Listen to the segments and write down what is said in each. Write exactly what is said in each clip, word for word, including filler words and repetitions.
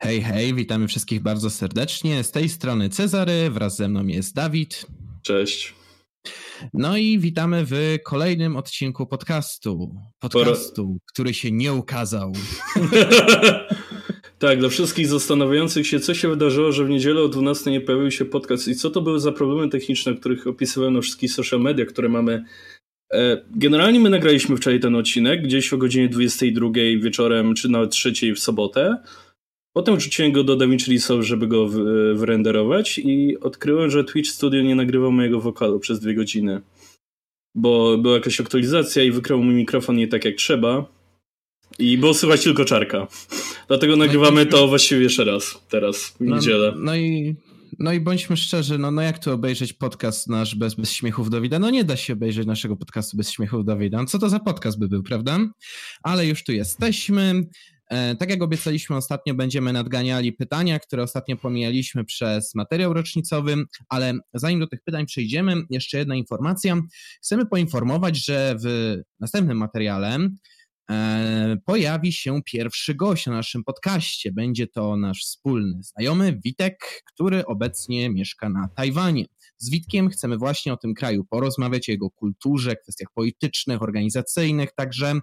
Hej, hej, witamy wszystkich bardzo serdecznie. Z tej strony Cezary, wraz ze mną jest Dawid. Cześć. No i witamy w kolejnym odcinku podcastu. Podcastu, Pora... który się nie ukazał. Tak, dla wszystkich zastanawiających się, co się wydarzyło, że w niedzielę o dwunastej nie pojawił się podcast i co to były za problemy techniczne, których opisywałem na wszystkich social mediach, które mamy. Generalnie my nagraliśmy wczoraj ten odcinek, gdzieś o godzinie dwudziestej drugiej wieczorem, czy nawet trzeciej w sobotę. Potem wrzuciłem go do DaVinci Resolve, żeby go w- wyrenderować i odkryłem, że Twitch Studio nie nagrywał mojego wokalu przez dwie godziny, bo była jakaś aktualizacja i wykrył mi mikrofon nie tak jak trzeba i było słychać tylko czarka. Dlatego nagrywamy to właściwie jeszcze raz, teraz, w niedzielę. No, no i... No i bądźmy szczerzy, no, no jak tu obejrzeć podcast nasz bez, bez śmiechów Dawida? No nie da się obejrzeć naszego podcastu bez śmiechów Dawida. No co to za podcast by był, prawda? Ale już tu jesteśmy. E, tak jak obiecaliśmy, ostatnio będziemy nadganiali pytania, które ostatnio pomijaliśmy przez materiał rocznicowy, ale zanim do tych pytań przejdziemy, jeszcze jedna informacja. Chcemy poinformować, że w następnym materiale e, pojawi się pierwszy gość na naszym podcaście. Będzie to nasz wspólny znajomy Witek, który obecnie mieszka na Tajwanie. Z Witkiem chcemy właśnie o tym kraju porozmawiać, o jego kulturze, kwestiach politycznych, organizacyjnych, także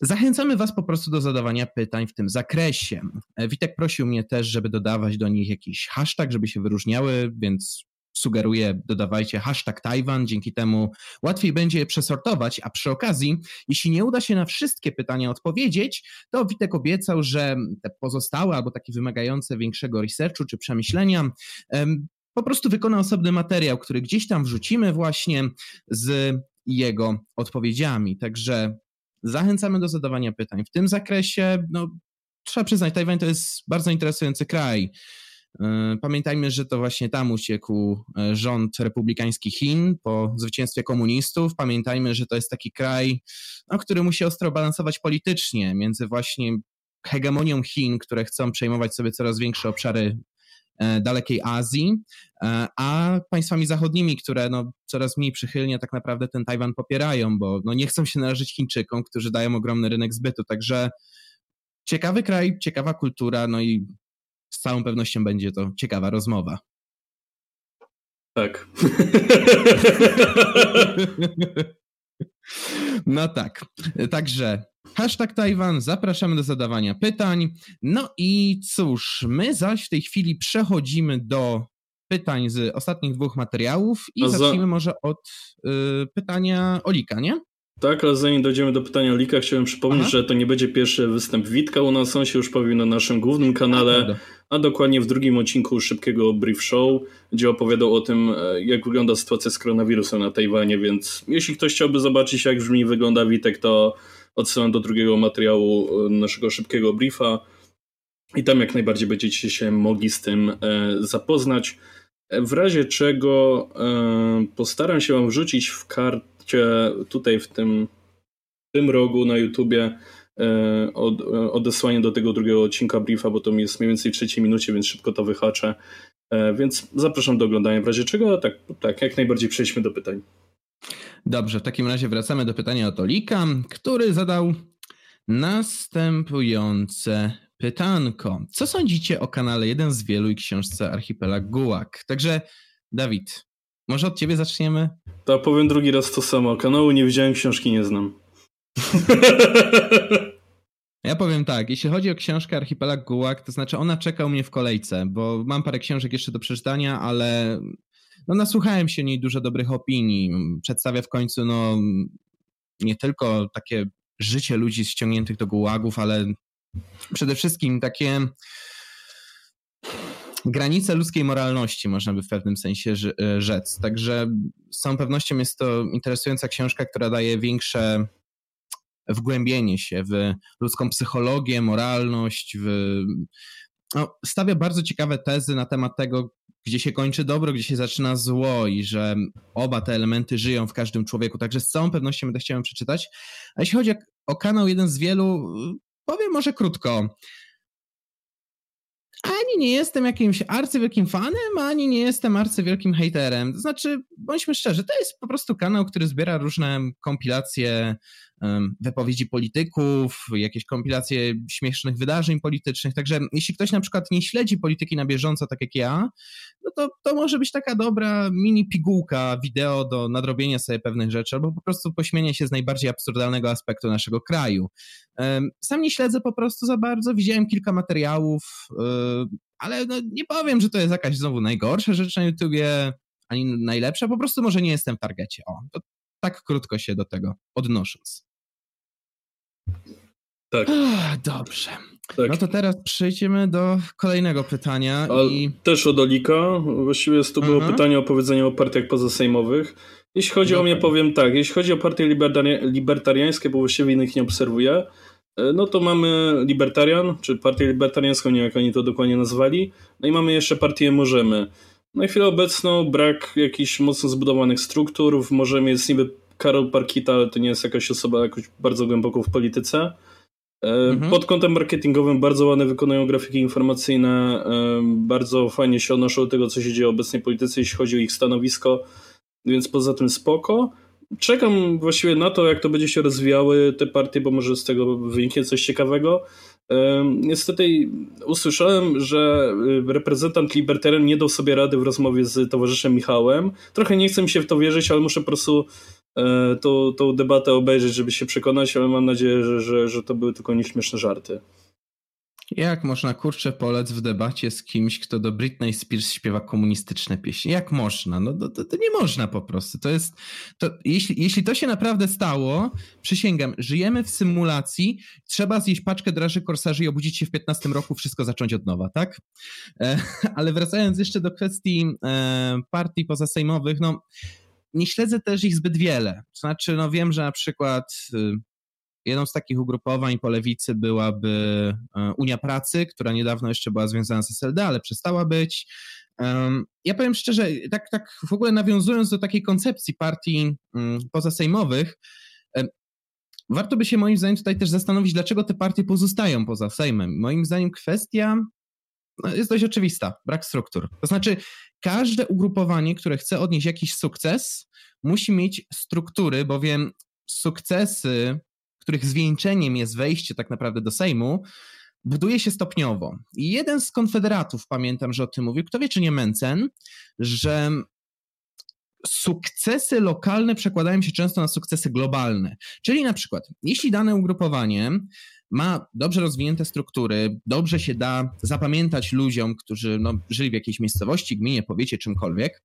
zachęcamy was po prostu do zadawania pytań w tym zakresie. Witek prosił mnie też, żeby dodawać do nich jakiś hashtag, żeby się wyróżniały, więc sugeruję, dodawajcie hashtag Tajwan, dzięki temu łatwiej będzie je przesortować, a przy okazji, jeśli nie uda się na wszystkie pytania odpowiedzieć, to Witek obiecał, że te pozostałe albo takie wymagające większego researchu czy przemyślenia po prostu wykona osobny materiał, który gdzieś tam wrzucimy właśnie z jego odpowiedziami, także zachęcamy do zadawania pytań w tym zakresie. No, trzeba przyznać, Tajwan to jest bardzo interesujący kraj. Pamiętajmy, że to właśnie tam uciekł rząd republikański Chin po zwycięstwie komunistów. Pamiętajmy, że to jest taki kraj, no, który musi ostro balansować politycznie między właśnie hegemonią Chin, które chcą przejmować sobie coraz większe obszary dalekiej Azji, a państwami zachodnimi, które no coraz mniej przychylnie tak naprawdę ten Tajwan popierają, bo no nie chcą się narazić Chińczykom, którzy dają ogromny rynek zbytu. Także ciekawy kraj, ciekawa kultura, no i z całą pewnością będzie to ciekawa rozmowa. Tak. No tak. Także hashtag Tajwan, zapraszamy do zadawania pytań. No i cóż, my zaś w tej chwili przechodzimy do pytań z ostatnich dwóch materiałów i za... zacznijmy może od y, pytania Olika, nie? Tak, ale zanim dojdziemy do pytania Olika, chciałem przypomnieć, Aha. że to nie będzie pierwszy występ Witka u nas, on się już pojawił na naszym głównym kanale, a dokładnie w drugim odcinku Szybkiego Brief Show, gdzie opowiadał o tym, jak wygląda sytuacja z koronawirusem na Tajwanie, więc jeśli ktoś chciałby zobaczyć, jak brzmi wygląda Witek, to odsyłam do drugiego materiału naszego Szybkiego Briefa i tam jak najbardziej będziecie się mogli z tym zapoznać. W razie czego postaram się wam wrzucić w kart tutaj w tym, w tym rogu na YouTubie od, odesłanie do tego drugiego odcinka briefa, bo to jest mniej więcej w trzeciej minucie, więc szybko to wyhaczę. Więc zapraszam do oglądania. W razie czego tak, tak jak najbardziej przejdźmy do pytań. Dobrze, w takim razie wracamy do pytania od Olika, który zadał następujące pytanko. Co sądzicie o kanale Jeden z Wielu i książce Archipelag Gułag? Także Dawid, może od ciebie zaczniemy? To powiem drugi raz to samo. Kanału nie widziałem, książki nie znam. Ja powiem tak, jeśli chodzi o książkę Archipelag Gułag, to znaczy ona czeka u mnie w kolejce, bo mam parę książek jeszcze do przeczytania, ale no nasłuchałem się niej dużo dobrych opinii. Przedstawia w końcu no nie tylko takie życie ludzi ściągniętych do gułagów, ale przede wszystkim takie granice ludzkiej moralności, można by w pewnym sensie rzec. Także z całą pewnością jest to interesująca książka, która daje większe wgłębienie się w ludzką psychologię, moralność, w... no, stawia bardzo ciekawe tezy na temat tego, gdzie się kończy dobro, gdzie się zaczyna zło i że oba te elementy żyją w każdym człowieku. Także z całą pewnością będę chciał ją przeczytać. A jeśli chodzi o kanał Jeden z Wielu, powiem może krótko. Ani nie jestem jakimś arcywielkim fanem, ani nie jestem arcywielkim hejterem. To znaczy, bądźmy szczerzy, to jest po prostu kanał, który zbiera różne kompilacje wypowiedzi polityków, jakieś kompilacje śmiesznych wydarzeń politycznych, także jeśli ktoś na przykład nie śledzi polityki na bieżąco, tak jak ja, no to, to może być taka dobra mini pigułka wideo do nadrobienia sobie pewnych rzeczy, albo po prostu pośmienia się z najbardziej absurdalnego aspektu naszego kraju. Sam nie śledzę po prostu za bardzo, widziałem kilka materiałów, ale no nie powiem, że to jest jakaś znowu najgorsza rzecz na YouTubie, ani najlepsza, po prostu może nie jestem w targecie. O, to tak krótko się do tego odnosząc. Tak. Ach, dobrze. Tak. No to teraz przejdziemy do kolejnego pytania. I... Też od Olika. Właściwie to było Aha. pytanie o powiedzenie o partiach pozasejmowych. Jeśli chodzi Dobra. o mnie, powiem tak. Jeśli chodzi o partie libertari- libertariańskie, bo właściwie innych nie obserwuję, no to mamy Libertarian, czy partię libertariańską, nie wiem jak oni to dokładnie nazwali. No i mamy jeszcze partię Możemy. Na chwilę obecną brak jakichś mocno zbudowanych struktur. W Możemy jest niby Karol Parkita, ale to nie jest jakaś osoba jakoś bardzo głęboko w polityce. Pod kątem marketingowym bardzo ładnie wykonują grafiki informacyjne, bardzo fajnie się odnoszą do tego, co się dzieje w obecnej polityce, jeśli chodzi o ich stanowisko, więc poza tym spoko. Czekam właściwie na to, jak to będzie się rozwijały te partie, bo może z tego wyniknie coś ciekawego. Niestety usłyszałem, że reprezentant Libertarian nie dał sobie rady w rozmowie z towarzyszem Michałem. Trochę nie chce mi się w to wierzyć, ale muszę po prostu Tą, tą debatę obejrzeć, żeby się przekonać, ale mam nadzieję, że, że, że to były tylko nieśmieszne żarty. Jak można, kurczę, polec w debacie z kimś, kto do Britney Spears śpiewa komunistyczne pieśni? Jak można? No to, to, to nie można po prostu. To jest, to, jeśli, jeśli to się naprawdę stało, przysięgam, żyjemy w symulacji, trzeba zjeść paczkę draży korsarzy i obudzić się w piętnastym roku, wszystko zacząć od nowa, tak? E, ale wracając jeszcze do kwestii e, partii pozasejmowych, no nie śledzę też ich zbyt wiele. Znaczy, no wiem, że na przykład jedną z takich ugrupowań po lewicy byłaby Unia Pracy, która niedawno jeszcze była związana z S L D, ale przestała być. Ja powiem szczerze, tak, tak w ogóle nawiązując do takiej koncepcji partii pozasejmowych, warto by się moim zdaniem tutaj też zastanowić, dlaczego te partie pozostają poza Sejmem. Moim zdaniem kwestia no, jest dość oczywista, brak struktur. To znaczy, każde ugrupowanie, które chce odnieść jakiś sukces, musi mieć struktury, bowiem sukcesy, których zwieńczeniem jest wejście tak naprawdę do Sejmu, buduje się stopniowo. I jeden z konfederatów, pamiętam, że o tym mówił, kto wie czy nie Mencen, że sukcesy lokalne przekładają się często na sukcesy globalne. Czyli na przykład, jeśli dane ugrupowanie ma dobrze rozwinięte struktury, dobrze się da zapamiętać ludziom, którzy no, żyli w jakiejś miejscowości, gminie, powiecie, czymkolwiek.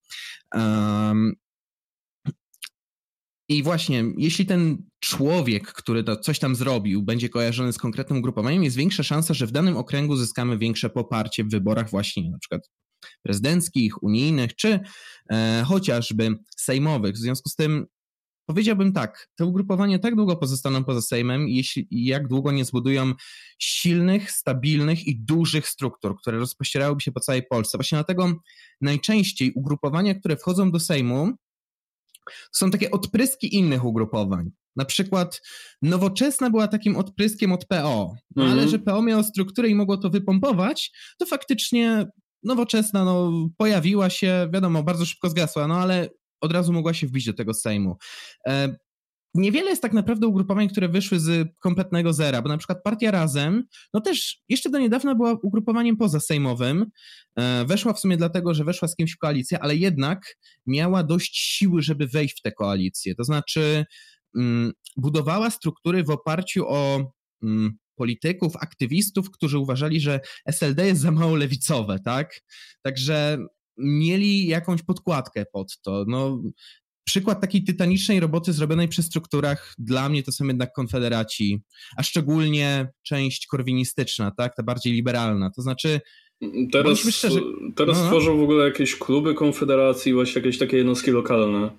Um, I właśnie, jeśli ten człowiek, który to coś tam zrobił, będzie kojarzony z konkretnym ugrupowaniem, jest większa szansa, że w danym okręgu zyskamy większe poparcie w wyborach właśnie na przykład prezydenckich, unijnych, czy e, chociażby sejmowych. W związku z tym powiedziałbym tak, te ugrupowania tak długo pozostaną poza Sejmem, jeśli, jak długo nie zbudują silnych, stabilnych i dużych struktur, które rozpościerałyby się po całej Polsce. Właśnie dlatego najczęściej ugrupowania, które wchodzą do Sejmu, są takie odpryski innych ugrupowań. Na przykład Nowoczesna była takim odpryskiem od P O, no mhm. ale że P O miało strukturę i mogło to wypompować, to faktycznie Nowoczesna no, pojawiła się, wiadomo, bardzo szybko zgasła, no ale od razu mogła się wbić do tego Sejmu. Niewiele jest tak naprawdę ugrupowań, które wyszły z kompletnego zera, bo na przykład Partia Razem, no też jeszcze do niedawna była ugrupowaniem pozasejmowym, weszła w sumie dlatego, że weszła z kimś w koalicję, ale jednak miała dość siły, żeby wejść w tę koalicję, to znaczy um, budowała struktury w oparciu o um, polityków, aktywistów, którzy uważali, że S L D jest za mało lewicowe, tak? Także mieli jakąś podkładkę pod to. No, przykład takiej tytanicznej roboty zrobionej przy strukturach dla mnie to są jednak konfederaci, a szczególnie część korwinistyczna, tak, ta bardziej liberalna. To znaczy teraz, szczerzy, teraz no, tworzą w ogóle jakieś kluby konfederacji, właśnie jakieś takie jednostki lokalne.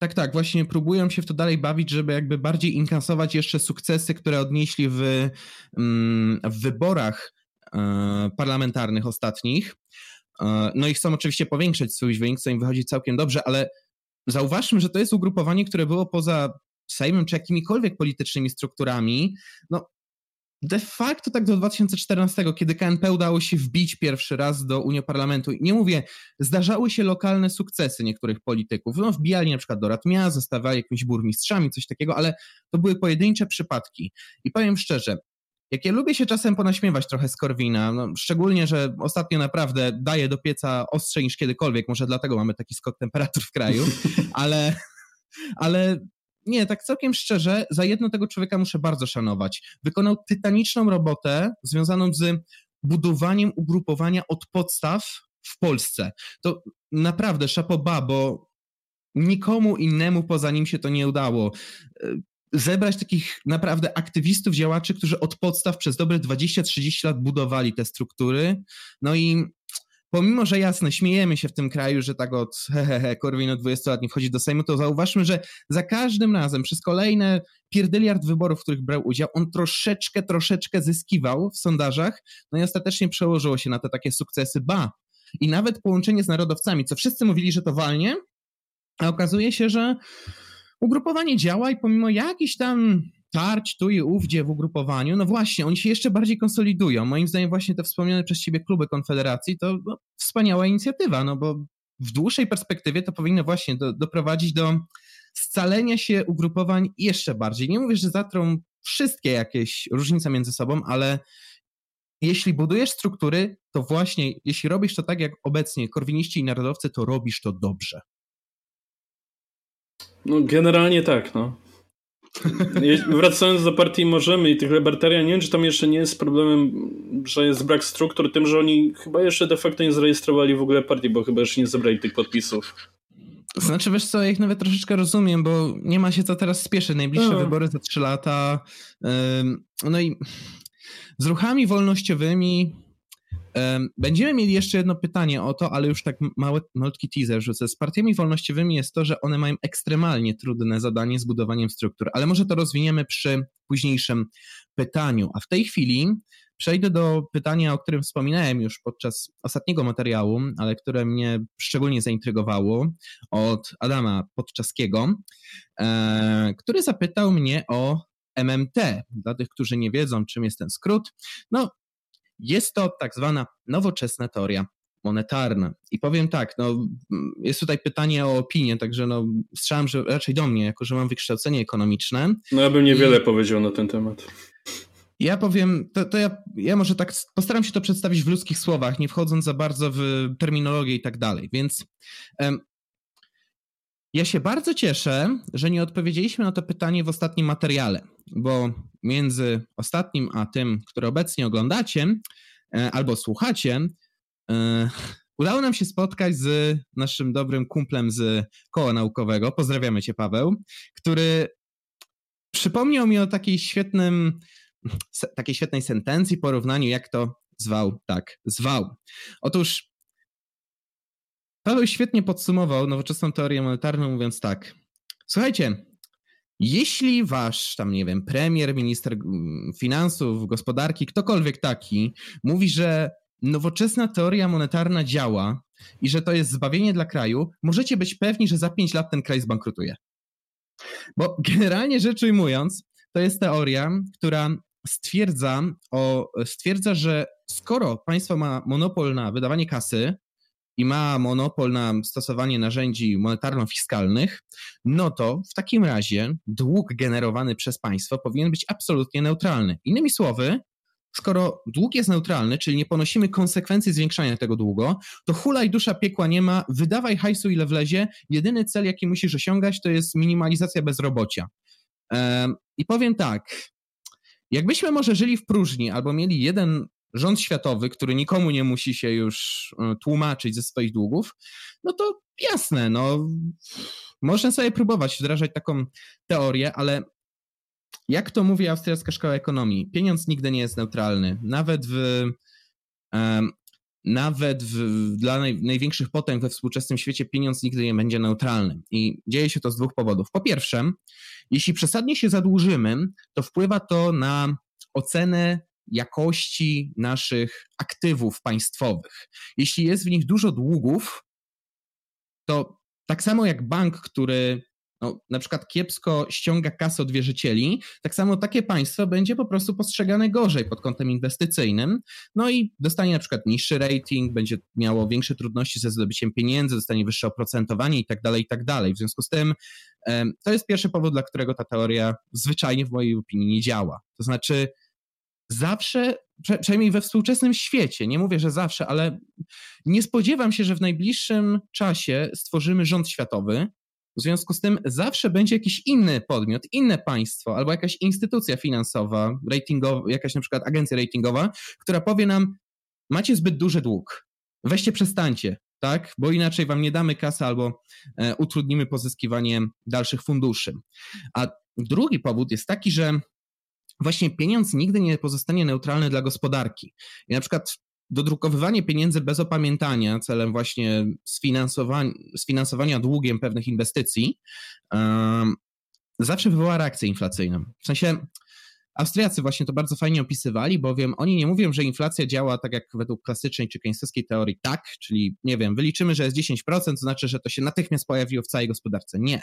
Tak, tak, właśnie próbują się w to dalej bawić, żeby jakby bardziej inkasować jeszcze sukcesy, które odnieśli w, w wyborach parlamentarnych ostatnich. No i chcą oczywiście powiększyć swój dźwięk, co im wychodzi całkiem dobrze, ale zauważmy, że to jest ugrupowanie, które było poza Sejmem czy jakimikolwiek politycznymi strukturami. No, de facto tak do dwa tysiące czternastego, kiedy K N P udało się wbić pierwszy raz do Unioparlamentu. I nie mówię, zdarzały się lokalne sukcesy niektórych polityków. No, wbijali na przykład do rad miast, zostawali jakimiś burmistrzami, coś takiego, ale to były pojedyncze przypadki. I powiem szczerze, jak ja lubię się czasem ponaśmiewać trochę z Korwina, no, szczególnie, że ostatnio naprawdę daje do pieca ostrzej niż kiedykolwiek, może dlatego mamy taki skok temperatur w kraju, ale... ale... Nie, tak całkiem szczerze, za jedno tego człowieka muszę bardzo szanować. Wykonał tytaniczną robotę związaną z budowaniem ugrupowania od podstaw w Polsce. To naprawdę chapeau bas, bo nikomu innemu poza nim się to nie udało. Zebrać takich naprawdę aktywistów, działaczy, którzy od podstaw przez dobre dwadzieścia trzydzieści lat budowali te struktury. No i... pomimo, że jasne, śmiejemy się w tym kraju, że tak od hehehe, Korwin od dwudziestu lat nie wchodzi do Sejmu, to zauważmy, że za każdym razem, przez kolejne pierdyliard wyborów, w których brał udział, on troszeczkę, troszeczkę zyskiwał w sondażach, no i ostatecznie przełożyło się na te takie sukcesy, ba. I nawet połączenie z narodowcami, co wszyscy mówili, że to walnie, a okazuje się, że ugrupowanie działa i pomimo jakichś tam tarć tu i ówdzie w ugrupowaniu, no właśnie, oni się jeszcze bardziej konsolidują. Moim zdaniem właśnie te wspomniane przez ciebie kluby Konfederacji to no, wspaniała inicjatywa, no bo w dłuższej perspektywie to powinno właśnie do, doprowadzić do scalenia się ugrupowań jeszcze bardziej. Nie mówię, że zatrą wszystkie jakieś różnice między sobą, ale jeśli budujesz struktury, to właśnie jeśli robisz to tak jak obecnie korwiniści i narodowcy, to robisz to dobrze. No generalnie tak, no. Wracając do partii Możemy i tych libertarian, nie wiem, czy tam jeszcze nie jest problemem, że jest brak struktur, tym, że oni chyba jeszcze de facto nie zarejestrowali w ogóle partii, bo chyba jeszcze nie zebrali tych podpisów. Znaczy, wiesz co, ja ich nawet troszeczkę rozumiem, bo nie ma się co teraz spieszyć. Najbliższe no. wybory za trzy lata. No i z ruchami wolnościowymi będziemy mieli jeszcze jedno pytanie o to, ale już tak mały, malutki teaser rzucę. Z partiami wolnościowymi jest to, że one mają ekstremalnie trudne zadanie z budowaniem struktur, ale może to rozwiniemy przy późniejszym pytaniu. A w tej chwili przejdę do pytania, o którym wspominałem już podczas ostatniego materiału, ale które mnie szczególnie zaintrygowało, od Adama Podczaskiego, który zapytał mnie o M M T. Dla tych, którzy nie wiedzą, czym jest ten skrót, no jest to tak zwana nowoczesna teoria monetarna. I powiem tak, no jest tutaj pytanie o opinię, także no strzelam, że raczej do mnie, jako że mam wykształcenie ekonomiczne. No ja bym niewiele I... powiedział na ten temat. Ja powiem, to, to ja, ja może tak postaram się to przedstawić w ludzkich słowach, nie wchodząc za bardzo w terminologię i tak dalej, więc... Um, Ja się bardzo cieszę, że nie odpowiedzieliśmy na to pytanie w ostatnim materiale, bo między ostatnim a tym, który obecnie oglądacie albo słuchacie, udało nam się spotkać z naszym dobrym kumplem z koła naukowego, pozdrawiamy cię Paweł, który przypomniał mi o takiej, świetnym, takiej świetnej sentencji, porównaniu, jak to zwał, tak zwał. Otóż Paweł świetnie podsumował nowoczesną teorię monetarną, mówiąc tak. Słuchajcie, jeśli wasz, tam nie wiem, premier, minister finansów, gospodarki, ktokolwiek taki, mówi, że nowoczesna teoria monetarna działa i że to jest zbawienie dla kraju, możecie być pewni, że za pięć lat ten kraj zbankrutuje. Bo generalnie rzecz ujmując, to jest teoria, która stwierdza, o, stwierdza, że skoro państwo ma monopol na wydawanie kasy, i ma monopol na stosowanie narzędzi monetarno-fiskalnych, no to w takim razie dług generowany przez państwo powinien być absolutnie neutralny. Innymi słowy, skoro dług jest neutralny, czyli nie ponosimy konsekwencji zwiększania tego długu, to hulaj dusza, piekła nie ma, wydawaj hajsu ile wlezie, jedyny cel jaki musisz osiągać to jest minimalizacja bezrobocia. I powiem tak, jakbyśmy może żyli w próżni albo mieli jeden rząd światowy, który nikomu nie musi się już tłumaczyć ze swoich długów, no to jasne, no można sobie próbować wdrażać taką teorię, ale jak to mówi austriacka szkoła ekonomii, pieniądz nigdy nie jest neutralny. Nawet w, um, nawet w, dla naj, największych potęg we współczesnym świecie pieniądz nigdy nie będzie neutralny. I dzieje się to z dwóch powodów. Po pierwsze, jeśli przesadnie się zadłużymy, to wpływa to na ocenę jakości naszych aktywów państwowych. Jeśli jest w nich dużo długów, to tak samo jak bank, który no, na przykład kiepsko ściąga kasę od wierzycieli, tak samo takie państwo będzie po prostu postrzegane gorzej pod kątem inwestycyjnym, no i dostanie na przykład niższy rating, będzie miało większe trudności ze zdobyciem pieniędzy, dostanie wyższe oprocentowanie i tak dalej, i tak dalej. W związku z tym to jest pierwszy powód, dla którego ta teoria zwyczajnie w mojej opinii nie działa. To znaczy zawsze, przynajmniej we współczesnym świecie, nie mówię, że zawsze, ale nie spodziewam się, że w najbliższym czasie stworzymy rząd światowy, w związku z tym zawsze będzie jakiś inny podmiot, inne państwo albo jakaś instytucja finansowa, ratingowa, jakaś na przykład agencja ratingowa, która powie nam, macie zbyt duży dług, weźcie przestańcie, tak? Bo inaczej wam nie damy kasy albo e, utrudnimy pozyskiwanie dalszych funduszy. A drugi powód jest taki, że właśnie pieniądz nigdy nie pozostanie neutralny dla gospodarki. I na przykład dodrukowywanie pieniędzy bez opamiętania celem właśnie sfinansowania, sfinansowania długiem pewnych inwestycji yy, zawsze wywoła reakcję inflacyjną. W sensie Austriacy właśnie to bardzo fajnie opisywali, bowiem oni nie mówią, że inflacja działa tak jak według klasycznej czy keynesyjskiej teorii tak, czyli nie wiem, wyliczymy, że jest dziesięć procent, to znaczy, że to się natychmiast pojawiło w całej gospodarce. Nie.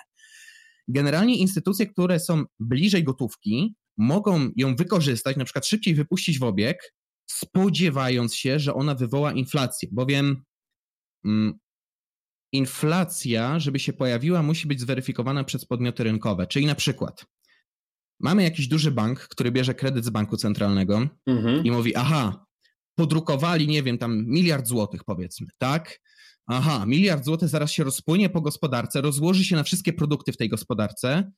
Generalnie instytucje, które są bliżej gotówki, mogą ją wykorzystać, na przykład szybciej wypuścić w obieg, spodziewając się, że ona wywoła inflację, bowiem mm, inflacja, żeby się pojawiła, musi być zweryfikowana przez podmioty rynkowe. Czyli na przykład mamy jakiś duży bank, który bierze kredyt z banku centralnego mhm. i mówi, aha, podrukowali, nie wiem, tam miliard złotych powiedzmy, tak? Aha, miliard złotych zaraz się rozpłynie po gospodarce, rozłoży się na wszystkie produkty w tej gospodarce.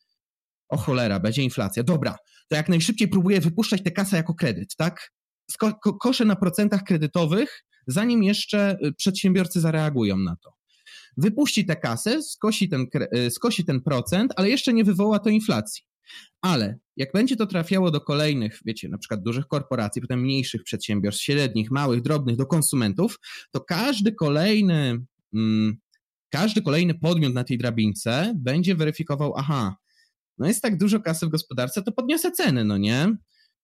O cholera, będzie inflacja. Dobra, to jak najszybciej próbuję wypuszczać tę kasę jako kredyt, tak? Ko- kosze na procentach kredytowych, zanim jeszcze przedsiębiorcy zareagują na to. Wypuści tę kasę, skosi ten, kre- skosi ten procent, ale jeszcze nie wywoła to inflacji. Ale jak będzie to trafiało do kolejnych, wiecie, na przykład dużych korporacji, potem mniejszych przedsiębiorstw, średnich, małych, drobnych, do konsumentów, to każdy kolejny, mm, każdy kolejny podmiot na tej drabince będzie weryfikował, aha, no jest tak dużo kasy w gospodarce, to podniosę ceny, no nie?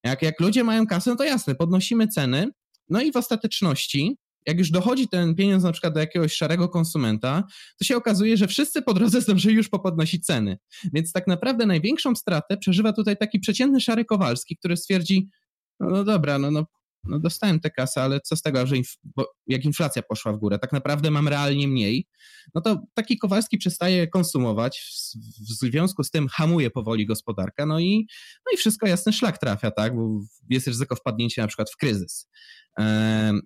Jak, jak ludzie mają kasę, no to jasne, podnosimy ceny, no i w ostateczności, jak już dochodzi ten pieniądz na przykład do jakiegoś szarego konsumenta, to się okazuje, że wszyscy po drodze zdążyli już popodnosić ceny. Więc tak naprawdę największą stratę przeżywa tutaj taki przeciętny szary Kowalski, który stwierdzi, no, no dobra, no, no, no dostałem tę kasę, ale co z tego, że inf- bo jak inflacja poszła w górę, tak naprawdę mam realnie mniej, no to taki Kowalski przestaje konsumować, w, w związku z tym hamuje powoli gospodarka, no i, no i wszystko jasny szlak trafia, tak, bo jest ryzyko wpadnięcia na przykład w kryzys.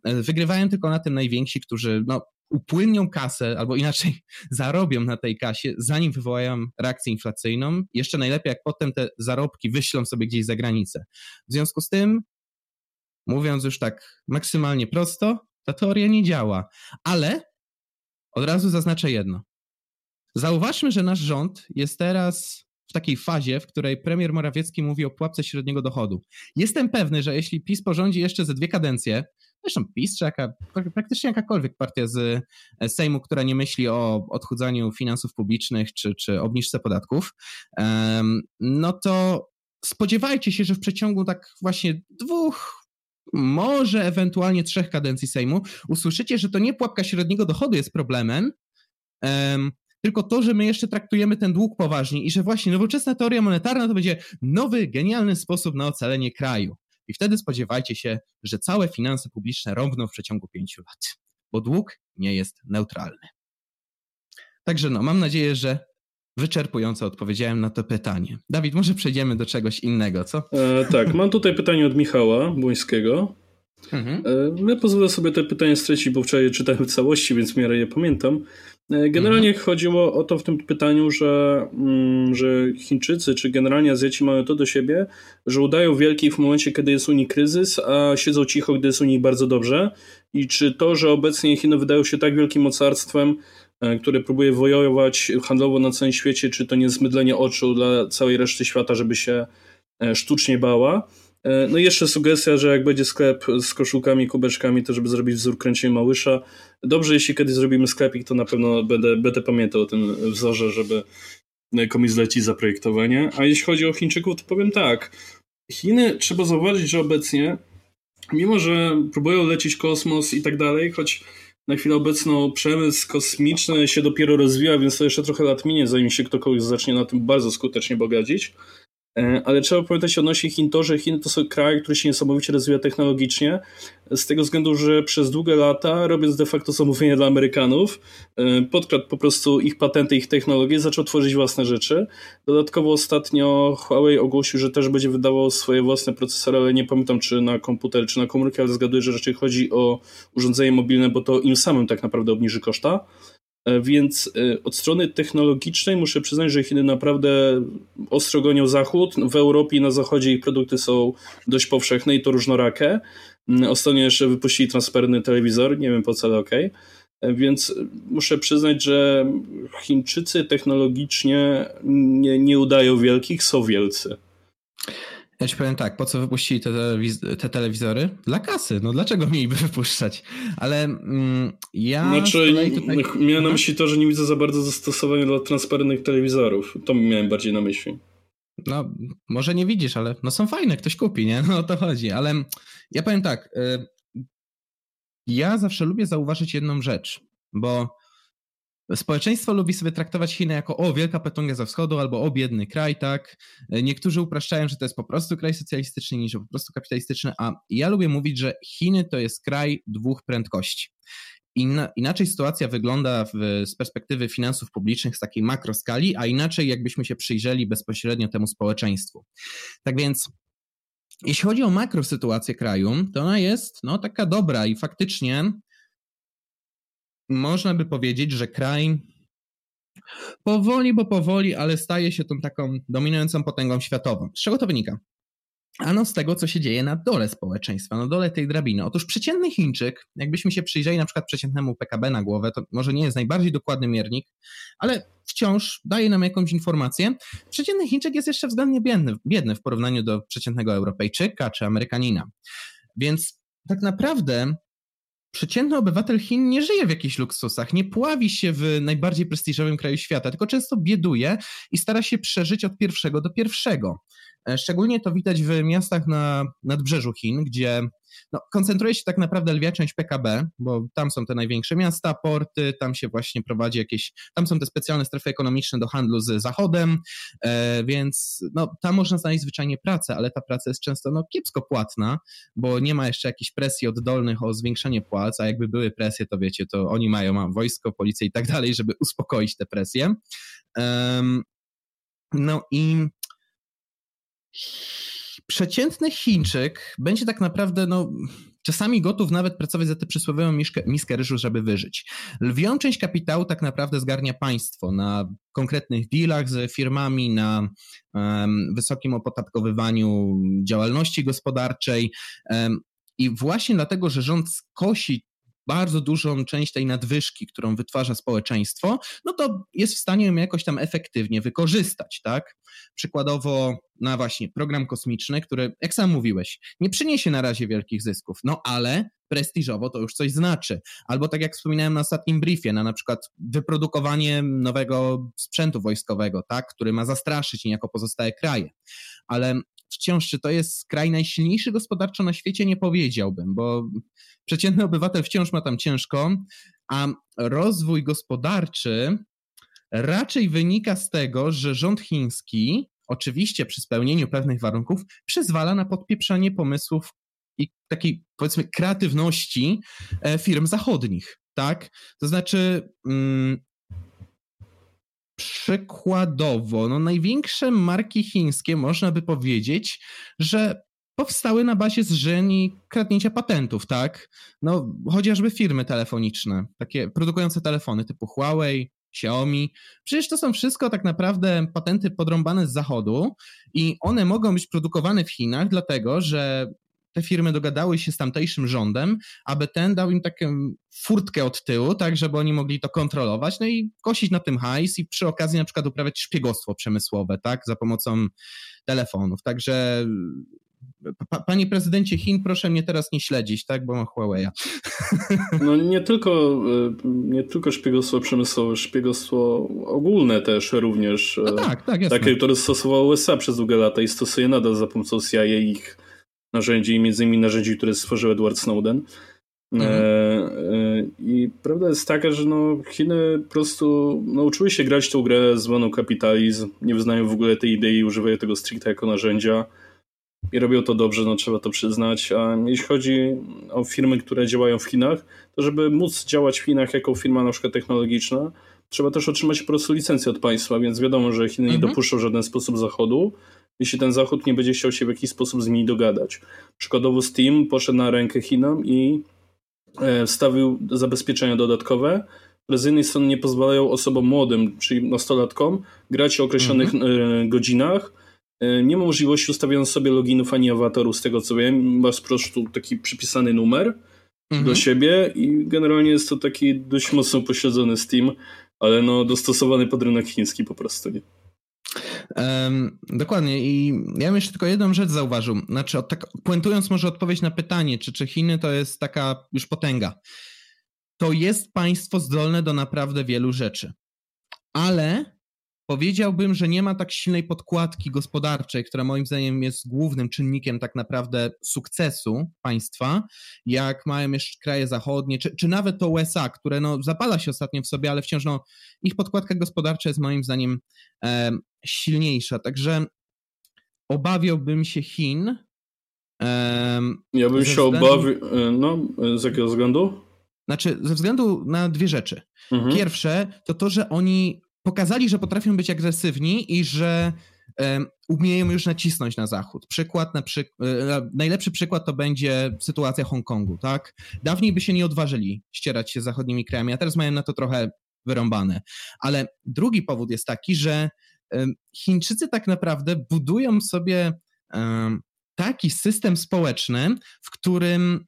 Wygrywają tylko na tym najwięksi, którzy no, upłynnią kasę, albo inaczej zarobią na tej kasie, zanim wywołają reakcję inflacyjną. Jeszcze najlepiej, jak potem te zarobki wyślą sobie gdzieś za granicę. W związku z tym, mówiąc już tak maksymalnie prosto, ta teoria nie działa. Ale od razu zaznaczę jedno. Zauważmy, że nasz rząd jest teraz w takiej fazie, w której premier Morawiecki mówi o pułapce średniego dochodu. Jestem pewny, że jeśli PiS porządzi jeszcze ze dwie kadencje, zresztą PiS czy jaka, praktycznie jakakolwiek partia z Sejmu, która nie myśli o odchudzaniu finansów publicznych czy, czy obniżce podatków, no to spodziewajcie się, że w przeciągu tak właśnie dwóch, może ewentualnie trzech kadencji Sejmu usłyszycie, że to nie pułapka średniego dochodu jest problemem, tylko to, że my jeszcze traktujemy ten dług poważnie i że właśnie nowoczesna teoria monetarna to będzie nowy, genialny sposób na ocalenie kraju. I wtedy spodziewajcie się, że całe finanse publiczne rąbną w przeciągu pięciu lat, bo dług nie jest neutralny. Także no, mam nadzieję, że wyczerpująco odpowiedziałem na to pytanie. Dawid, może przejdziemy do czegoś innego, co? E, tak, mam tutaj pytanie od Michała Błońskiego. Mhm. E, ja pozwolę sobie te pytanie stracić, bo wczoraj je czytałem w całości, więc w miarę je pamiętam. Generalnie mhm. chodziło o to w tym pytaniu, że, że Chińczycy czy generalnie Azjaci mają to do siebie, że udają wielkich w momencie, kiedy jest u nich kryzys, a siedzą cicho, gdy jest u nich bardzo dobrze. I czy to, że obecnie Chiny wydają się tak wielkim mocarstwem, które próbuje wojować handlowo na całym świecie, czy to nie jest mydlenie oczu dla całej reszty świata, żeby się sztucznie bała. No i jeszcze sugestia, że jak będzie sklep z koszulkami, kubeczkami, to żeby zrobić wzór kręcenia Małysza. Dobrze, jeśli kiedyś zrobimy sklepik, to na pewno będę, będę pamiętał o tym wzorze, żeby komuś zlecić zaprojektowanie. A jeśli chodzi o Chińczyków, to powiem tak. Chiny, trzeba zauważyć, że obecnie, mimo że próbują lecić kosmos i tak dalej, choć Na chwilę obecną przemysł kosmiczny się dopiero rozwija, więc to jeszcze trochę lat minie, zanim się ktokolwiek zacznie na tym bardzo skutecznie bogacić. Ale trzeba pamiętać odnośnie Chin to, że Chiny to są kraj, który się niesamowicie rozwija technologicznie, z tego względu, że przez długie lata, robiąc de facto zamówienia dla Amerykanów, podkradł po prostu ich patenty, ich technologie, zaczął tworzyć własne rzeczy. Dodatkowo ostatnio Huawei ogłosił, że też będzie wydawał swoje własne procesory, ale nie pamiętam, czy na komputer, czy na komórkę, ale zgaduję, że raczej chodzi o urządzenie mobilne, bo to im samym tak naprawdę obniży koszta. Więc od strony technologicznej muszę przyznać, że Chiny naprawdę ostro gonią Zachód. W Europie i na Zachodzie ich produkty są dość powszechne i to różnorakie. Ostatnio jeszcze wypuścili transparentny telewizor, nie wiem po co, ale okej. Okay. Więc muszę przyznać, że Chińczycy technologicznie nie, nie udają wielkich, są wielcy. Ja ci powiem tak, po co wypuścili te, telewiz- te telewizory? Dla kasy, no dlaczego mieliby wypuszczać? Ale mm, ja... Znaczy, tutaj... miałem na myśli to, że nie widzę za bardzo zastosowania dla transparentnych telewizorów. To miałem bardziej na myśli. No, może nie widzisz, ale no są fajne, ktoś kupi, nie? No o to chodzi, ale ja powiem tak, y... ja zawsze lubię zauważyć jedną rzecz, bo społeczeństwo lubi sobie traktować Chiny jako o, wielka petunga ze wschodu albo o, biedny kraj, tak? Niektórzy upraszczają, że to jest po prostu kraj socjalistyczny niż po prostu kapitalistyczny, a ja lubię mówić, że Chiny to jest kraj dwóch prędkości. Inna, inaczej sytuacja wygląda w, z perspektywy finansów publicznych, z takiej makroskali, a inaczej jakbyśmy się przyjrzeli bezpośrednio temu społeczeństwu. Tak więc jeśli chodzi o makrosytuację kraju, to ona jest no taka dobra i faktycznie można by powiedzieć, że kraj powoli, bo powoli, ale staje się tą taką dominującą potęgą światową. Z czego to wynika? Ano z tego, co się dzieje na dole społeczeństwa, na dole tej drabiny. Otóż przeciętny Chińczyk, jakbyśmy się przyjrzeli na przykład przeciętnemu P K B na głowę, to może nie jest najbardziej dokładny miernik, ale wciąż daje nam jakąś informację. Przeciętny Chińczyk jest jeszcze względnie biedny, biedny w porównaniu do przeciętnego Europejczyka czy Amerykanina. Więc tak naprawdę przeciętny obywatel Chin nie żyje w jakichś luksusach, nie pławi się w najbardziej prestiżowym kraju świata, tylko często bieduje i stara się przeżyć od pierwszego do pierwszego. Szczególnie to widać w miastach na nadbrzeżu Chin, gdzie no, koncentruje się tak naprawdę lwia część P K B, bo tam są te największe miasta, porty, tam się właśnie prowadzi jakieś, tam są te specjalne strefy ekonomiczne do handlu z Zachodem, e, więc no, tam można znaleźć zwyczajnie pracę, ale ta praca jest często no, kiepsko płatna, bo nie ma jeszcze jakichś presji oddolnych o zwiększanie płac, a jakby były presje, to wiecie, to oni mają mam, wojsko, policję i tak dalej, żeby uspokoić te presje. Um, no i przeciętny Chińczyk będzie tak naprawdę no, czasami gotów nawet pracować za tę przysłowiową miskę, miskę ryżu, żeby wyżyć. Lwią część kapitału tak naprawdę zgarnia państwo na konkretnych dealach z firmami, na um, wysokim opodatkowywaniu działalności gospodarczej um, i właśnie dlatego, że rząd skosi bardzo dużą część tej nadwyżki, którą wytwarza społeczeństwo, no to jest w stanie ją jakoś tam efektywnie wykorzystać, tak? Przykładowo na właśnie program kosmiczny, który, jak sam mówiłeś, nie przyniesie na razie wielkich zysków, no ale prestiżowo to już coś znaczy. Albo tak jak wspominałem na ostatnim briefie, na na przykład wyprodukowanie nowego sprzętu wojskowego, tak? Który ma zastraszyć niejako pozostałe kraje. Ale wciąż, czy to jest kraj najsilniejszy gospodarczo na świecie, nie powiedziałbym, bo przeciętny obywatel wciąż ma tam ciężko, a rozwój gospodarczy raczej wynika z tego, że rząd chiński, oczywiście przy spełnieniu pewnych warunków, przyzwala na podpieprzanie pomysłów i takiej, powiedzmy, kreatywności firm zachodnich, tak? To znaczy... Mm, Przykładowo, no największe marki chińskie, można by powiedzieć, że powstały na bazie zżyn i kradnięcia patentów, tak? No chociażby firmy telefoniczne, takie produkujące telefony typu Huawei, Xiaomi. Przecież to są wszystko tak naprawdę patenty podrąbane z zachodu i one mogą być produkowane w Chinach, dlatego że te firmy dogadały się z tamtejszym rządem, aby ten dał im taką furtkę od tyłu, tak żeby oni mogli to kontrolować, no i kosić na tym hajs i przy okazji na przykład uprawiać szpiegostwo przemysłowe, tak, za pomocą telefonów. Także pa- panie prezydencie Chin, proszę mnie teraz nie śledzić, tak, bo mam Huawei'a. No nie tylko, nie tylko szpiegostwo przemysłowe, szpiegostwo ogólne też również. No tak, tak, jasne. Takie, które stosowało U S A przez długie lata i stosuje nadal za pomocą C I A ich narzędzi, między innymi narzędzi, które stworzył Edward Snowden. Mhm. E, I prawda jest taka, że no Chiny po prostu nauczyły się grać tą grę zwaną kapitalizm, nie wyznają w ogóle tej idei, używają tego stricte jako narzędzia i robią to dobrze, no trzeba to przyznać. A jeśli chodzi o firmy, które działają w Chinach, to żeby móc działać w Chinach jako firma na przykład technologiczna, trzeba też otrzymać po prostu licencję od państwa, więc wiadomo, że Chiny mhm. nie dopuszczą w żaden sposób Zachodu, jeśli ten Zachód nie będzie chciał się w jakiś sposób z nimi dogadać. Przykładowo Steam poszedł na rękę Chinom i wstawił zabezpieczenia dodatkowe, które z jednej strony nie pozwalają osobom młodym, czyli nastolatkom, grać o określonych mhm. godzinach. Nie ma możliwości ustawienia sobie loginów ani awatarów, z tego co wiem. Masz po prostu taki przypisany numer mhm. do siebie i generalnie jest to taki dość mocno pośledzony Steam, ale no dostosowany pod rynek chiński po prostu, nie? Um, dokładnie i ja bym jeszcze tylko jedną rzecz zauważył, znaczy od tak, puentując może odpowiedź na pytanie, czy, czy Chiny to jest taka już potęga. To jest państwo zdolne do naprawdę wielu rzeczy, ale powiedziałbym, że nie ma tak silnej podkładki gospodarczej, która moim zdaniem jest głównym czynnikiem tak naprawdę sukcesu państwa, jak mają jeszcze kraje zachodnie, czy, czy nawet to U S A, które no zapada się ostatnio w sobie, ale wciąż no, ich podkładka gospodarcza jest moim zdaniem e, silniejsza, także obawiałbym się Chin. E, ja bym się względu... obawił, no z jakiego względu? Znaczy ze względu na dwie rzeczy. Mhm. Pierwsze to to, że oni pokazali, że potrafią być agresywni i że um, umieją już nacisnąć na Zachód. Przykład, na przy... Najlepszy przykład to będzie sytuacja Hongkongu, tak? Dawniej by się nie odważyli ścierać się z zachodnimi krajami, a teraz mają na to trochę wyrąbane. Ale drugi powód jest taki, że um, Chińczycy tak naprawdę budują sobie um, taki system społeczny, w którym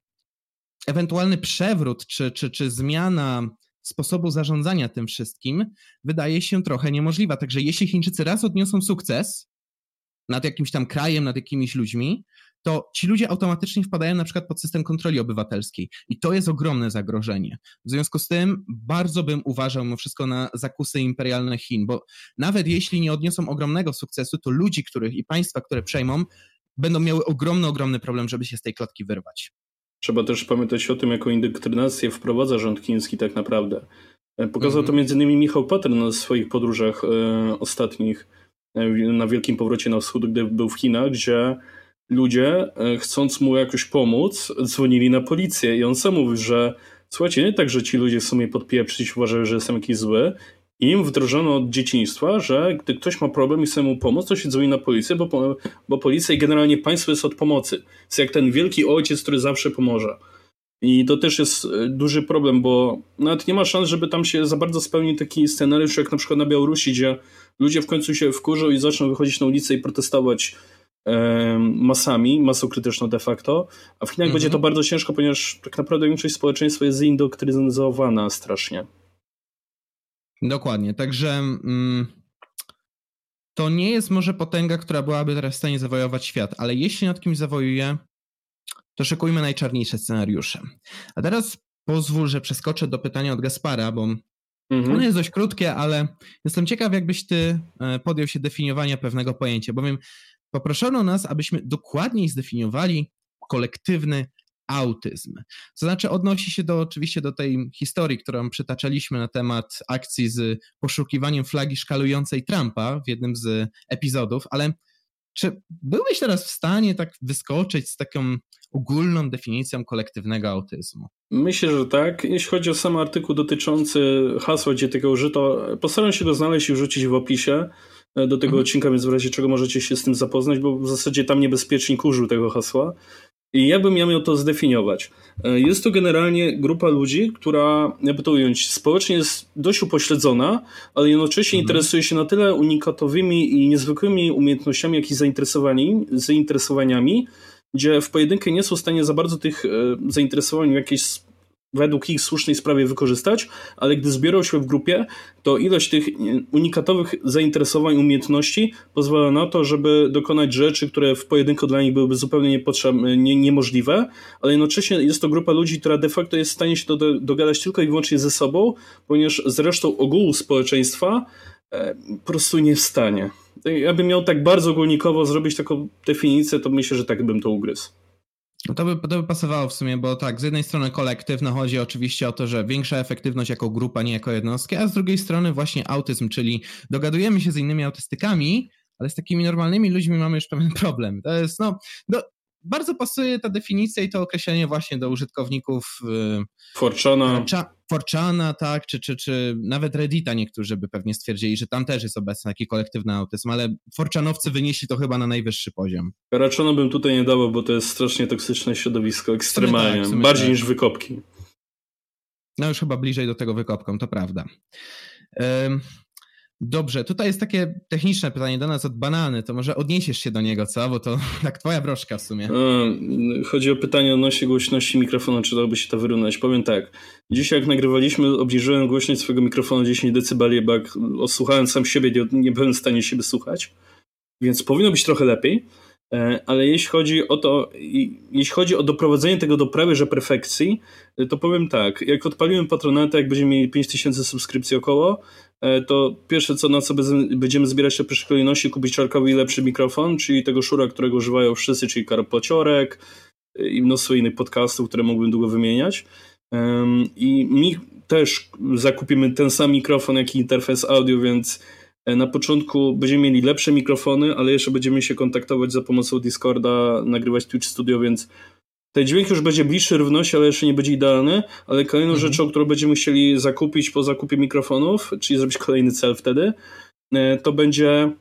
ewentualny przewrót czy, czy, czy zmiana sposobu zarządzania tym wszystkim wydaje się trochę niemożliwa. Także jeśli Chińczycy raz odniosą sukces nad jakimś tam krajem, nad jakimiś ludźmi, to ci ludzie automatycznie wpadają na przykład pod system kontroli obywatelskiej. I to jest ogromne zagrożenie. W związku z tym bardzo bym uważał mimo wszystko na zakusy imperialne Chin, bo nawet jeśli nie odniosą ogromnego sukcesu, to ludzi, których i państwa, które przejmą, będą miały ogromny, ogromny problem, żeby się z tej klatki wyrwać. Trzeba też pamiętać o tym, jaką indoktrynację wprowadza rząd chiński tak naprawdę. Pokazał mm-hmm. to między innymi Michał Patern na swoich podróżach e, ostatnich e, na Wielkim Powrocie na Wschód, gdy był w Chinach, gdzie ludzie, e, chcąc mu jakoś pomóc, dzwonili na policję i on sam mówił, że słuchajcie, nie tak, że ci ludzie chcą mnie podpieprzyć, uważają, że jestem jakiś zły. I im wdrożono od dzieciństwa, że gdy ktoś ma problem i chce mu pomóc, to się dzwoni na policję, bo, bo policja i generalnie państwo jest od pomocy. Jest jak ten wielki ojciec, który zawsze pomoże. I to też jest duży problem, bo nawet nie ma szans, żeby tam się za bardzo spełnił taki scenariusz, jak na przykład na Białorusi, gdzie ludzie w końcu się wkurzą i zaczną wychodzić na ulicę i protestować e, masami, masą krytyczną de facto. A w Chinach mhm. będzie to bardzo ciężko, ponieważ tak naprawdę większość społeczeństwa jest zindoktrynizowana strasznie. Dokładnie, także mm, to nie jest może potęga, która byłaby teraz w stanie zawojować świat, ale jeśli nad kimś zawojuje, to szykujmy najczarniejsze scenariusze. A teraz pozwól, że przeskoczę do pytania od Gaspara, bo mhm. ono jest dość krótkie, ale jestem ciekaw, jakbyś ty podjął się definiowania pewnego pojęcia, bowiem poproszono nas, abyśmy dokładniej zdefiniowali kolektywny autyzm. To znaczy odnosi się do oczywiście do tej historii, którą przytaczaliśmy na temat akcji z poszukiwaniem flagi szkalującej Trumpa w jednym z epizodów, ale czy byłeś teraz w stanie tak wyskoczyć z taką ogólną definicją kolektywnego autyzmu? Myślę, że tak. Jeśli chodzi o sam artykuł dotyczący hasła, gdzie tego użyto, postaram się go znaleźć i wrzucić w opisie do tego mhm. odcinka, więc w razie czego możecie się z tym zapoznać, bo w zasadzie tam niebezpiecznik użył tego hasła. I ja bym ja miał to zdefiniować. Jest to generalnie grupa ludzi, która, jakby to ująć, społecznie jest dość upośledzona, ale jednocześnie mhm. interesuje się na tyle unikatowymi i niezwykłymi umiejętnościami, jak i zainteresowani, zainteresowaniami, gdzie w pojedynkę nie są w stanie za bardzo tych zainteresowań w jakiejś według ich słusznej sprawie wykorzystać, ale gdy zbiorą się w grupie, to ilość tych unikatowych zainteresowań, umiejętności pozwala na to, żeby dokonać rzeczy, które w pojedynku dla nich byłyby zupełnie niepotrzebne, nie, niemożliwe, ale jednocześnie jest to grupa ludzi, która de facto jest w stanie się do, dogadać tylko i wyłącznie ze sobą, ponieważ z resztą ogółu społeczeństwa e, po prostu nie w stanie. Ja bym miał tak bardzo ogólnikowo zrobić taką definicję, to myślę, że tak bym to ugryzł. To by, to by pasowało w sumie, bo tak, z jednej strony kolektywno chodzi oczywiście o to, że większa efektywność jako grupa, nie jako jednostki, a z drugiej strony właśnie autyzm, czyli dogadujemy się z innymi autystykami, ale z takimi normalnymi ludźmi mamy już pewien problem. To jest, no, do, bardzo pasuje ta definicja i to określenie właśnie do użytkowników Forchana, Forchana tak, czy, czy, czy nawet Reddita niektórzy by pewnie stwierdzili, że tam też jest obecny taki kolektywny autyzm, ale forczanowcy wynieśli to chyba na najwyższy poziom. Raczano bym tutaj nie dawał, bo to jest strasznie toksyczne środowisko, ekstremalnie, tak, bardziej tak. niż wykopki. No już chyba bliżej do tego wykopkom, to prawda. Ym... Dobrze, tutaj jest takie techniczne pytanie do nas od Banany, to może odniesiesz się do niego, co? Bo to tak twoja broszka w sumie. Chodzi o pytanie odnośnie głośności mikrofonu, czy dałoby się to wyrównać. Powiem tak, dzisiaj jak nagrywaliśmy, obniżyłem głośność swojego mikrofonu dziesięć decybeli, bo jak osłuchałem sam siebie, nie, nie byłem w stanie siebie słuchać, więc powinno być trochę lepiej, ale jeśli chodzi o to, jeśli chodzi o doprowadzenie tego do prawie że perfekcji, to powiem tak, jak odpalimy Patronata, jak będziemy mieli pięć tysięcy subskrypcji około, to pierwsze co na co będziemy zbierać, to w pierwszej kolejności kupić Czarkowi lepszy mikrofon, czyli tego Szura, którego używają wszyscy, czyli Karpociorek i mnóstwo innych podcastów, które mógłbym długo wymieniać. I mi też zakupimy ten sam mikrofon, jak i interfejs audio, więc na początku będziemy mieli lepsze mikrofony, ale jeszcze będziemy się kontaktować za pomocą Discorda, nagrywać Twitch Studio, więc ten dźwięk już będzie bliższy równości, ale jeszcze nie będzie idealny, ale kolejną mhm. rzeczą, którą będziemy chcieli zakupić po zakupie mikrofonów, czyli zrobić kolejny cel wtedy, to będzie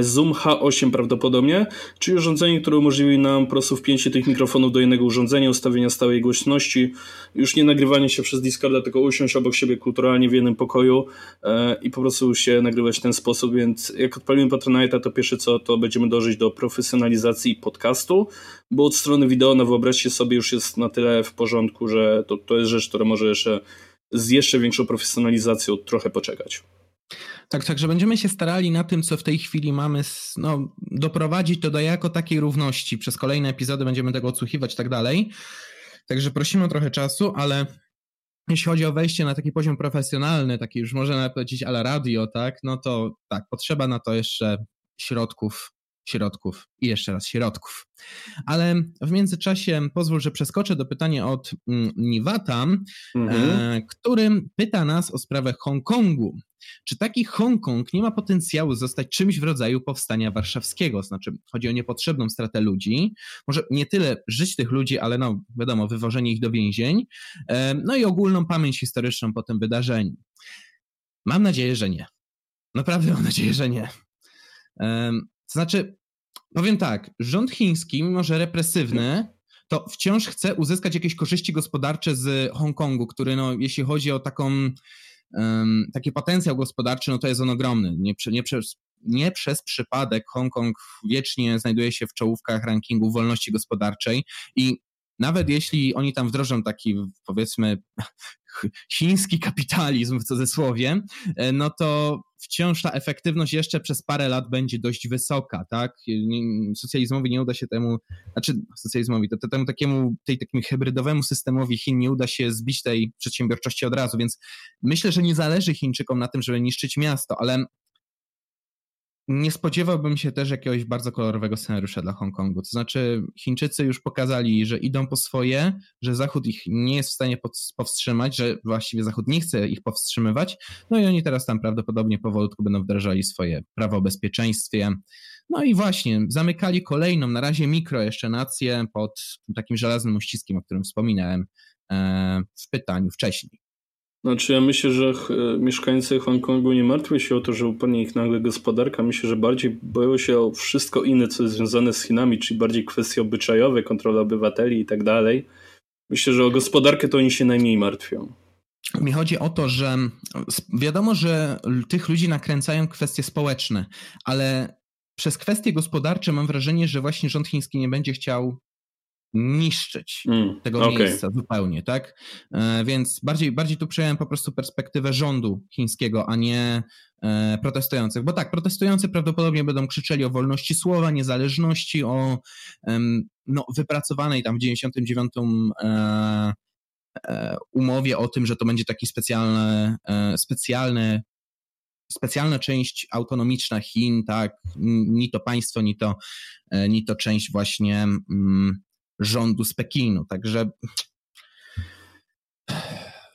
Zoom H osiem prawdopodobnie, czyli urządzenie, które umożliwi nam po prostu wpięcie tych mikrofonów do innego urządzenia, ustawienia stałej głośności, już nie nagrywanie się przez Discorda, tylko usiąść obok siebie kulturalnie w jednym pokoju i po prostu się nagrywać w ten sposób, więc jak odpalimy Patronite'a, to pierwsze co, to będziemy dążyć do profesjonalizacji podcastu, bo od strony wideo, no wyobraźcie sobie, już jest na tyle w porządku, że to, to jest rzecz, która może jeszcze z jeszcze większą profesjonalizacją trochę poczekać. Tak, także będziemy się starali na tym, co w tej chwili mamy, no, doprowadzić to do jako takiej równości. Przez kolejne epizody będziemy tego odsłuchiwać i tak dalej. Także prosimy o trochę czasu, ale jeśli chodzi o wejście na taki poziom profesjonalny, taki już można nawet powiedzieć a la radio, tak, no to tak, potrzeba na to jeszcze środków, środków i jeszcze raz środków. Ale w międzyczasie pozwól, że przeskoczę do pytania od Niwata, mhm. e, który pyta nas o sprawę Hongkongu. Czy taki Hongkong nie ma potencjału zostać czymś w rodzaju powstania warszawskiego? Znaczy, chodzi o niepotrzebną stratę ludzi. Może nie tyle żyć tych ludzi, ale no wiadomo, wywożenie ich do więzień. No i ogólną pamięć historyczną po tym wydarzeniu. Mam nadzieję, że nie. Naprawdę mam nadzieję, że nie. To znaczy, powiem tak, rząd chiński, mimo że represywny, to wciąż chce uzyskać jakieś korzyści gospodarcze z Hongkongu, który no, jeśli chodzi o taką... Um, taki potencjał gospodarczy, no to jest on ogromny. Nie, nie, przez, nie przez przypadek Hongkong wiecznie znajduje się w czołówkach rankingu wolności gospodarczej i nawet jeśli oni tam wdrożą taki, powiedzmy, chiński kapitalizm w cudzysłowie, no to wciąż ta efektywność jeszcze przez parę lat będzie dość wysoka, tak? Socjalizmowi nie uda się temu, znaczy socjalizmowi, to, to temu takiemu, tej takim hybrydowemu systemowi Chin nie uda się zbić tej przedsiębiorczości od razu, więc myślę, że nie zależy Chińczykom na tym, żeby niszczyć miasto, ale nie spodziewałbym się też jakiegoś bardzo kolorowego scenariusza dla Hongkongu. To znaczy Chińczycy już pokazali, że idą po swoje, że Zachód ich nie jest w stanie powstrzymać, że właściwie Zachód nie chce ich powstrzymywać. No i oni teraz tam prawdopodobnie powolutku będą wdrażali swoje prawo o bezpieczeństwie. No i właśnie zamykali kolejną, na razie mikro jeszcze nację pod takim żelaznym uściskiem, o którym wspominałem w pytaniu wcześniej. Znaczy ja myślę, że mieszkańcy Hongkongu nie martwią się o to, że upadnie ich nagle gospodarka. Myślę, że bardziej boją się o wszystko inne, co jest związane z Chinami, czyli bardziej kwestie obyczajowe, kontrola obywateli i tak dalej. Myślę, że o gospodarkę to oni się najmniej martwią. Mi chodzi o to, że wiadomo, że tych ludzi nakręcają kwestie społeczne, ale przez kwestie gospodarcze mam wrażenie, że właśnie rząd chiński nie będzie chciał niszczyć mm, tego okay. miejsca zupełnie, tak? Więc bardziej, bardziej tu przyjąłem po prostu perspektywę rządu chińskiego, a nie protestujących, bo tak, protestujący prawdopodobnie będą krzyczeli o wolności słowa, niezależności, o no, wypracowanej tam w dziewięćdziesiątym dziewiątym umowie o tym, że to będzie taki specjalny, specjalny specjalna część autonomiczna Chin, tak? Ni to państwo, ni to, ni to część właśnie rządu z Pekinu. Także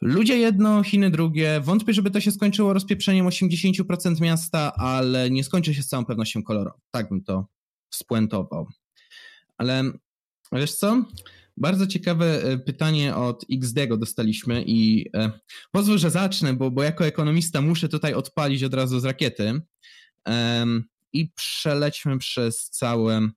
ludzie jedno, Chiny drugie. Wątpię, żeby to się skończyło rozpieprzeniem osiemdziesiąt procent miasta, ale nie skończy się z całą pewnością kolorową. Tak bym to spuentował. Ale wiesz co? Bardzo ciekawe pytanie od X D go dostaliśmy i e, pozwól, że zacznę, bo, bo jako ekonomista muszę tutaj odpalić od razu z rakiety e, i przelećmy przez całe,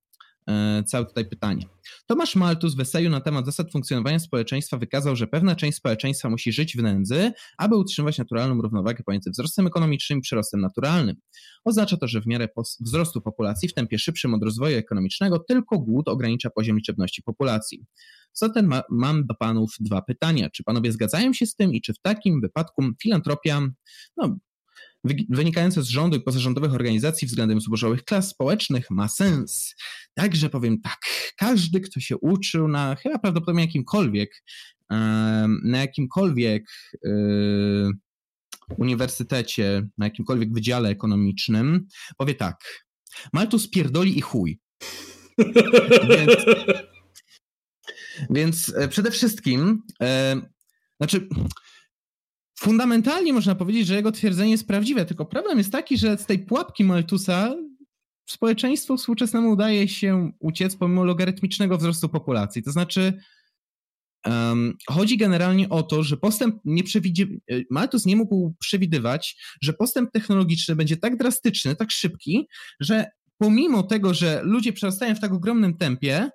e, całe tutaj pytanie. Tomasz Malthus w eseju na temat zasad funkcjonowania społeczeństwa wykazał, że pewna część społeczeństwa musi żyć w nędzy, aby utrzymywać naturalną równowagę pomiędzy wzrostem ekonomicznym i przyrostem naturalnym. Oznacza to, że w miarę wzrostu populacji w tempie szybszym od rozwoju ekonomicznego tylko głód ogranicza poziom liczebności populacji. Zatem ma, mam do panów dwa pytania. Czy panowie zgadzają się z tym i czy w takim wypadku filantropia no, wynikająca z rządu i pozarządowych organizacji względem zubożałych klas społecznych ma sens? Także powiem tak, każdy, kto się uczył na chyba prawdopodobnie jakimkolwiek, na jakimkolwiek uniwersytecie, na jakimkolwiek wydziale ekonomicznym, powie tak, Malthus pierdoli i chuj. Więc... Więc przede wszystkim, e, znaczy fundamentalnie można powiedzieć, że jego twierdzenie jest prawdziwe, tylko problem jest taki, że z tej pułapki Malthusa społeczeństwu współczesnemu udaje się uciec pomimo logarytmicznego wzrostu populacji. To znaczy um, chodzi generalnie o to, że postęp nie przewidzi... Malthus nie mógł przewidywać, że postęp technologiczny będzie tak drastyczny, tak szybki, że pomimo tego, że ludzie przerastają w tak ogromnym tempie,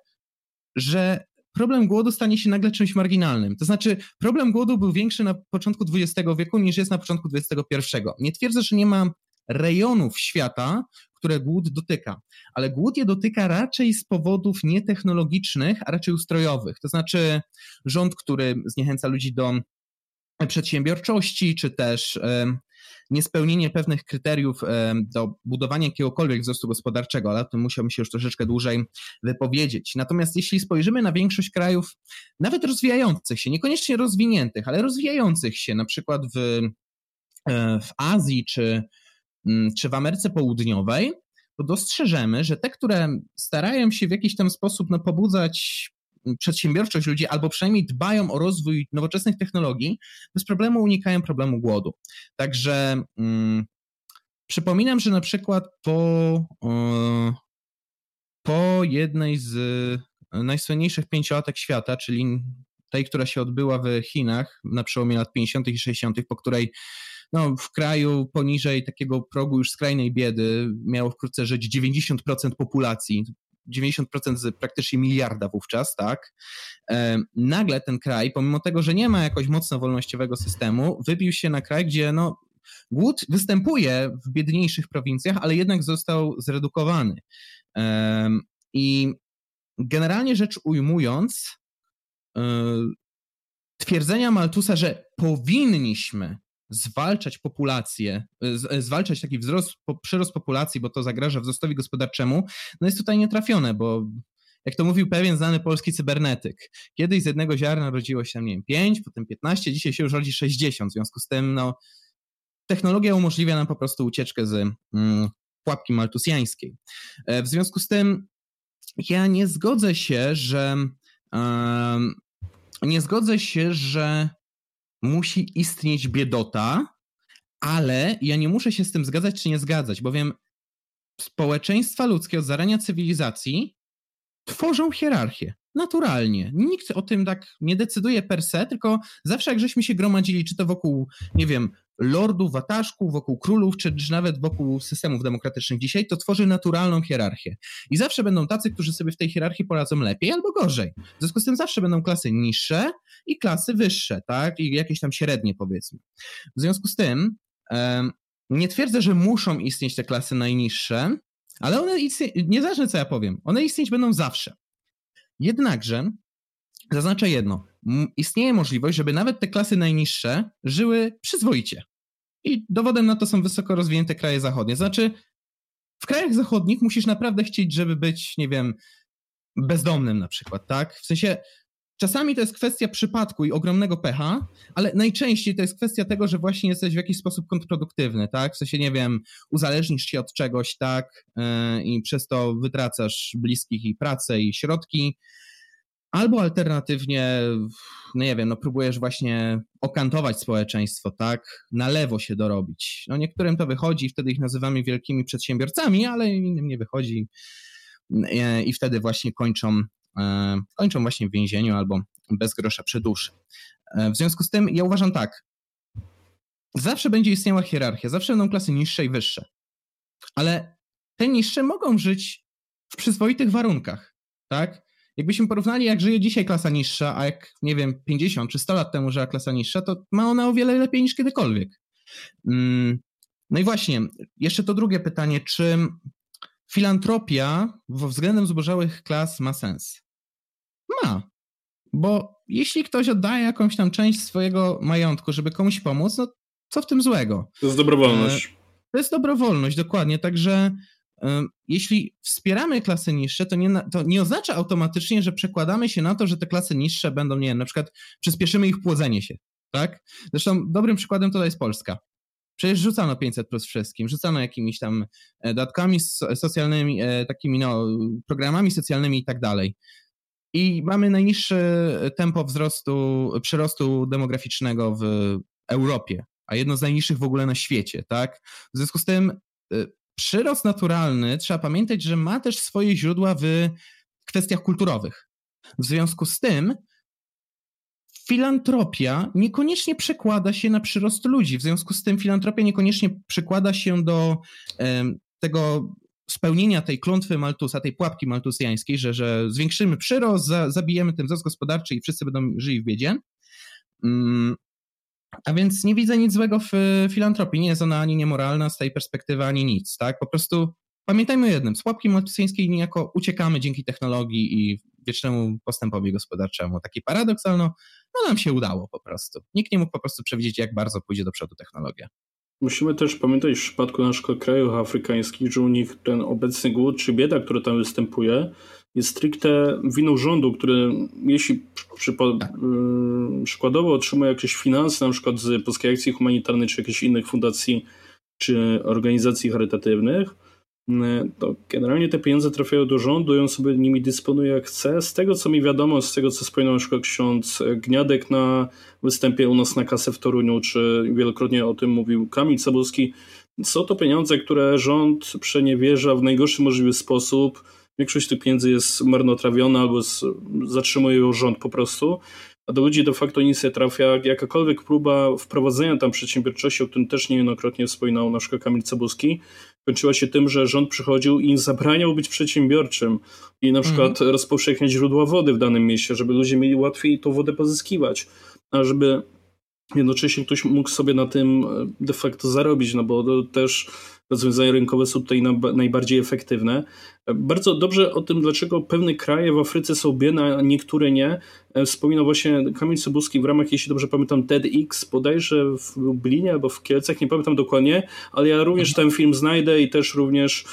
że problem głodu stanie się nagle czymś marginalnym. To znaczy problem głodu był większy na początku dwudziestego wieku niż jest na początku dwudziestego pierwszego. Nie twierdzę, że nie ma rejonów świata, które głód dotyka, ale głód je dotyka raczej z powodów nietechnologicznych, a raczej ustrojowych. To znaczy rząd, który zniechęca ludzi do przedsiębiorczości, czy też y, niespełnienie pewnych kryteriów y, do budowania jakiegokolwiek wzrostu gospodarczego, ale o tym musiałbym się już troszeczkę dłużej wypowiedzieć. Natomiast jeśli spojrzymy na większość krajów, nawet rozwijających się, niekoniecznie rozwiniętych, ale rozwijających się, na przykład w, y, w Azji czy, y, czy w Ameryce Południowej, to dostrzeżemy, że te, które starają się w jakiś tam sposób no, pobudzać przedsiębiorczość ludzi, albo przynajmniej dbają o rozwój nowoczesnych technologii, bez problemu unikają problemu głodu. Także mm, przypominam, że na przykład po, yy, po jednej z najsłynniejszych pięciolatek świata, czyli tej, która się odbyła w Chinach na przełomie lat pięćdziesiątych i sześćdziesiątych, po której no, w kraju poniżej takiego progu już skrajnej biedy miało wkrótce żyć dziewięćdziesiąt procent populacji, dziewięćdziesiąt procent z praktycznie miliarda wówczas, tak, nagle ten kraj, pomimo tego, że nie ma jakoś mocno wolnościowego systemu, wybił się na kraj, gdzie no, głód występuje w biedniejszych prowincjach, ale jednak został zredukowany. I generalnie rzecz ujmując, twierdzenia Malthusa, że powinniśmy zwalczać populację, zwalczać taki wzrost, przyrost populacji, bo to zagraża wzrostowi gospodarczemu, no jest tutaj nietrafione, bo jak to mówił pewien znany polski cybernetyk, kiedyś z jednego ziarna rodziło się, nie wiem, pięć, potem piętnaście, dzisiaj się już rodzi sześćdziesiąt, w związku z tym no, technologia umożliwia nam po prostu ucieczkę z mm, pułapki maltusjańskiej. W związku z tym ja nie zgodzę się, że um, nie zgodzę się, że musi istnieć biedota, ale ja nie muszę się z tym zgadzać czy nie zgadzać, bowiem społeczeństwa ludzkie od zarania cywilizacji tworzą hierarchię, naturalnie. Nikt o tym tak nie decyduje per se, tylko zawsze jak żeśmy się gromadzili, czy to wokół, nie wiem, lordów, wataszków, wokół królów, czy, czy nawet wokół systemów demokratycznych dzisiaj, to tworzy naturalną hierarchię. I zawsze będą tacy, którzy sobie w tej hierarchii poradzą lepiej albo gorzej. W związku z tym zawsze będą klasy niższe i klasy wyższe, tak? I jakieś tam średnie, powiedzmy. W związku z tym e, nie twierdzę, że muszą istnieć te klasy najniższe, ale one istnie... niezależnie co ja powiem, one istnieć będą zawsze. Jednakże zaznaczę jedno. Istnieje możliwość, żeby nawet te klasy najniższe żyły przyzwoicie. I dowodem na to są wysoko rozwinięte kraje zachodnie. Znaczy, w krajach zachodnich musisz naprawdę chcieć, żeby być, nie wiem, bezdomnym na przykład, tak? W sensie, czasami to jest kwestia przypadku i ogromnego pecha, ale najczęściej to jest kwestia tego, że właśnie jesteś w jakiś sposób kontrproduktywny, tak? W sensie, nie wiem, uzależnisz się od czegoś, tak? Yy, I przez to wytracasz bliskich i pracę, i środki. Albo alternatywnie, no nie wiem, no próbujesz właśnie okantować społeczeństwo, tak? Na lewo się dorobić. No niektórym to wychodzi, wtedy ich nazywamy wielkimi przedsiębiorcami, ale innym nie wychodzi i wtedy właśnie kończą, kończą właśnie w więzieniu albo bez grosza przy duszy. W związku z tym ja uważam tak, zawsze będzie istniała hierarchia, zawsze będą klasy niższe i wyższe, ale te niższe mogą żyć w przyzwoitych warunkach, tak? Jakbyśmy porównali, jak żyje dzisiaj klasa niższa, a jak, nie wiem, pięćdziesiąt czy sto lat temu żyła klasa niższa, to ma ona o wiele lepiej niż kiedykolwiek. No i właśnie, jeszcze to drugie pytanie, czy filantropia względem zubożałych klas ma sens? Ma, bo jeśli ktoś oddaje jakąś tam część swojego majątku, żeby komuś pomóc, no co w tym złego? To jest dobrowolność. To jest dobrowolność, dokładnie, także... Jeśli wspieramy klasy niższe, to nie, to nie oznacza automatycznie, że przekładamy się na to, że te klasy niższe będą, nie wiem, na przykład przyspieszymy ich płodzenie się, tak? Zresztą dobrym przykładem tutaj jest Polska. Przecież rzucano pięćset plus wszystkim, rzucano jakimiś tam dodatkami socjalnymi, takimi no, programami socjalnymi i tak dalej. I mamy najniższe tempo wzrostu, przyrostu demograficznego w Europie, a jedno z najniższych w ogóle na świecie, tak? W związku z tym przyrost naturalny, trzeba pamiętać, że ma też swoje źródła w kwestiach kulturowych. W związku z tym filantropia niekoniecznie przekłada się na przyrost ludzi. W związku z tym filantropia niekoniecznie przekłada się do um, tego spełnienia tej klątwy Maltusa, tej pułapki maltusjańskiej, że, że zwiększymy przyrost, za, zabijemy ten wzrost gospodarczy i wszyscy będą żyli w biedzie. Um, A więc nie widzę nic złego w filantropii, nie jest ona ani niemoralna z tej perspektywy, ani nic, tak? Po prostu pamiętajmy o jednym, z pułapki maltusjańskiej niejako uciekamy dzięki technologii i wiecznemu postępowi gospodarczemu. Taki paradoksalno, no nam się udało po prostu. Nikt nie mógł po prostu przewidzieć, jak bardzo pójdzie do przodu technologia. Musimy też pamiętać w przypadku naszego kraju afrykańskich, że u nich ten obecny głód czy bieda, która tam występuje, jest stricte winą rządu, który jeśli przypa- tak. y- przykładowo otrzymuje jakieś finanse na przykład z Polskiej Akcji Humanitarnej czy jakichś innych fundacji czy organizacji charytatywnych, y- to generalnie te pieniądze trafiają do rządu i on sobie nimi dysponuje jak chce. Z tego co mi wiadomo, z tego co wspominał na przykład ksiądz Gniadek na występie u nas na kasę w Toruniu, czy wielokrotnie o tym mówił Kamil Cebulski, są to pieniądze, które rząd przeniewierza w najgorszy możliwy sposób. Większość tych pieniędzy jest marnotrawiona albo z, zatrzymuje ją rząd po prostu, a do ludzi de facto nic nie trafia. Jakakolwiek próba wprowadzenia tam przedsiębiorczości, o którym też niejednokrotnie wspominał na przykład Kamil Cebulski, kończyła się tym, że rząd przychodził i zabraniał być przedsiębiorczym i na przykład mhm. rozpowszechniać źródła wody w danym mieście, żeby ludzie mieli łatwiej tą wodę pozyskiwać, a żeby jednocześnie ktoś mógł sobie na tym de facto zarobić, no bo to też rozwiązania rynkowe są tutaj najbardziej efektywne. Bardzo dobrze o tym, dlaczego pewne kraje w Afryce są biedne, a niektóre nie, wspominał właśnie Kamil Cebulski w ramach, jeśli dobrze pamiętam, TEDx, bodajże w Lublinie albo w Kielcach, nie pamiętam dokładnie, ale ja również ten film znajdę i też również,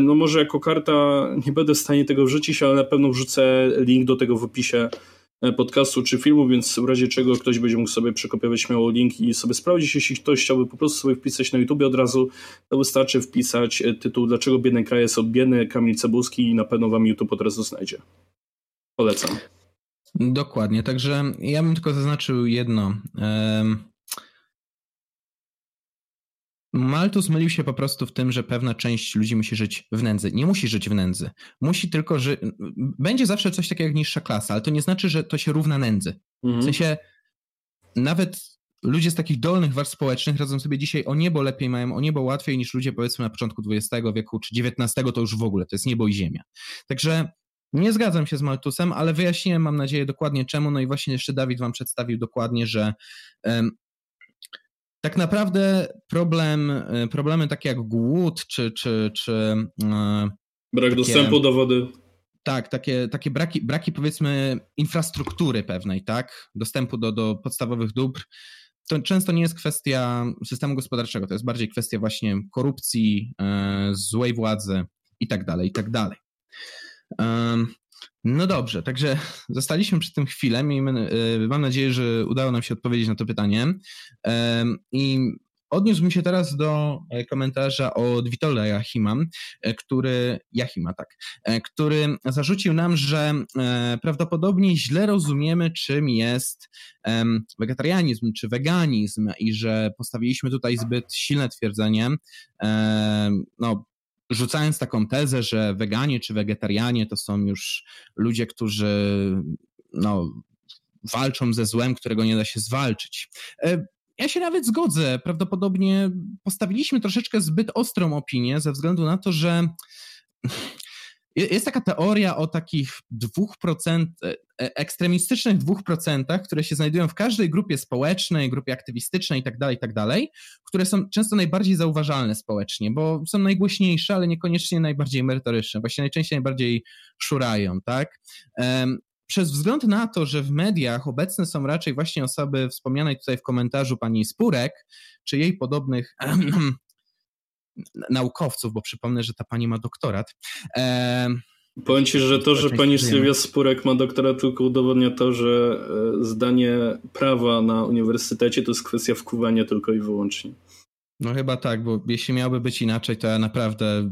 no może jako karta nie będę w stanie tego wrzucić, ale na pewno wrzucę link do tego w opisie podcastu czy filmu, więc w razie czego ktoś będzie mógł sobie przekopiować śmiało link i sobie sprawdzić, jeśli ktoś chciałby po prostu sobie wpisać na YouTubie od razu, to wystarczy wpisać tytuł Dlaczego biedne kraje są biedne, Kamil Cebulski i na pewno wam YouTube od razu znajdzie. Polecam. Dokładnie, także ja bym tylko zaznaczył jedno. Malthus mylił się po prostu w tym, że pewna część ludzi musi żyć w nędzy. Nie musi żyć w nędzy. Musi tylko żyć... Będzie zawsze coś takiego jak niższa klasa, ale to nie znaczy, że to się równa nędzy. Mhm. W sensie nawet ludzie z takich dolnych warstw społecznych radzą sobie dzisiaj o niebo lepiej, mają o niebo łatwiej niż ludzie powiedzmy na początku dwudziestego wieku czy dziewiętnastego, to już w ogóle. To jest niebo i ziemia. Także nie zgadzam się z Malthusem, ale wyjaśniłem, mam nadzieję, dokładnie czemu. No i właśnie jeszcze Dawid wam przedstawił dokładnie, że... Um, tak naprawdę problem, problemy takie jak głód, czy... czy, czy brak takie, dostępu do wody. Tak, takie, takie braki, braki powiedzmy infrastruktury pewnej, tak? Dostępu do, do podstawowych dóbr. To często nie jest kwestia systemu gospodarczego, to jest bardziej kwestia właśnie korupcji, złej władzy i tak dalej, i tak dalej. No dobrze, także zostaliśmy przy tym chwilę i mam nadzieję, że udało nam się odpowiedzieć na to pytanie i Odniósłbym się teraz do komentarza od Witolda Jachima, który, Jachima, tak, który zarzucił nam, że prawdopodobnie źle rozumiemy, czym jest wegetarianizm czy weganizm i że postawiliśmy tutaj zbyt silne twierdzenie, no, rzucając taką tezę, że weganie czy wegetarianie to są już ludzie, którzy no, walczą ze złem, którego nie da się zwalczyć. Ja się nawet zgodzę. Prawdopodobnie postawiliśmy troszeczkę zbyt ostrą opinię ze względu na to, że jest taka teoria o takich dwóch procent, ekstremistycznych dwóch procentach, które się znajdują w każdej grupie społecznej, grupie aktywistycznej itd., itd., które są często najbardziej zauważalne społecznie, bo są najgłośniejsze, ale niekoniecznie najbardziej merytoryczne, właśnie najczęściej najbardziej szurają, tak? Um, Przez wzgląd na to, że w mediach obecne są raczej właśnie osoby wspomnianej tutaj w komentarzu pani Spurek, czy jej podobnych naukowców, bo przypomnę, że ta pani ma doktorat. E... Powiem ci, że to, że pani Sylwia Spurek ma doktorat, tylko udowodnia to, że zdanie prawa na uniwersytecie to jest kwestia wkuwania tylko i wyłącznie. No chyba tak, bo jeśli miałoby być inaczej, to ja naprawdę...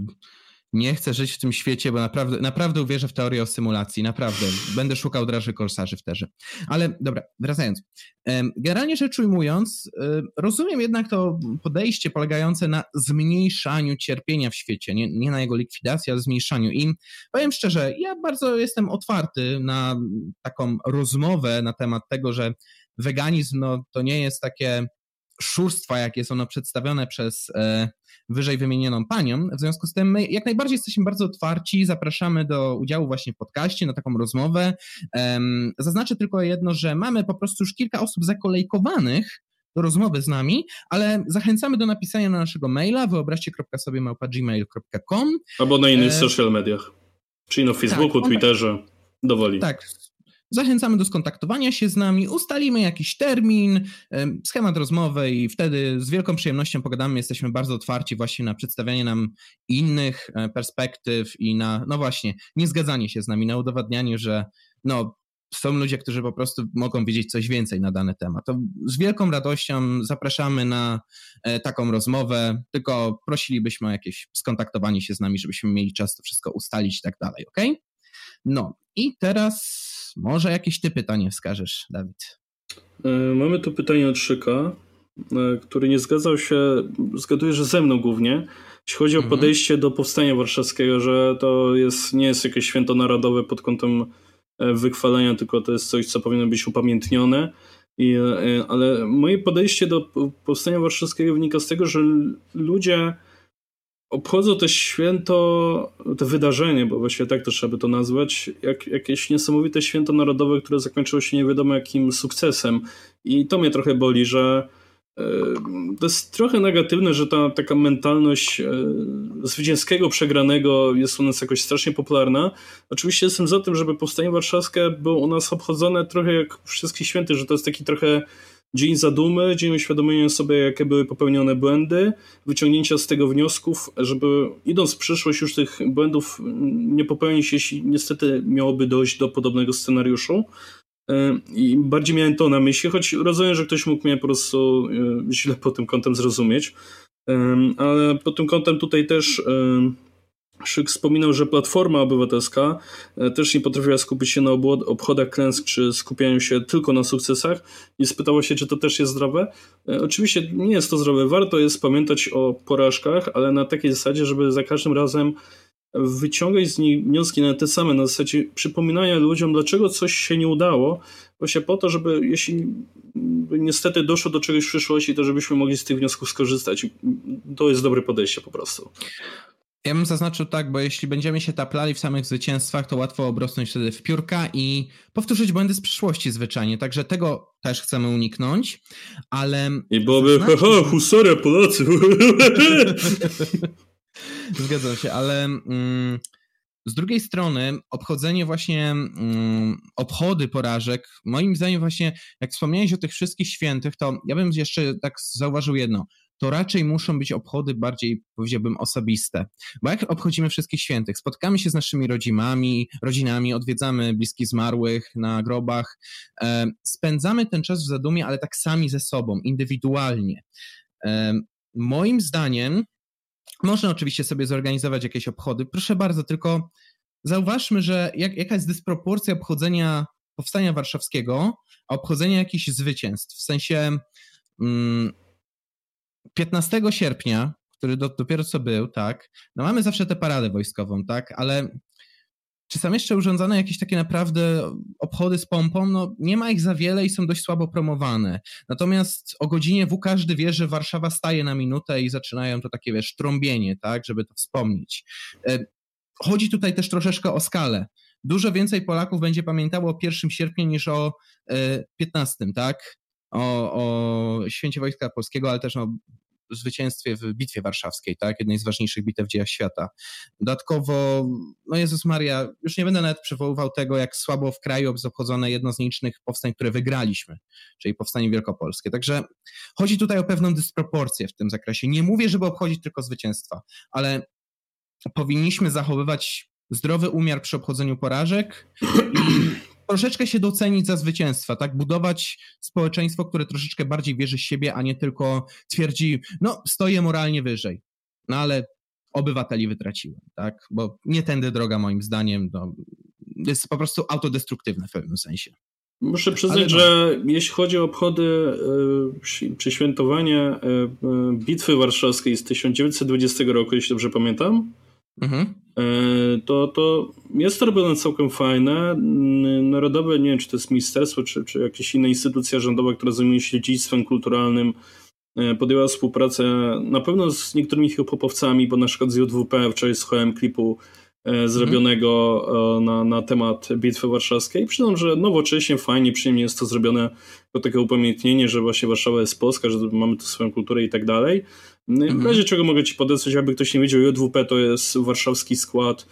Nie chcę żyć w tym świecie, bo naprawdę, naprawdę uwierzę w teorię o symulacji, naprawdę. Będę szukał draży korsarzy w terze. Ale dobra, wracając. Generalnie rzecz ujmując, rozumiem jednak to podejście polegające na zmniejszaniu cierpienia w świecie, nie, nie na jego likwidacji, ale zmniejszaniu. I powiem szczerze, ja bardzo jestem otwarty na taką rozmowę na temat tego, że weganizm no, to nie jest takie... szurstwa, jakie są ono przedstawione przez e, wyżej wymienioną panią. W związku z tym my jak najbardziej jesteśmy bardzo otwarci, zapraszamy do udziału właśnie w podcaście, na taką rozmowę. E, zaznaczę tylko jedno, że mamy po prostu już kilka osób zakolejkowanych do rozmowy z nami, ale zachęcamy do napisania na naszego maila wyobraźcie kropka sobie małpa gmail kropka com albo na innych e... social mediach, czyli na Facebooku, tak, Twitterze, dowoli. Tak. Zachęcamy do skontaktowania się z nami, ustalimy jakiś termin, schemat rozmowy i wtedy z wielką przyjemnością pogadamy. Jesteśmy bardzo otwarci właśnie na przedstawianie nam innych perspektyw i na, no właśnie, niezgadzanie się z nami, na udowadnianie, że no, są ludzie, którzy po prostu mogą wiedzieć coś więcej na dany temat. To z wielką radością zapraszamy na taką rozmowę, tylko prosilibyśmy o jakieś skontaktowanie się z nami, żebyśmy mieli czas to wszystko ustalić i tak dalej, okej? Okay? No i teraz... Może jakieś ty pytanie wskażesz, Dawid? Mamy tu pytanie od Szyka, który nie zgadzał się, zgaduje, że ze mną głównie, jeśli chodzi o mhm. podejście do Powstania Warszawskiego, że to jest, nie jest jakieś święto narodowe pod kątem wychwalenia, tylko to jest coś, co powinno być upamiętnione. I, ale moje podejście do Powstania Warszawskiego wynika z tego, że ludzie obchodzą to święto, to wydarzenie, bo właściwie tak to trzeba by to nazwać, jak jakieś niesamowite święto narodowe, które zakończyło się nie wiadomo jakim sukcesem. I to mnie trochę boli, że y, to jest trochę negatywne, że ta taka mentalność y, zwycięskiego, przegranego jest u nas jakoś strasznie popularna. Oczywiście jestem za tym, żeby Powstanie Warszawskie było u nas obchodzone trochę jak wszystkich świętych, że to jest taki trochę dzień zadumy, dzień uświadomienia sobie, jakie były popełnione błędy, wyciągnięcia z tego wniosków, żeby idąc w przyszłość już tych błędów nie popełnić, jeśli niestety miałoby dojść do podobnego scenariuszu. I bardziej miałem to na myśli, choć rozumiem, że ktoś mógł mnie po prostu źle pod tym kątem zrozumieć. Ale pod tym kątem tutaj też... Szyk wspominał, że Platforma Obywatelska też nie potrafiła skupić się na obchodach klęsk, czy skupianiu się tylko na sukcesach i spytała się, czy to też jest zdrowe. Oczywiście nie jest to zdrowe. Warto jest pamiętać o porażkach, ale na takiej zasadzie, żeby za każdym razem wyciągać z nich wnioski na te same, na zasadzie przypominania ludziom, dlaczego coś się nie udało, właśnie po to, żeby jeśli niestety doszło do czegoś w przyszłości, to żebyśmy mogli z tych wniosków skorzystać. To jest dobre podejście po prostu. Ja bym zaznaczył tak, bo jeśli będziemy się taplali w samych zwycięstwach, to łatwo obrosnąć wtedy w piórka i powtórzyć błędy z przeszłości zwyczajnie. Także tego też chcemy uniknąć, ale... I byłoby, haha, husaria Polacy. Zgadzam się, ale mm, z drugiej strony obchodzenie właśnie, mm, obchody porażek, moim zdaniem właśnie, jak wspomniałeś o tych wszystkich świętych, to ja bym jeszcze tak zauważył jedno. To raczej muszą być obchody bardziej, powiedziałbym, osobiste. Bo jak obchodzimy wszystkich świętych? Spotkamy się z naszymi rodzinami, rodzinami, odwiedzamy bliskich zmarłych na grobach, spędzamy ten czas w zadumie, ale tak sami ze sobą, indywidualnie. Moim zdaniem można oczywiście sobie zorganizować jakieś obchody. Proszę bardzo, tylko zauważmy, że jak, jaka jest dysproporcja obchodzenia Powstania Warszawskiego, a obchodzenia jakichś zwycięstw. W sensie mm, piętnastego sierpnia, który do, dopiero co był, tak, no mamy zawsze tę paradę wojskową, tak, ale czy są jeszcze urządzane jakieś takie naprawdę obchody z pompą? No nie ma ich za wiele i są dość słabo promowane. Natomiast o godzinie W każdy wie, że Warszawa staje na minutę i zaczynają to takie, wiesz, trąbienie, tak, żeby to wspomnieć. Chodzi tutaj też troszeczkę o skalę. Dużo więcej Polaków będzie pamiętało o pierwszego sierpnia niż o piętnastego, tak? O, o Święcie Wojska Polskiego, ale też o zwycięstwie w Bitwie Warszawskiej, tak? Jednej z ważniejszych bitew w dziejach świata. Dodatkowo, no Jezus Maria, już nie będę nawet przywoływał tego, jak słabo w kraju jest obchodzone jedno z nielicznych powstań, które wygraliśmy, czyli Powstanie Wielkopolskie. Także chodzi tutaj o pewną dysproporcję w tym zakresie. Nie mówię, żeby obchodzić tylko zwycięstwa, ale powinniśmy zachowywać zdrowy umiar przy obchodzeniu porażek i troszeczkę się docenić za zwycięstwa, tak? Budować społeczeństwo, które troszeczkę bardziej wierzy w siebie, a nie tylko twierdzi, no stoję moralnie wyżej, no ale obywateli wytraciłem, tak? Bo nie tędy droga moim zdaniem, no, jest po prostu autodestruktywne w pewnym sensie. Muszę przyznać, ale... że jeśli chodzi o obchody czy świętowanie Bitwy Warszawskiej z tysiąc dziewięćset dwudziestego roku, jeśli dobrze pamiętam, mhm. To, to jest to robione całkiem fajne. Narodowe, nie wiem czy to jest ministerstwo, czy, czy jakaś inna instytucja rządowa, która zajmuje się dziedzictwem kulturalnym, podjęła współpracę na pewno z niektórymi hip-hopowcami, bo na przykład z J W P wczoraj słuchałem klipu zrobionego mhm. na, na temat Bitwy Warszawskiej i przyznam, że nowocześnie, fajnie, przyjemnie jest to zrobione jako takie upamiętnienie, że właśnie Warszawa jest Polska, że mamy tu swoją kulturę i tak dalej. W razie czego mogę ci podesłać, aby ktoś nie wiedział, J W P to jest warszawski skład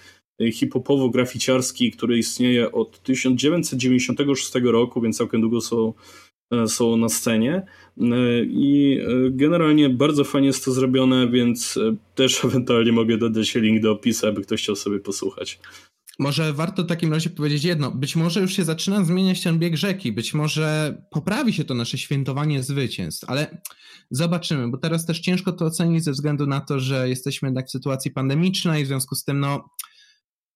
hip-hopowo-graficiarski, który istnieje od tysiąc dziewięćset dziewięćdziesiątego szóstego roku, więc całkiem długo są, są na scenie i generalnie bardzo fajnie jest to zrobione, więc też ewentualnie mogę dodać link do opisu, aby ktoś chciał sobie posłuchać. Może warto w takim razie powiedzieć jedno. Być może już się zaczyna zmieniać ten bieg rzeki. Być może poprawi się to nasze świętowanie zwycięstw, ale zobaczymy, bo teraz też ciężko to ocenić ze względu na to, że jesteśmy jednak w sytuacji pandemicznej, w związku z tym no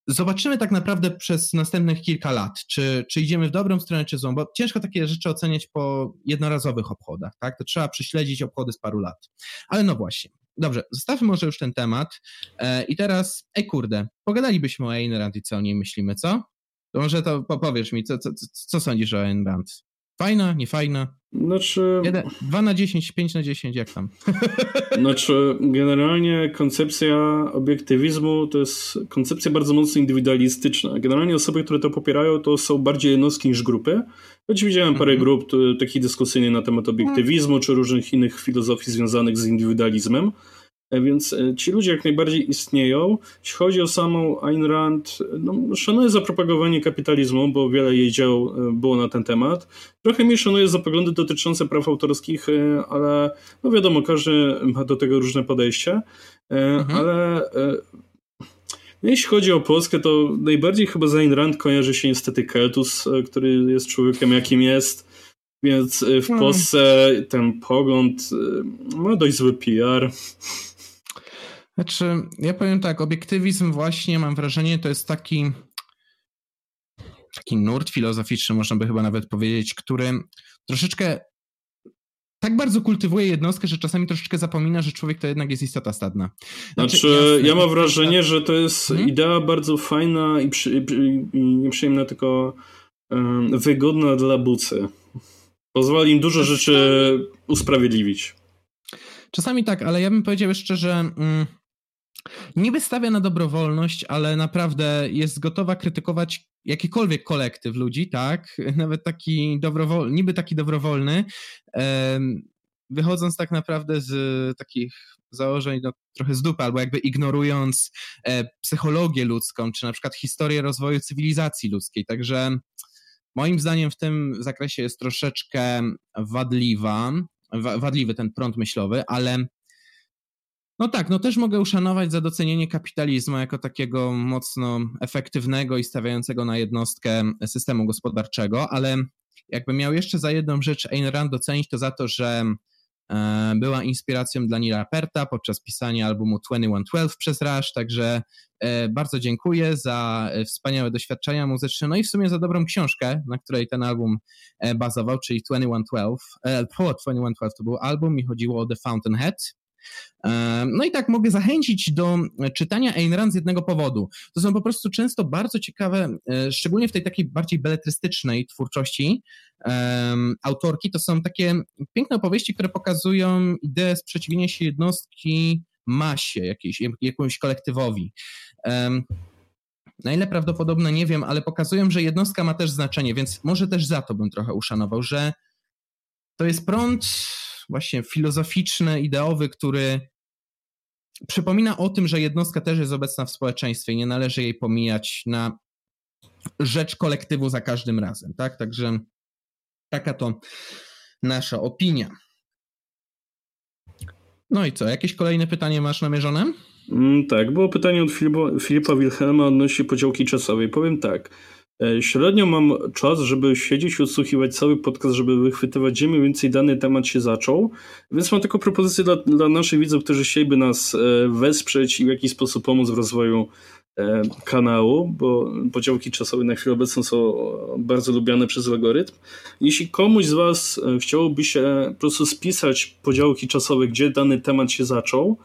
zobaczymy tak naprawdę przez następnych kilka lat, czy, czy idziemy w dobrą stronę, czy złą, bo ciężko takie rzeczy oceniać po jednorazowych obchodach, tak? To trzeba prześledzić obchody z paru lat. Ale no właśnie. Dobrze, zostawmy może już ten temat e, i teraz, ej kurde, pogadalibyśmy o Ayn Rand i co o niej myślimy, co? To może to powiesz mi, co, co, co sądzisz o Ayn Rand? Fajna, niefajna? Znaczy... dwa na dziesięć, pięć na dziesięć, jak tam? Znaczy, generalnie koncepcja obiektywizmu to jest koncepcja bardzo mocno indywidualistyczna. Generalnie osoby, które to popierają, to są bardziej jednostki niż grupy. Choć widziałem parę mm-hmm. grup takich dyskusyjnych na temat obiektywizmu czy różnych innych filozofii związanych z indywidualizmem. Więc ci ludzie jak najbardziej istnieją. Jeśli chodzi o samą Ayn Rand, no, szanuję za propagowanie kapitalizmu, bo wiele jej dzieł było na ten temat. Trochę mniej szanuję za poglądy dotyczące praw autorskich, ale no wiadomo, każdy ma do tego różne podejście. Mhm. Ale jeśli chodzi o Polskę, to najbardziej chyba z Ayn Rand kojarzy się niestety Keltus, który jest człowiekiem jakim jest. Więc w no. Polsce ten pogląd ma dość zły P R. Znaczy, ja powiem tak, obiektywizm właśnie, mam wrażenie, to jest taki, taki nurt filozoficzny, można by chyba nawet powiedzieć, który troszeczkę tak bardzo kultywuje jednostkę, że czasami troszeczkę zapomina, że człowiek to jednak jest istota stadna. Znaczy, znaczy jasne, ja mam wrażenie, że to jest hmm? idea bardzo fajna i, przy, i nieprzyjemna, tylko um, wygodna dla bucy. Pozwoli im dużo rzeczy usprawiedliwić. Czasami tak, ale ja bym powiedział jeszcze, że mm, niby stawia na dobrowolność, ale naprawdę jest gotowa krytykować jakikolwiek kolektyw ludzi, tak? Nawet taki dobrowolny, niby taki dobrowolny, wychodząc tak naprawdę z takich założeń no, trochę z dupy, albo jakby ignorując psychologię ludzką, czy na przykład historię rozwoju cywilizacji ludzkiej. Także moim zdaniem w tym zakresie jest troszeczkę wadliwa, wadliwy ten prąd myślowy, ale no tak, no też mogę uszanować za docenienie kapitalizmu jako takiego mocno efektywnego i stawiającego na jednostkę systemu gospodarczego, ale jakbym miał jeszcze za jedną rzecz Ayn Rand docenić, to za to, że była inspiracją dla Nila Perta podczas pisania albumu dwadzieścia jeden dwanaście przez Rush, także bardzo dziękuję za wspaniałe doświadczenia muzyczne, no i w sumie za dobrą książkę, na której ten album bazował, czyli dwadzieścia jeden dwanaście, dwadzieścia jeden dwanaście to był album i chodziło o The Fountainhead. No i tak mogę zachęcić do czytania Ayn Rand z jednego powodu. To są po prostu często bardzo ciekawe, szczególnie w tej takiej bardziej beletrystycznej twórczości um, autorki, to są takie piękne opowieści, które pokazują ideę sprzeciwienia się jednostki masie, jakiejś, jakiemuś kolektywowi. Um, Na ile prawdopodobne nie wiem, ale pokazują, że jednostka ma też znaczenie, więc może też za to bym trochę uszanował, że to jest prąd właśnie filozoficzny, ideowy, który przypomina o tym, że jednostka też jest obecna w społeczeństwie i nie należy jej pomijać na rzecz kolektywu za każdym razem, tak? Także taka to nasza opinia. No i co, jakieś kolejne pytanie masz namierzone? Mm, tak, było pytanie od Filipa, Filipa Wilhelma odnośnie podziałki czasowej. Powiem tak. Średnio mam czas, żeby siedzieć i odsłuchiwać cały podcast, żeby wychwytywać ziemię, więcej dany temat się zaczął, więc mam taką propozycję dla, dla naszych widzów, którzy chcieliby nas wesprzeć i w jakiś sposób pomóc w rozwoju kanału, bo podziałki czasowe na chwilę obecną są bardzo lubiane przez algorytm. Jeśli komuś z was chciałoby się po prostu spisać podziałki czasowe, gdzie dany temat się zaczął,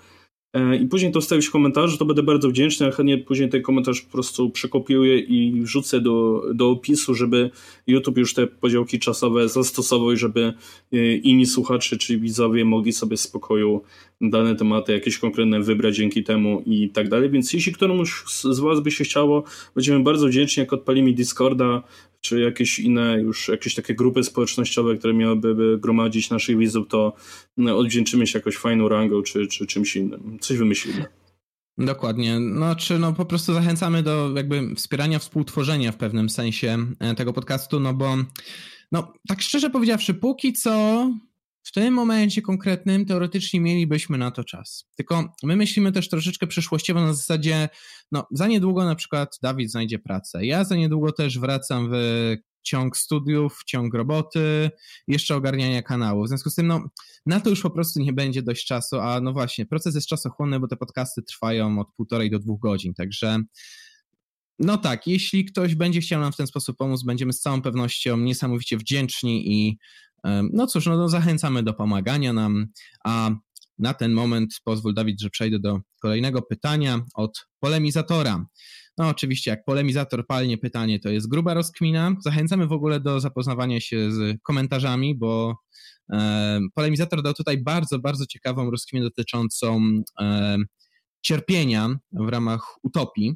i później to wstawić w komentarzu, to będę bardzo wdzięczny, a chętnie później ten komentarz po prostu przekopiuję i wrzucę do, do opisu, żeby YouTube już te podziałki czasowe zastosował i żeby inni słuchacze czy widzowie mogli sobie w spokoju dane tematy jakieś konkretne wybrać dzięki temu i tak dalej. Więc jeśli któremuś z was by się chciało, będziemy bardzo wdzięczni, jak odpalimy Discorda czy jakieś inne już, jakieś takie grupy społecznościowe, które miałyby gromadzić naszych widzów, to odwdzięczymy się jakoś fajną rangą czy, czy czymś innym. Coś wymyślimy. Dokładnie. No, czy no po prostu zachęcamy do jakby wspierania, współtworzenia w pewnym sensie tego podcastu, no bo no tak szczerze powiedziawszy, póki co w tym momencie konkretnym teoretycznie mielibyśmy na to czas. Tylko my myślimy też troszeczkę przyszłościowo na zasadzie, no za niedługo na przykład Dawid znajdzie pracę. Ja za niedługo też wracam w ciąg studiów, ciąg roboty, jeszcze ogarniania kanału. W związku z tym no na to już po prostu nie będzie dość czasu, a no właśnie proces jest czasochłonny, bo te podcasty trwają od półtorej do dwóch godzin, także no tak, jeśli ktoś będzie chciał nam w ten sposób pomóc, będziemy z całą pewnością niesamowicie wdzięczni i no cóż, no, no zachęcamy do pomagania nam, a na ten moment pozwól Dawid, że przejdę do kolejnego pytania od polemizatora. No oczywiście jak polemizator palnie pytanie, to jest gruba rozkmina. Zachęcamy w ogóle do zapoznawania się z komentarzami, bo e, polemizator dał tutaj bardzo, bardzo ciekawą rozkminę dotyczącą e, cierpienia w ramach utopii,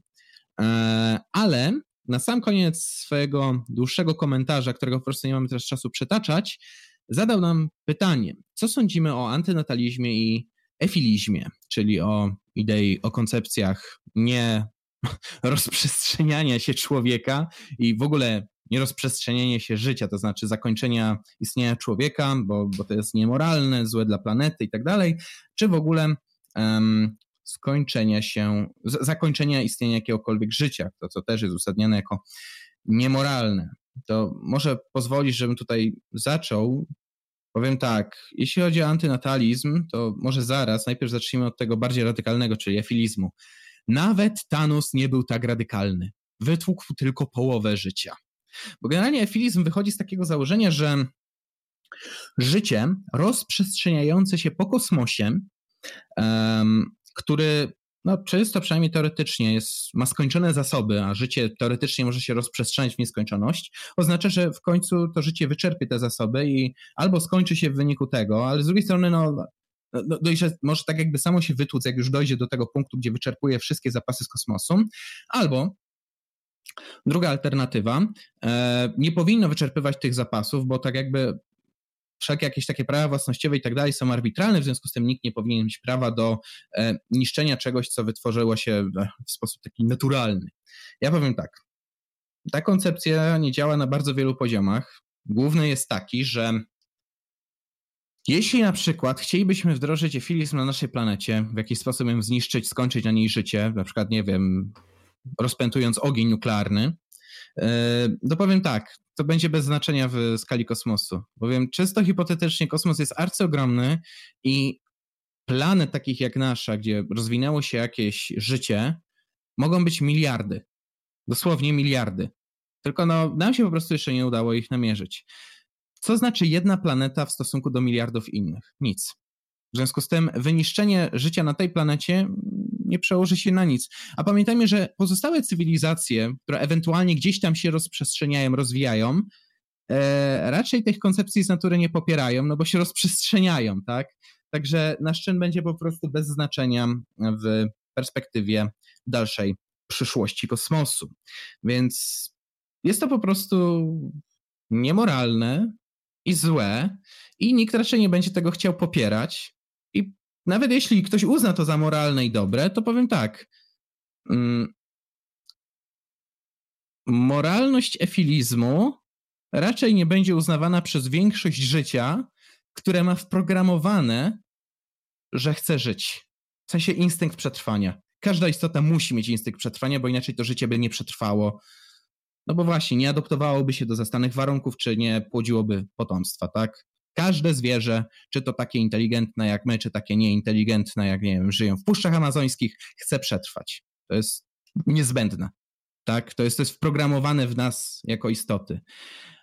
e, ale na sam koniec swojego dłuższego komentarza, którego po prostu nie mamy teraz czasu przytaczać, zadał nam pytanie, co sądzimy o antynatalizmie i efilizmie, czyli o idei, o koncepcjach nie rozprzestrzeniania się człowieka i w ogóle nie rozprzestrzenianie się życia, to znaczy zakończenia istnienia człowieka, bo, bo to jest niemoralne, złe dla planety i tak dalej, czy w ogóle um, skończenia się, zakończenia istnienia jakiegokolwiek życia, to co też jest uzasadniane jako niemoralne. To może pozwolisz, żebym tutaj zaczął. Powiem tak, jeśli chodzi o antynatalizm, to może zaraz, najpierw zacznijmy od tego bardziej radykalnego, czyli efilizmu. Nawet Thanos nie był tak radykalny. Wytłukł tylko połowę życia. Bo generalnie efilizm wychodzi z takiego założenia, że życie rozprzestrzeniające się po kosmosie, um, który no, czysto przynajmniej teoretycznie jest, ma skończone zasoby, a życie teoretycznie może się rozprzestrzeniać w nieskończoność, oznacza, że w końcu to życie wyczerpie te zasoby i albo skończy się w wyniku tego, ale z drugiej strony no, no, dojdzie, może tak jakby samo się wytłuc, jak już dojdzie do tego punktu, gdzie wyczerpuje wszystkie zapasy z kosmosu, albo druga alternatywa, e, nie powinno wyczerpywać tych zapasów, bo tak jakby wszelkie jakieś takie prawa własnościowe i tak dalej są arbitralne, w związku z tym nikt nie powinien mieć prawa do e, niszczenia czegoś, co wytworzyło się w sposób taki naturalny. Ja powiem tak, ta koncepcja nie działa na bardzo wielu poziomach. Główny jest taki, że jeśli na przykład chcielibyśmy wdrożyć efilizm na naszej planecie, w jakiś sposób ją zniszczyć, skończyć na niej życie, na przykład, nie wiem, rozpętując ogień nuklearny, No powiem tak, to będzie bez znaczenia w skali kosmosu, bowiem czysto hipotetycznie kosmos jest arcyogromny i planet takich jak nasza, gdzie rozwinęło się jakieś życie, mogą być miliardy, dosłownie miliardy. Tylko no, nam się po prostu jeszcze nie udało ich namierzyć. Co znaczy jedna planeta w stosunku do miliardów innych? Nic. W związku z tym wyniszczenie życia na tej planecie nie przełoży się na nic. A pamiętajmy, że pozostałe cywilizacje, które ewentualnie gdzieś tam się rozprzestrzeniają, rozwijają, e, raczej tych koncepcji z natury nie popierają, no bo się rozprzestrzeniają, tak? Także nasz czyn będzie po prostu bez znaczenia w perspektywie dalszej przyszłości kosmosu. Więc jest to po prostu niemoralne i złe i nikt raczej nie będzie tego chciał popierać. I nawet jeśli ktoś uzna to za moralne i dobre, to powiem tak. Moralność efilizmu raczej nie będzie uznawana przez większość życia, które ma wprogramowane, że chce żyć. W sensie instynkt przetrwania. Każda istota musi mieć instynkt przetrwania, bo inaczej to życie by nie przetrwało. No bo właśnie, nie adoptowałoby się do zastanych warunków, czy nie płodziłoby potomstwa, tak? Każde zwierzę, czy to takie inteligentne jak my, czy takie nieinteligentne jak, nie wiem, żyją w puszczach amazońskich, chce przetrwać. To jest niezbędne, tak? To jest, to jest wprogramowane w nas jako istoty.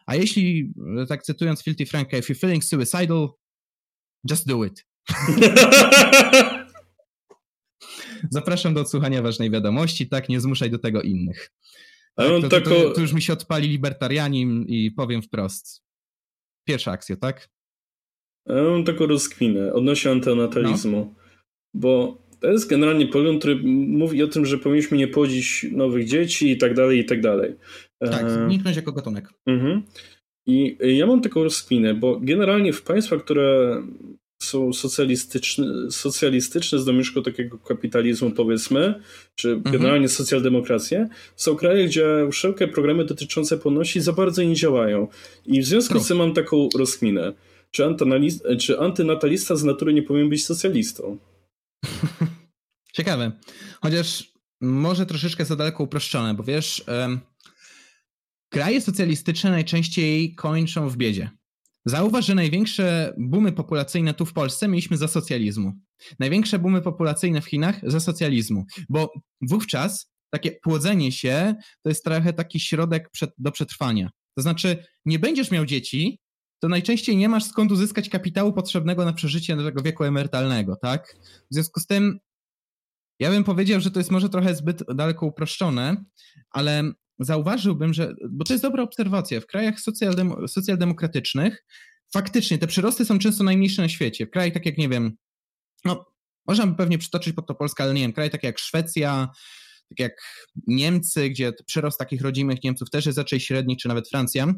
A jeśli, tak cytując Filthy Franka, if you're feeling suicidal, just do it. Zapraszam do odsłuchania ważnej wiadomości, tak? Nie zmuszaj do tego innych. Tak, to, to, to, to już mi się odpali libertarianin i powiem wprost. Pierwsza akcja, tak? Ja mam taką rozkminę odnośnie antenatalizmu, no. Bo to jest generalnie pogląd, który mówi o tym, że powinniśmy nie płodzić nowych dzieci i tak dalej, i tak dalej. Tak, zniknąć jako gatunek. Mhm. I ja mam taką rozkminę, bo generalnie w państwach, które są socjalistyczne, socjalistyczne z domieszką takiego kapitalizmu, powiedzmy, czy generalnie socjaldemokrację, są kraje, gdzie wszelkie programy dotyczące płodności za bardzo nie działają. I w związku z tym mam taką rozkminę. Czy, czy antynatalista z natury nie powinien być socjalistą? Ciekawe. Chociaż może troszeczkę za daleko uproszczone, bo wiesz, um, kraje socjalistyczne najczęściej kończą w biedzie. Zauważ, że największe boomy populacyjne tu w Polsce mieliśmy za socjalizmu. Największe boomy populacyjne w Chinach za socjalizmu, bo wówczas takie płodzenie się to jest trochę taki środek przed, do przetrwania. To znaczy nie będziesz miał dzieci, to najczęściej nie masz skąd uzyskać kapitału potrzebnego na przeżycie do tego wieku emerytalnego, tak? W związku z tym ja bym powiedział, że to jest może trochę zbyt daleko uproszczone, ale zauważyłbym, że, bo to jest dobra obserwacja, w krajach socjaldem, socjaldemokratycznych faktycznie te przyrosty są często najmniejsze na świecie. W krajach tak jak, nie wiem, no można by pewnie przytoczyć pod to Polskę, ale nie wiem, kraje takie jak Szwecja, tak jak Niemcy, gdzie przyrost takich rodzimych Niemców też jest raczej średni, czy nawet Francja,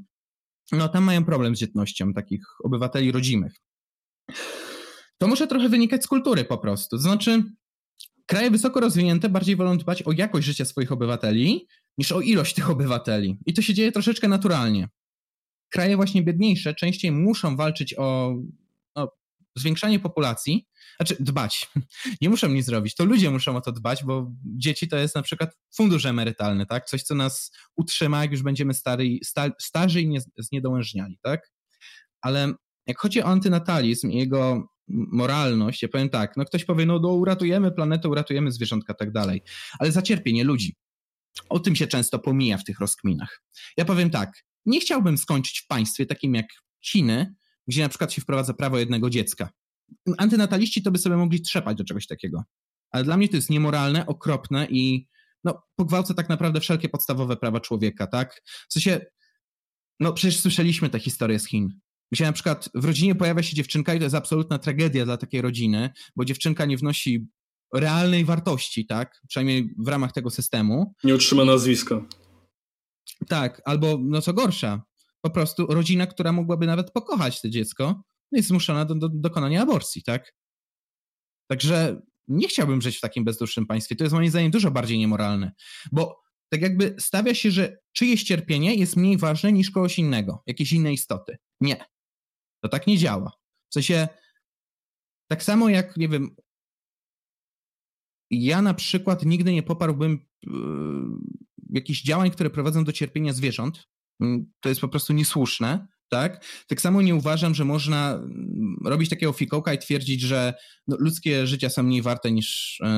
no tam mają problem z dzietnością takich obywateli rodzimych. To może trochę wynikać z kultury po prostu, to znaczy kraje wysoko rozwinięte bardziej wolą dbać o jakość życia swoich obywateli niż o ilość tych obywateli. I to się dzieje troszeczkę naturalnie. Kraje właśnie biedniejsze częściej muszą walczyć o, o zwiększanie populacji, znaczy dbać. Nie muszą nic zrobić, to ludzie muszą o to dbać, bo dzieci to jest na przykład fundusz emerytalny, tak? Coś, co nas utrzyma, jak już będziemy stary, sta, starzy i nie, zniedołężniali, tak? Ale jak chodzi o antynatalizm i jego moralność, ja powiem tak, no ktoś powie, no, no uratujemy planetę, uratujemy zwierzątka, tak dalej, ale za cierpienie ludzi. O tym się często pomija w tych rozkminach. Ja powiem tak, nie chciałbym skończyć w państwie takim jak Chiny, gdzie na przykład się wprowadza prawo jednego dziecka. Antynataliści to by sobie mogli trzepać do czegoś takiego. Ale dla mnie to jest niemoralne, okropne i no, pogwałca tak naprawdę wszelkie podstawowe prawa człowieka, tak? W sensie, no przecież słyszeliśmy te historie z Chin, gdzie na przykład w rodzinie pojawia się dziewczynka i to jest absolutna tragedia dla takiej rodziny, bo dziewczynka nie wnosi realnej wartości, tak? Przynajmniej w ramach tego systemu. Nie otrzyma nazwiska. Tak, albo no co gorsza, po prostu rodzina, która mogłaby nawet pokochać to dziecko, jest zmuszona do, do dokonania aborcji, tak? Także nie chciałbym żyć w takim bezdusznym państwie. To jest moim zdaniem dużo bardziej niemoralne, bo tak jakby stawia się, że czyjeś cierpienie jest mniej ważne niż kogoś innego, jakiejś innej istoty. Nie. To tak nie działa. W sensie tak samo jak, nie wiem, ja na przykład nigdy nie poparłbym jakichś działań, które prowadzą do cierpienia zwierząt. To jest po prostu niesłuszne. Tak? Tak samo nie uważam, że można robić takiego fikołka i twierdzić, że no, ludzkie życia są mniej warte niż yy,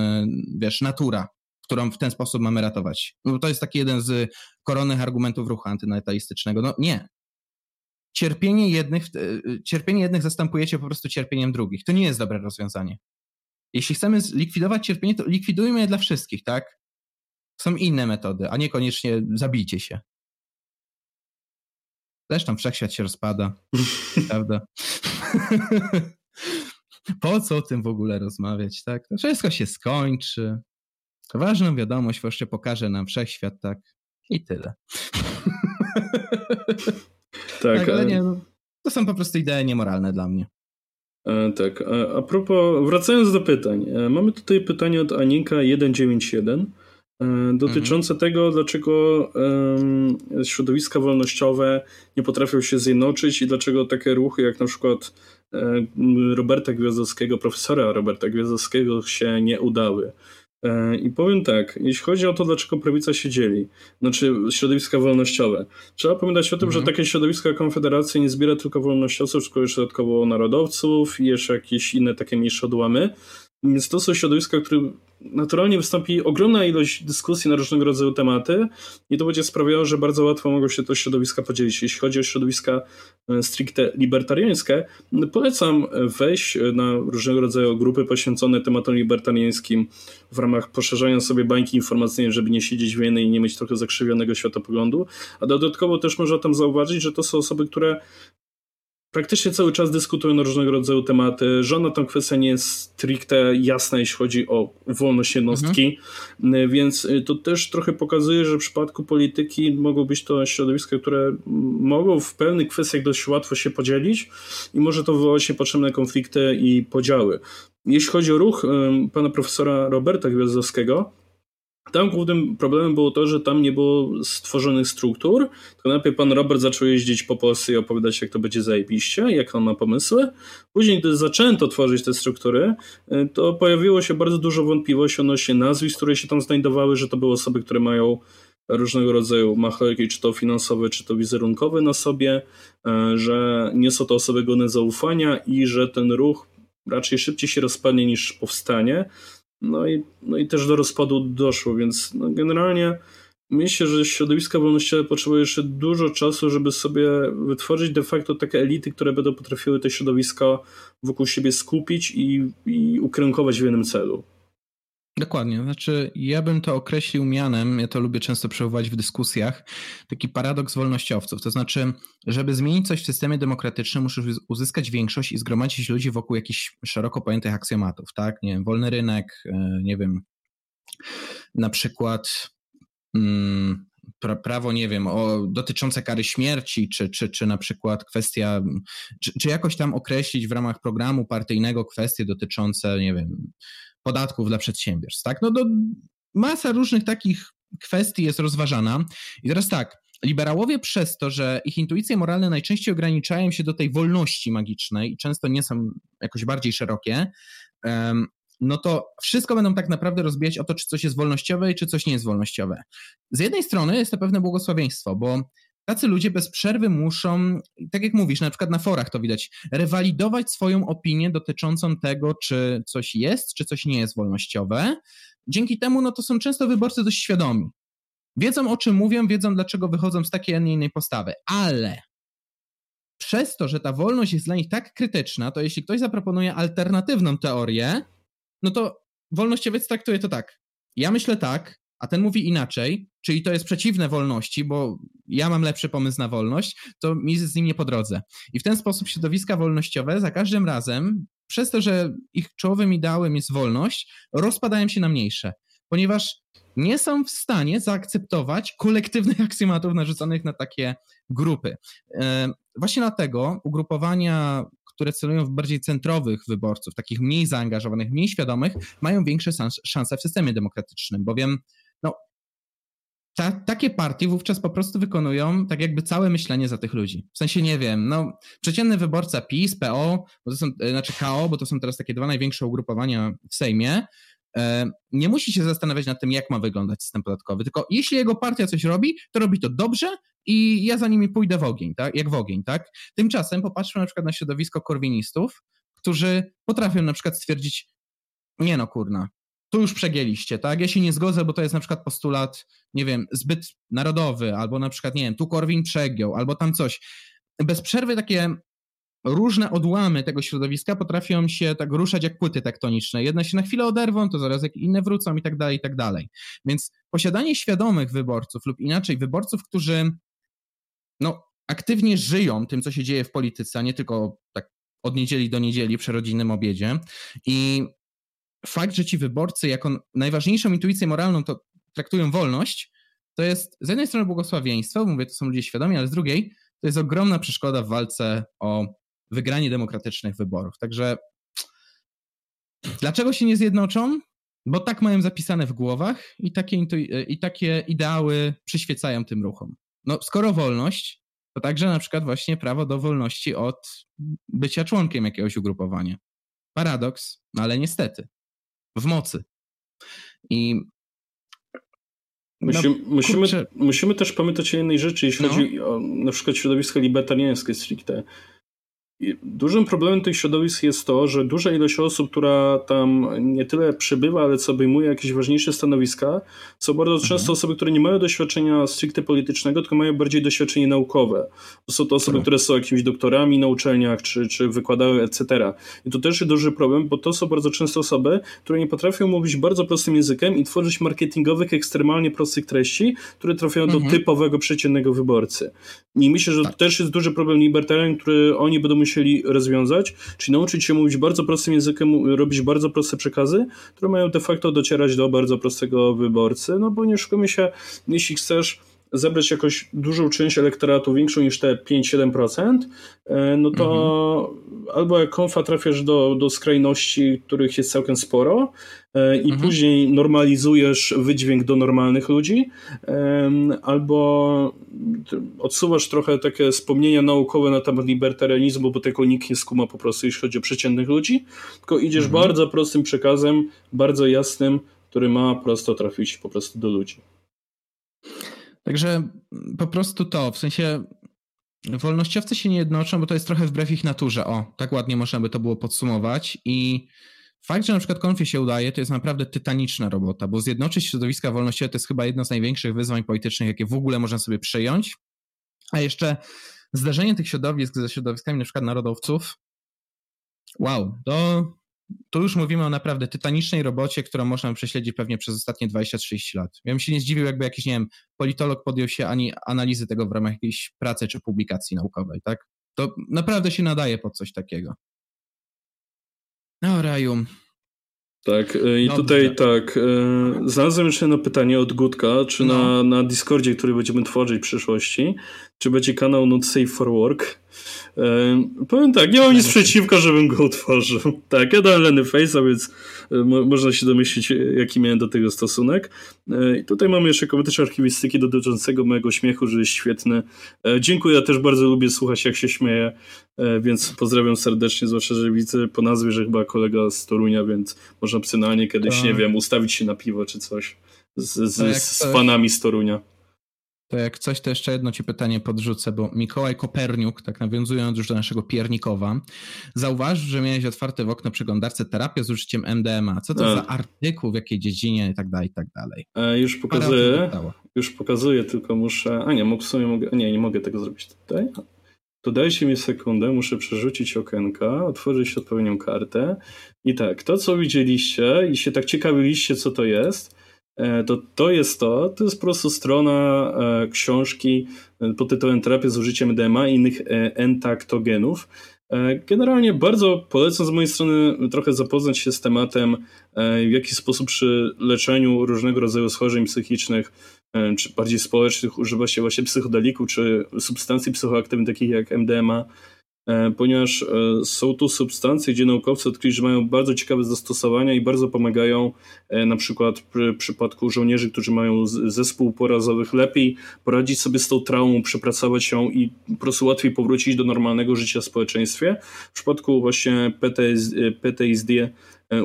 wiesz, natura, którą w ten sposób mamy ratować. No, to jest taki jeden z koronnych argumentów ruchu antynatalistycznego. No nie. Cierpienie jednych, cierpienie jednych zastępujecie po prostu cierpieniem drugich. To nie jest dobre rozwiązanie. Jeśli chcemy likwidować cierpienie, to likwidujmy je dla wszystkich, tak? Są inne metody, a niekoniecznie zabijcie się. Zresztą wszechświat się rozpada, prawda? Po co o tym w ogóle rozmawiać, tak? Wszystko się skończy. Ważną wiadomość wreszcie pokaże nam wszechświat, tak? I tyle. Tak, tak ale nie, no, to są po prostu idee niemoralne dla mnie. Tak, a propos, wracając do pytań. Mamy tutaj pytanie od Anika sto dziewięćdziesiąt siedem dotyczące mhm. tego, dlaczego środowiska wolnościowe nie potrafią się zjednoczyć i dlaczego takie ruchy jak na przykład Roberta Gwiazdowskiego, profesora Roberta Gwiazdowskiego się nie udały. I powiem tak, jeśli chodzi o to, dlaczego prawica się dzieli, znaczy środowiska wolnościowe, trzeba pamiętać o tym, mhm. że takie środowiska Konfederacji nie zbiera tylko wolnościowców, tylko już dodatkowo narodowców i jeszcze jakieś inne takie mniejsze odłamy. Więc to są środowiska, które naturalnie wystąpi ogromna ilość dyskusji na różnego rodzaju tematy i to będzie sprawiało, że bardzo łatwo mogą się te środowiska podzielić. Jeśli chodzi o środowiska stricte libertariańskie, polecam wejść na różnego rodzaju grupy poświęcone tematom libertariańskim w ramach poszerzania sobie bańki informacyjnej, żeby nie siedzieć w jednej i nie mieć trochę zakrzywionego światopoglądu. A dodatkowo też można tam zauważyć, że to są osoby, które praktycznie cały czas dyskutują na różnego rodzaju tematy. Żadna tam kwestia nie jest stricte jasna, jeśli chodzi o wolność jednostki, mhm. więc to też trochę pokazuje, że w przypadku polityki mogą być to środowiska, które mogą w pewnych kwestiach dość łatwo się podzielić i może to wywołać niepotrzebne konflikty i podziały. Jeśli chodzi o ruch pana profesora Roberta Gwiazdowskiego, tam głównym problemem było to, że tam nie było stworzonych struktur, to najpierw pan Robert zaczął jeździć po Polsce i opowiadać, jak to będzie zajebiście, jak on ma pomysły. Później, gdy zaczęto tworzyć te struktury, to pojawiło się bardzo dużo wątpliwości odnośnie nazwisk, które się tam znajdowały, że to były osoby, które mają różnego rodzaju machlojki, czy to finansowe, czy to wizerunkowe na sobie, że nie są to osoby godne zaufania i że ten ruch raczej szybciej się rozpadnie niż powstanie. No i, no i też do rozpadu doszło, więc no generalnie myślę, że środowiska wolnościowe potrzebują jeszcze dużo czasu, żeby sobie wytworzyć de facto takie elity, które będą potrafiły te środowiska wokół siebie skupić i, i ukierunkować w jednym celu. Dokładnie, znaczy ja bym to określił mianem, ja to lubię często przywoływać w dyskusjach, taki paradoks wolnościowców, to znaczy, żeby zmienić coś w systemie demokratycznym, musisz uzyskać większość i zgromadzić ludzi wokół jakichś szeroko pojętych aksjomatów, tak, nie wiem, wolny rynek, nie wiem, na przykład hmm, prawo, nie wiem, o, dotyczące kary śmierci, czy, czy, czy na przykład kwestia, czy, czy jakoś tam określić w ramach programu partyjnego kwestie dotyczące, nie wiem, podatków dla przedsiębiorstw, tak? No to masa różnych takich kwestii jest rozważana. I teraz tak, liberałowie przez to, że ich intuicje moralne najczęściej ograniczają się do tej wolności magicznej i często nie są jakoś bardziej szerokie, no to wszystko będą tak naprawdę rozbijać o to, czy coś jest wolnościowe i czy coś nie jest wolnościowe. Z jednej strony jest to pewne błogosławieństwo, bo tacy ludzie bez przerwy muszą, tak jak mówisz, na przykład na forach to widać, rewalidować swoją opinię dotyczącą tego, czy coś jest, czy coś nie jest wolnościowe. Dzięki temu no to są często wyborcy dość świadomi. Wiedzą, o czym mówią, wiedzą, dlaczego wychodzą z takiej, a nie innej postawy. Ale przez to, że ta wolność jest dla nich tak krytyczna, to jeśli ktoś zaproponuje alternatywną teorię, no to wolnościowiec traktuje to tak. Ja myślę tak, a ten mówi inaczej, czyli to jest przeciwne wolności, bo ja mam lepszy pomysł na wolność, to mi z nim nie po drodze. I w ten sposób środowiska wolnościowe za każdym razem, przez to, że ich czołowym ideałem jest wolność, rozpadają się na mniejsze, ponieważ nie są w stanie zaakceptować kolektywnych aksjomatów narzuconych na takie grupy. Właśnie dlatego ugrupowania, które celują w bardziej centrowych wyborców, takich mniej zaangażowanych, mniej świadomych, mają większe szanse w systemie demokratycznym, bowiem no, Ta, takie partie wówczas po prostu wykonują tak jakby całe myślenie za tych ludzi. W sensie nie wiem, no przeciętny wyborca PiS, P O, bo to są, znaczy K O, bo to są teraz takie dwa największe ugrupowania w Sejmie, nie musi się zastanawiać nad tym, jak ma wyglądać system podatkowy, tylko jeśli jego partia coś robi, to robi to dobrze i ja za nimi pójdę w ogień, tak? Jak w ogień, tak? Tymczasem popatrzmy na przykład na środowisko korwinistów, którzy potrafią na przykład stwierdzić, nie no kurna, tu już przegięliście, tak? Ja się nie zgodzę, bo to jest na przykład postulat, nie wiem, zbyt narodowy, albo na przykład, nie wiem, tu Korwin przegiął, albo tam coś. Bez przerwy takie różne odłamy tego środowiska potrafią się tak ruszać jak płyty tektoniczne. Jedne się na chwilę oderwą, to zaraz jak inne wrócą i tak dalej, i tak dalej. Więc posiadanie świadomych wyborców lub inaczej wyborców, którzy no, aktywnie żyją tym, co się dzieje w polityce, a nie tylko tak od niedzieli do niedzieli przy rodzinnym obiedzie i fakt, że ci wyborcy jako najważniejszą intuicję moralną to traktują wolność, to jest z jednej strony błogosławieństwo, mówię, to są ludzie świadomi, ale z drugiej to jest ogromna przeszkoda w walce o wygranie demokratycznych wyborów. Także dlaczego się nie zjednoczą? Bo tak mają zapisane w głowach i takie, intu- i takie ideały przyświecają tym ruchom. No skoro wolność, to także na przykład właśnie prawo do wolności od bycia członkiem jakiegoś ugrupowania. Paradoks, ale niestety. W mocy. I Musi, no, musimy, musimy też pamiętać o jednej rzeczy, jeśli no. chodzi o na przykład środowisko libertariańskie stricte. Dużym problemem tych środowisk jest to, że duża ilość osób, która tam nie tyle przybywa, ale co obejmuje jakieś ważniejsze stanowiska, są bardzo często mhm. osoby, które nie mają doświadczenia stricte politycznego, tylko mają bardziej doświadczenie naukowe. To są to osoby, mhm. które są jakimiś doktorami na uczelniach, czy, czy wykładają, et cetera. I to też jest duży problem, bo to są bardzo często osoby, które nie potrafią mówić bardzo prostym językiem i tworzyć marketingowych, ekstremalnie prostych treści, które trafiają mhm. do typowego, przeciętnego wyborcy. I myślę, że tak. to też jest duży problem libertarian, który oni będą musieli rozwiązać, czyli nauczyć się mówić bardzo prostym językiem, robić bardzo proste przekazy, które mają de facto docierać do bardzo prostego wyborcy, no bo nie oszukujmy się, jeśli chcesz zebrać jakąś dużą część elektoratu, większą niż te pięć do siedem procent, no to mhm. albo jak konfa trafiasz do, do skrajności, których jest całkiem sporo i mhm. później normalizujesz wydźwięk do normalnych ludzi, albo odsuwasz trochę takie wspomnienia naukowe na temat libertarianizmu, bo tego nikt nie skuma po prostu, jeśli chodzi o przeciętnych ludzi, tylko idziesz mhm. bardzo prostym przekazem, bardzo jasnym, który ma prosto trafić po prostu do ludzi. Także po prostu to, w sensie wolnościowcy się nie jednoczą, bo to jest trochę wbrew ich naturze. O, tak ładnie można by to było podsumować i fakt, że na przykład konfie się udaje, to jest naprawdę tytaniczna robota, bo zjednoczyć środowiska wolnościowe to jest chyba jedno z największych wyzwań politycznych, jakie w ogóle można sobie przyjąć, a jeszcze zderzenie tych środowisk ze środowiskami na przykład narodowców, wow, to, to już mówimy o naprawdę tytanicznej robocie, którą można prześledzić pewnie przez ostatnie dwadzieścia trzydzieści lat. Ja bym się nie zdziwił, jakby jakiś, nie wiem, politolog podjął się ani analizy tego w ramach jakiejś pracy czy publikacji naukowej, tak? To naprawdę się nadaje pod coś takiego. No raju. Tak, i Dobrze. Tutaj tak, znalazłem jeszcze jedno pytanie od Gutka, czy no. na, na Discordzie, który będziemy tworzyć w przyszłości, czy będzie kanał Not Safe for Work? Powiem tak, nie mam nic przeciwko, żebym go utworzył. Tak, ja dałem Lenny Face'a, więc mo- można się domyślić, jaki miałem do tego stosunek. I tutaj mamy jeszcze komentarz archiwistyki dotyczącego mojego śmiechu, że jest świetny. Dziękuję, ja też bardzo lubię słuchać, jak się śmieję, więc pozdrawiam serdecznie, zwłaszcza, że widzę po nazwie, że chyba kolega z Torunia, więc można opcjonalnie kiedyś, to... nie wiem, ustawić się na piwo czy coś z, z, z, z panami z Torunia. To jak coś, to jeszcze jedno ci pytanie podrzucę, bo Mikołaj Koperniuk, tak nawiązując już do naszego piernikowa, zauważył, że miałeś otwarte w okno przeglądarce terapię z użyciem M D M A. Co to A. za artykuł, w jakiej dziedzinie i tak dalej, i tak dalej. A już pokazuję, już pokazuję, tylko muszę... A nie, w sumie mogę... nie, nie mogę tego zrobić tutaj. To dajcie mi sekundę, muszę przerzucić okienka, otworzyć odpowiednią kartę. I tak, to co widzieliście i się tak ciekawiliście, co to jest, to to jest to, to jest po prostu strona e, książki pod tytułem Terapia z użyciem D M A i innych e, entaktogenów. E, generalnie bardzo polecam z mojej strony trochę zapoznać się z tematem, e, w jaki sposób przy leczeniu różnego rodzaju schorzeń psychicznych, e, czy bardziej społecznych używa się właśnie psychodelików, czy substancji psychoaktywnych takich jak M D M A. ponieważ są tu substancje, gdzie naukowcy odkryli, że mają bardzo ciekawe zastosowania i bardzo pomagają na przykład w przypadku żołnierzy, którzy mają zespół porazowych, lepiej poradzić sobie z tą traumą, przepracować ją i po prostu łatwiej powrócić do normalnego życia w społeczeństwie. W przypadku właśnie P T S D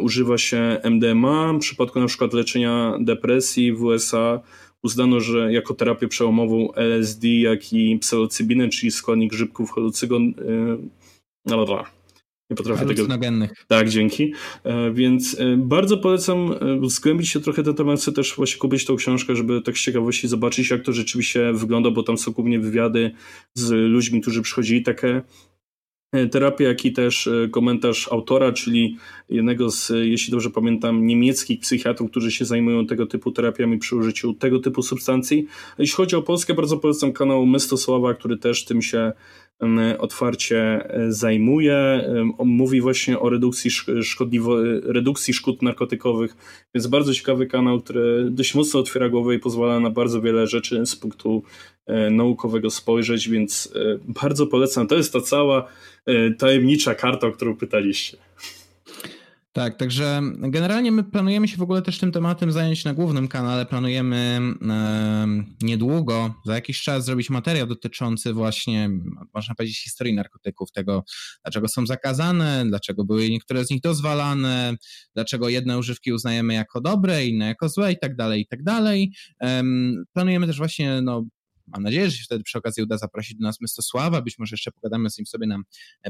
używa się M D M A, w przypadku na przykład leczenia depresji w U S A uznano, że jako terapię przełomową L S D, jak i psilocybinę, czyli składnik grzybków halucygon... Nie potrafię tego... Tak, dzięki. Więc bardzo polecam zgłębić się trochę ten temat, chcę też właśnie kupić tą książkę, żeby tak z ciekawości zobaczyć, jak to rzeczywiście wygląda, bo tam są głównie wywiady z ludźmi, którzy przychodzili takie terapia, jak i też komentarz autora, czyli jednego z, jeśli dobrze pamiętam, niemieckich psychiatrów, którzy się zajmują tego typu terapiami przy użyciu tego typu substancji. Jeśli chodzi o Polskę, bardzo polecam kanał Mystosława, który też tym się otwarcie zajmuje. On mówi właśnie o redukcji, szkodliwo- redukcji szkód narkotykowych, więc bardzo ciekawy kanał, który dość mocno otwiera głowę i pozwala na bardzo wiele rzeczy z punktu naukowego spojrzeć, więc bardzo polecam. To jest ta cała tajemnicza karta, o którą pytaliście. Tak, także generalnie my planujemy się w ogóle też tym tematem zająć na głównym kanale, planujemy e, niedługo, za jakiś czas zrobić materiał dotyczący właśnie, można powiedzieć, historii narkotyków, tego dlaczego są zakazane, dlaczego były niektóre z nich dozwalane, dlaczego jedne używki uznajemy jako dobre, inne jako złe i tak dalej, i tak dalej. E, planujemy też właśnie, no, mam nadzieję, że się wtedy przy okazji uda zaprosić do nas Mystosława, być może jeszcze pogadamy z nim sobie na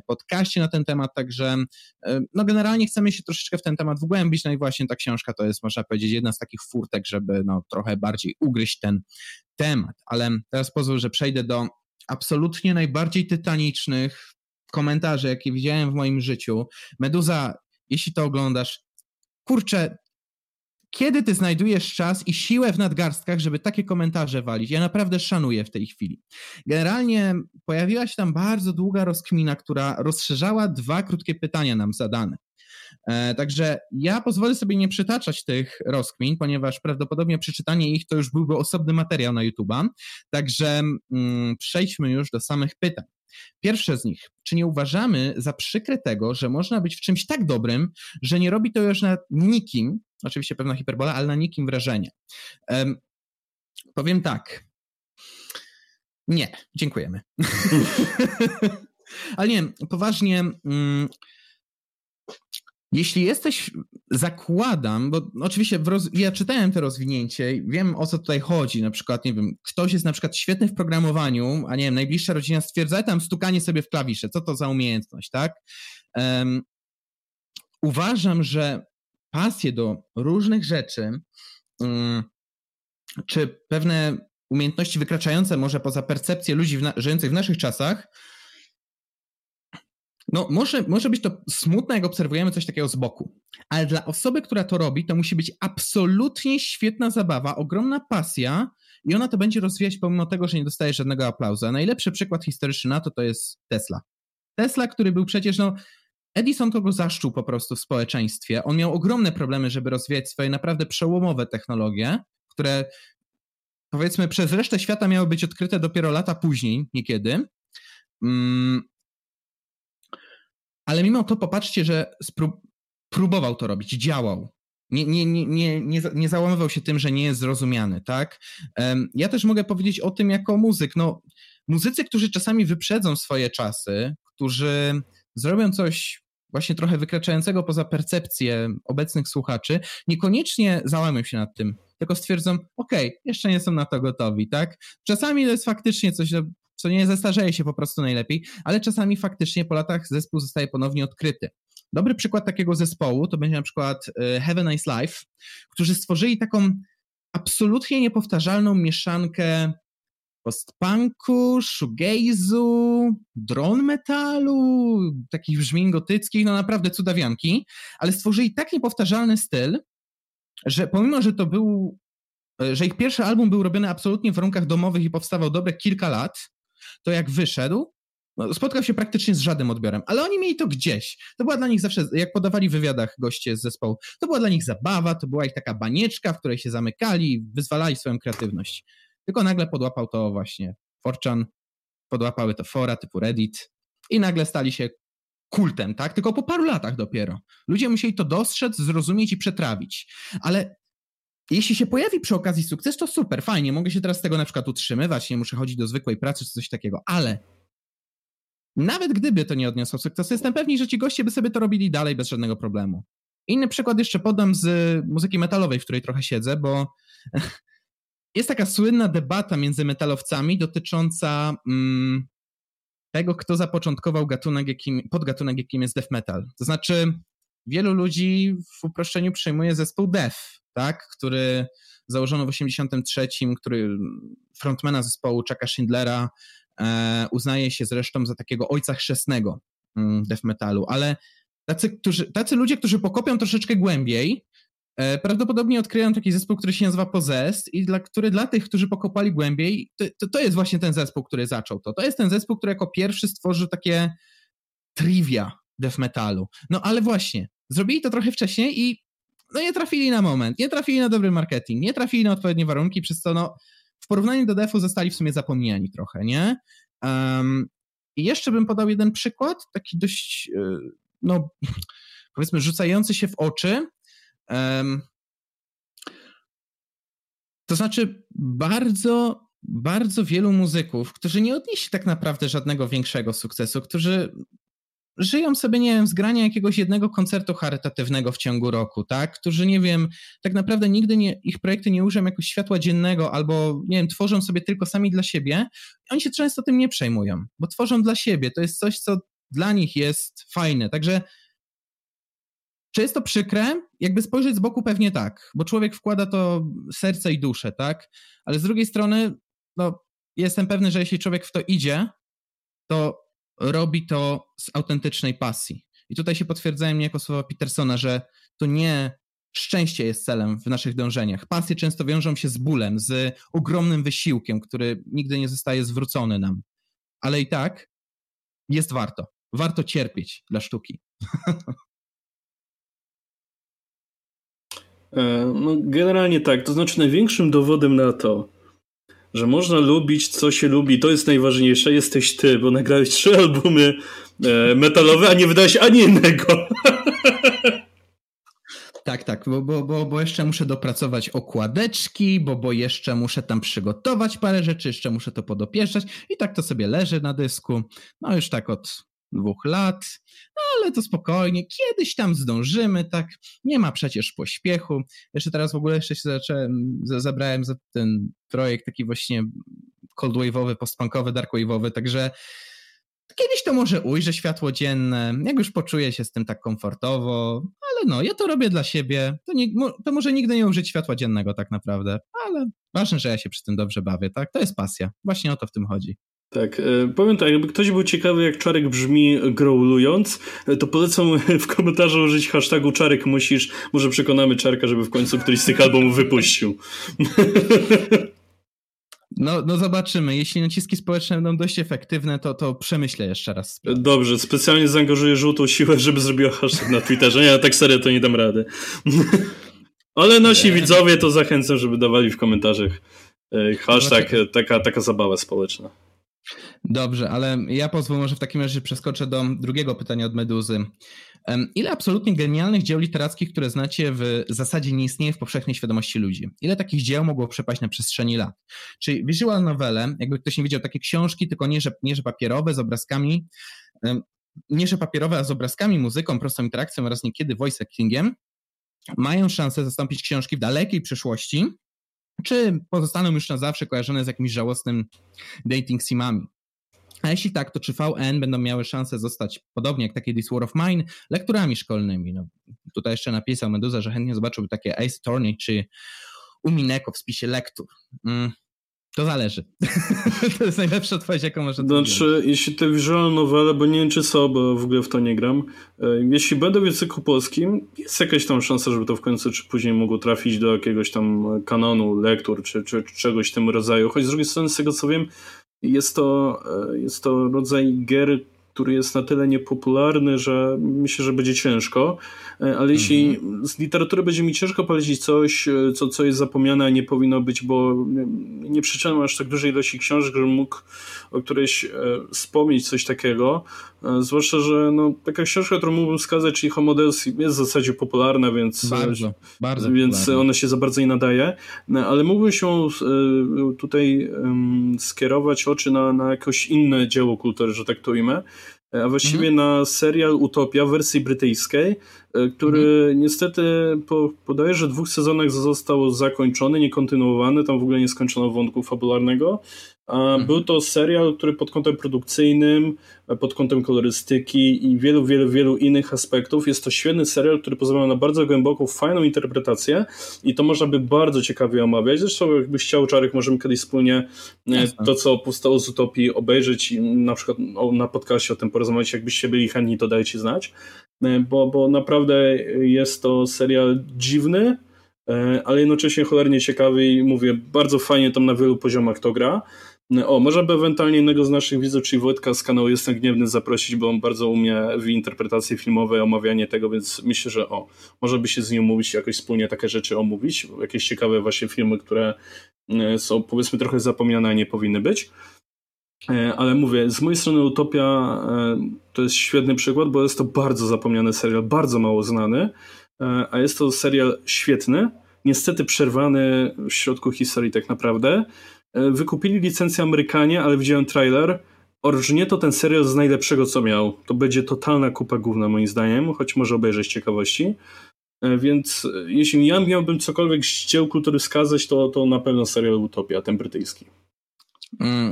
podcaście na ten temat, także no generalnie chcemy się troszeczkę w ten temat wgłębić, no i właśnie ta książka to jest, można powiedzieć, jedna z takich furtek, żeby no trochę bardziej ugryźć ten temat, ale teraz pozwól, że przejdę do absolutnie najbardziej tytanicznych komentarzy, jakie widziałem w moim życiu. Meduza, jeśli to oglądasz, kurczę, kiedy ty znajdujesz czas i siłę w nadgarstkach, żeby takie komentarze walić? Ja naprawdę szanuję w tej chwili. Generalnie pojawiła się tam bardzo długa rozkmina, która rozszerzała dwa krótkie pytania nam zadane. E, także ja pozwolę sobie nie przytaczać tych rozkmin, ponieważ prawdopodobnie przeczytanie ich to już byłby osobny materiał na YouTube'a. Także mm, przejdźmy już do samych pytań. Pierwsze z nich. Czy nie uważamy za przykre tego, że można być w czymś tak dobrym, że nie robi to już nad nikim, oczywiście pewna hiperbola, ale na nikim wrażenie? Um, powiem tak. Nie, dziękujemy. Ale nie, poważnie... Um, Jeśli jesteś, zakładam, bo oczywiście w roz... ja czytałem to rozwinięcie i wiem, o co tutaj chodzi, na przykład, nie wiem, ktoś jest na przykład świetny w programowaniu, a nie wiem, najbliższa rodzina stwierdza, tam stukanie sobie w klawisze, co to za umiejętność, tak? Um, uważam, że pasje do różnych rzeczy, um, czy pewne umiejętności wykraczające może poza percepcję ludzi w na... żyjących w naszych czasach, no może, może być to smutne, jak obserwujemy coś takiego z boku, ale dla osoby, która to robi, to musi być absolutnie świetna zabawa, ogromna pasja i ona to będzie rozwijać pomimo tego, że nie dostaje żadnego aplauza. Najlepszy przykład historyczny na to to jest Tesla. Tesla, który był przecież, no Edison to go zaszczuł po prostu w społeczeństwie. On miał ogromne problemy, żeby rozwijać swoje naprawdę przełomowe technologie, które powiedzmy przez resztę świata miały być odkryte dopiero lata później niekiedy. Mm. Ale mimo to popatrzcie, że sprób- próbował to robić, działał. Nie, nie, nie, nie, nie, nie załamywał się tym, że nie jest zrozumiany, tak? Um, ja też mogę powiedzieć o tym jako muzyk. No, muzycy, którzy czasami wyprzedzą swoje czasy, którzy zrobią coś właśnie trochę wykraczającego poza percepcję obecnych słuchaczy, niekoniecznie załamią się nad tym, tylko stwierdzą, okej, okay, jeszcze nie są na to gotowi, tak? Czasami to jest faktycznie coś... Do- co nie zestarzeje się po prostu najlepiej, ale czasami faktycznie po latach zespół zostaje ponownie odkryty. Dobry przykład takiego zespołu to będzie na przykład Have a Nice Life, którzy stworzyli taką absolutnie niepowtarzalną mieszankę post-punku, shoegaze'u, drone metalu, takich brzmień gotyckich, no naprawdę cudawianki, ale stworzyli tak niepowtarzalny styl, że pomimo, że to był, że ich pierwszy album był robiony absolutnie w warunkach domowych i powstawał dobre kilka lat, to jak wyszedł, no, spotkał się praktycznie z żadnym odbiorem, ale oni mieli to gdzieś. To była dla nich zawsze, jak podawali w wywiadach goście z zespołu, to była dla nich zabawa, to była ich taka banieczka, w której się zamykali i wyzwalali swoją kreatywność. Tylko nagle podłapał to właśnie four chan, podłapały to fora typu Reddit, i nagle stali się kultem, tak? Tylko po paru latach dopiero. Ludzie musieli to dostrzec, zrozumieć i przetrawić. Ale jeśli się pojawi przy okazji sukces, to super, fajnie, mogę się teraz z tego na przykład utrzymywać, nie muszę chodzić do zwykłej pracy czy coś takiego, ale nawet gdyby to nie odniosło sukcesu, jestem pewni, że ci goście by sobie to robili dalej bez żadnego problemu. Inny przykład jeszcze podam z muzyki metalowej, w której trochę siedzę, bo jest taka słynna debata między metalowcami dotycząca mm, tego, kto zapoczątkował gatunek, jakim, podgatunek, jakim jest death metal. To znaczy wielu ludzi w uproszczeniu przyjmuje zespół Death, tak, który założono w osiemdziesiątym trzecim, który frontmana zespołu Chucka Schindlera e, uznaje się zresztą za takiego ojca chrzestnego mm, death metalu, ale tacy, którzy, tacy ludzie, którzy pokopią troszeczkę głębiej, e, prawdopodobnie odkryją taki zespół, który się nazywa Possessed i dla, który dla tych, którzy pokopali głębiej, to, to, to jest właśnie ten zespół, który zaczął to. To jest ten zespół, który jako pierwszy stworzył takie trivia death metalu. No ale właśnie, zrobili to trochę wcześniej i no nie trafili na moment, nie trafili na dobry marketing, nie trafili na odpowiednie warunki, przez co no, w porównaniu do defu zostali w sumie zapomniani trochę, nie? Um, I jeszcze bym podał jeden przykład, taki dość, no powiedzmy rzucający się w oczy. Um, to znaczy bardzo, bardzo wielu muzyków, którzy nie odnieśli tak naprawdę żadnego większego sukcesu, którzy żyją sobie, nie wiem, z grania jakiegoś jednego koncertu charytatywnego w ciągu roku, tak? Którzy, nie wiem, tak naprawdę nigdy nie, ich projekty nie użyją jakoś światła dziennego albo, nie wiem, tworzą sobie tylko sami dla siebie. Oni się często tym nie przejmują, bo tworzą dla siebie. To jest coś, co dla nich jest fajne. Także czy jest to przykre? Jakby spojrzeć z boku pewnie tak, bo człowiek wkłada to serce i duszę, tak? Ale z drugiej strony, no, jestem pewny, że jeśli człowiek w to idzie, to robi to z autentycznej pasji. I tutaj się potwierdzają niejako słowa Petersona, że to nie szczęście jest celem w naszych dążeniach. Pasje często wiążą się z bólem, z ogromnym wysiłkiem, który nigdy nie zostaje zwrócony nam. Ale i tak jest warto. Warto cierpieć dla sztuki. No, generalnie tak. To znaczy największym dowodem na to, że można lubić, co się lubi, to jest najważniejsze, jesteś ty, bo nagrałeś trzy albumy e, metalowe, a nie wydałeś ani innego. Tak, tak, bo, bo, bo jeszcze muszę dopracować okładeczki, bo, bo jeszcze muszę tam przygotować parę rzeczy, jeszcze muszę to podopieszczać i tak to sobie leży na dysku, no już tak od dwóch lat, no ale to spokojnie, kiedyś tam zdążymy, tak, nie ma przecież pośpiechu. Jeszcze teraz w ogóle jeszcze się zacząłem, zabrałem za ten projekt taki właśnie cold wave'owy, postpunkowy, dark wave'owy, także kiedyś to może ujrzę światło dzienne, jak już poczuję się z tym tak komfortowo, ale no, ja to robię dla siebie, to, nie, to może nigdy nie użyć światła dziennego tak naprawdę, ale ważne, że ja się przy tym dobrze bawię, tak, to jest pasja, właśnie o to w tym chodzi. Tak, powiem tak, jakby ktoś był ciekawy, jak Czarek brzmi growlując, to polecam w komentarzu użyć hashtagu Czarek musisz, może przekonamy Czarka, żeby w końcu któryś z tych albumów wypuścił. No, no zobaczymy, jeśli naciski społeczne będą dość efektywne, to, to przemyślę jeszcze raz. Dobrze, specjalnie zaangażuję żółtą siłę, żeby zrobiła hashtag na Twitterze, ja tak serio to nie dam rady. Ale nasi widzowie to zachęcam, żeby dawali w komentarzach hashtag, taka, taka zabawa społeczna. Dobrze, ale ja pozwolę, może w takim razie przeskoczę do drugiego pytania od Meduzy. Ile absolutnie genialnych dzieł literackich, które znacie, w zasadzie nie istnieje w powszechnej świadomości ludzi? Ile takich dzieł mogło przepaść na przestrzeni lat? Czyli visual novele, jakby ktoś nie widział, takie książki, tylko nie że, nie, że papierowe z obrazkami, nie że papierowe, a z obrazkami, muzyką, prostą interakcją oraz niekiedy voice actingiem, mają szansę zastąpić książki w dalekiej przyszłości, czy pozostaną już na zawsze kojarzone z jakimś żałosnym dating simami. A jeśli tak, to czy V N będą miały szansę zostać, podobnie jak takie This War of Mine, lekturami szkolnymi? No, tutaj jeszcze napisał Meduza, że chętnie zobaczyłby takie Ace Attorney czy Umineko w spisie lektur. Mm, to zależy. To jest najlepsza odpowiedź, jaką można... Znaczy, jeśli te visual novele, bo nie wiem czy są, bo w ogóle w to nie gram, jeśli będę w języku polskim, jest jakaś tam szansa, żeby to w końcu czy później mogło trafić do jakiegoś tam kanonu lektur, czy, czy, czy czegoś w tym rodzaju. Choć z drugiej strony, z tego co wiem, Jest to, jest to rodzaj gier, który jest na tyle niepopularny, że myślę, że będzie ciężko, ale jeśli mhm. z literatury będzie mi ciężko polecić coś, co, co jest zapomniane, a nie powinno być, bo nie przeczytałem aż tak dużej ilości książek, żebym mógł o którejś wspomnieć coś takiego, zwłaszcza, że no, taka książka, którą mógłbym wskazać, czyli Homo Deus, jest w zasadzie popularna, więc, bardzo, bardzo więc popularna. Ona się za bardzo nie nadaje, ale mógłbym się tutaj skierować oczy na, na jakoś inne dzieło kultury, że tak to ujmę, a właściwie mhm. na serial Utopia w wersji brytyjskiej, który mhm. niestety po, podaję, że dwóch sezonach został zakończony, niekontynuowany, tam w ogóle nie skończono wątku fabularnego. A mhm. był to serial, który pod kątem produkcyjnym, pod kątem kolorystyki i wielu, wielu, wielu innych aspektów jest to świetny serial, który pozwala na bardzo głęboką, fajną interpretację i to można by bardzo ciekawie omawiać. Zresztą jakbyś chciał, Czarek, możemy kiedyś wspólnie Jasne. to, co powstało z Utopii, obejrzeć i na przykład na podcaście o tym porozmawiać. Jakbyście byli chętni, to dajcie znać, bo, bo naprawdę jest to serial dziwny, ale jednocześnie cholernie ciekawy i mówię, bardzo fajnie tam na wielu poziomach to gra. O, może by ewentualnie innego z naszych widzów, czyli Wojtka z kanału Jestem Gniewny, zaprosić, bo on bardzo umie w interpretacji filmowej omawianie tego, więc myślę, że o, może by się z nim mówić, jakoś wspólnie takie rzeczy omówić, jakieś ciekawe właśnie filmy, które są powiedzmy trochę zapomniane, a nie powinny być. Ale mówię, z mojej strony Utopia to jest świetny przykład, bo jest to bardzo zapomniany serial, bardzo mało znany, a jest to serial świetny, niestety przerwany w środku historii tak naprawdę. Wykupili licencję Amerykanie, ale widziałem trailer. Orżnie to ten serial z najlepszego, co miał. To będzie totalna kupa gówna moim zdaniem, choć może obejrzeć ciekawości. Więc jeśli ja miałbym cokolwiek z dzieł kultury wskazać, to, to na pewno serial Utopia, ten brytyjski.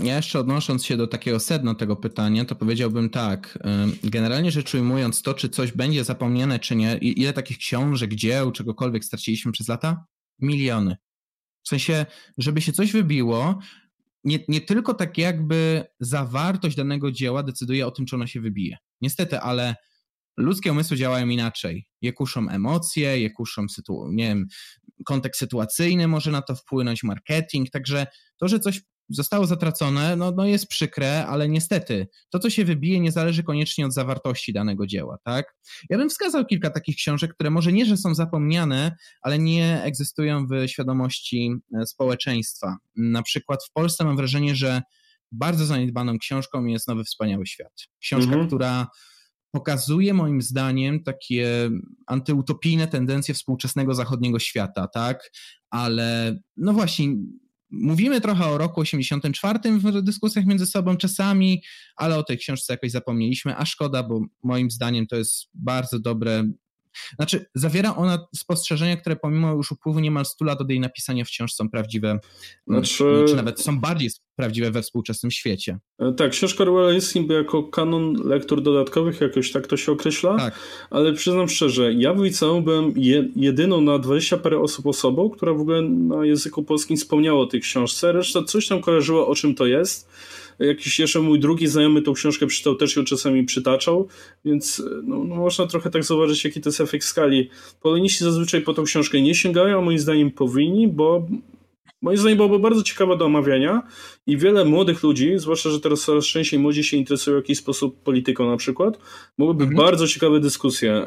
Ja jeszcze odnosząc się do takiego sedna tego pytania, to powiedziałbym tak, generalnie rzecz ujmując, to czy coś będzie zapomniane czy nie, ile takich książek, dzieł, czegokolwiek straciliśmy przez lata? Miliony. W sensie, żeby się coś wybiło, nie, nie tylko tak jakby zawartość danego dzieła decyduje o tym, czy ono się wybije. Niestety, ale ludzkie umysły działają inaczej. Je kuszą emocje, je kuszą sytu- nie wiem, kontekst sytuacyjny może na to wpłynąć, marketing, także to, że coś zostało zatracone, no, no jest przykre, ale niestety to, co się wybije, nie zależy koniecznie od zawartości danego dzieła, tak? Ja bym wskazał kilka takich książek, które może nie, że są zapomniane, ale nie egzystują w świadomości społeczeństwa. Na przykład w Polsce mam wrażenie, że bardzo zaniedbaną książką jest Nowy Wspaniały Świat. Książka, mhm. która pokazuje moim zdaniem takie antyutopijne tendencje współczesnego zachodniego świata, tak? Ale no właśnie... Mówimy trochę o roku osiemdziesiątym czwartym w dyskusjach między sobą czasami, ale o tej książce jakoś zapomnieliśmy, a szkoda, bo moim zdaniem to jest bardzo dobre, znaczy zawiera ona spostrzeżenia, które pomimo już upływu niemal stu lat od jej napisania wciąż są prawdziwe, znaczy... czy nawet są bardziej prawdziwe we współczesnym świecie. Tak, książka Orwella jest niby jako kanon lektur dodatkowych, jakoś tak to się określa, tak. Ale przyznam szczerze, ja w liceum byłem je, jedyną na dwadzieścia parę osób osobą, która w ogóle na języku polskim wspomniała o tej książce, reszta coś tam kojarzyła, o czym to jest. Jakiś jeszcze mój drugi znajomy tą książkę czytał, też ją czasami przytaczał, więc no, no można trochę tak zauważyć, jaki to jest efekt skali. Poleniści zazwyczaj po tą książkę nie sięgają, a moim zdaniem powinni, bo moim zdaniem byłaby bardzo ciekawa do omawiania i wiele młodych ludzi, zwłaszcza, że teraz coraz częściej młodzi się interesują w jakiś sposób polityką na przykład, mogłyby mhm. bardzo ciekawe dyskusje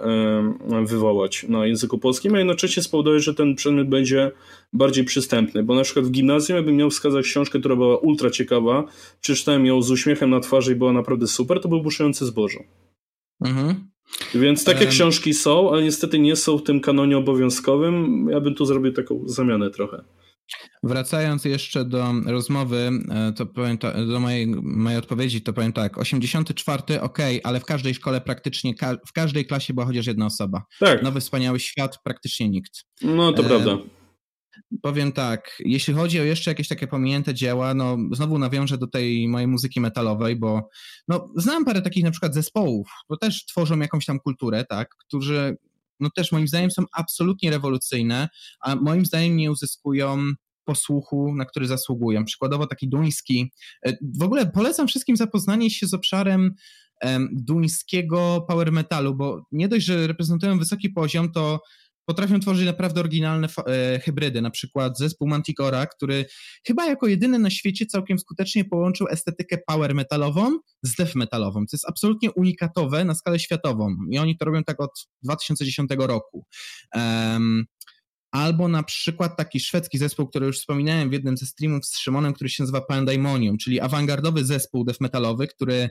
wywołać na języku polskim, a jednocześnie spowoduje, że ten przedmiot będzie bardziej przystępny, bo na przykład w gimnazjum ja bym miał wskazać książkę, która była ultra ciekawa, przeczytałem ją z uśmiechem na twarzy i była naprawdę super, to był Buszujący Zbożu. Mhm. Więc takie um... książki są, ale niestety nie są w tym kanonie obowiązkowym. Ja bym tu zrobił taką zamianę trochę. Wracając jeszcze do rozmowy, to powiem ta, do mojej, mojej odpowiedzi, to powiem tak, osiemdziesiąty czwarty, okej, ale w każdej szkole praktycznie, ka- w każdej klasie była chociaż jedna osoba. Tak. Nowy Wspaniały Świat praktycznie nikt. No to e- prawda. Powiem tak, jeśli chodzi o jeszcze jakieś takie pominięte dzieła, no znowu nawiążę do tej mojej muzyki metalowej, bo no znam parę takich na przykład zespołów, bo też tworzą jakąś tam kulturę, tak, którzy... no też moim zdaniem są absolutnie rewolucyjne, a moim zdaniem nie uzyskują posłuchu, na który zasługują. Przykładowo taki duński, w ogóle polecam wszystkim zapoznanie się z obszarem duńskiego power metalu, bo nie dość, że reprezentują wysoki poziom, to potrafią tworzyć naprawdę oryginalne fa- e, hybrydy, na przykład zespół Manticora, który chyba jako jedyny na świecie całkiem skutecznie połączył estetykę power metalową z death metalową, co jest absolutnie unikatowe na skalę światową i oni to robią tak od dwa tysiące dziesiątego roku. Um, Albo na przykład taki szwedzki zespół, który już wspominałem w jednym ze streamów z Szymonem, który się nazywa Pandemonium, czyli awangardowy zespół death metalowy, który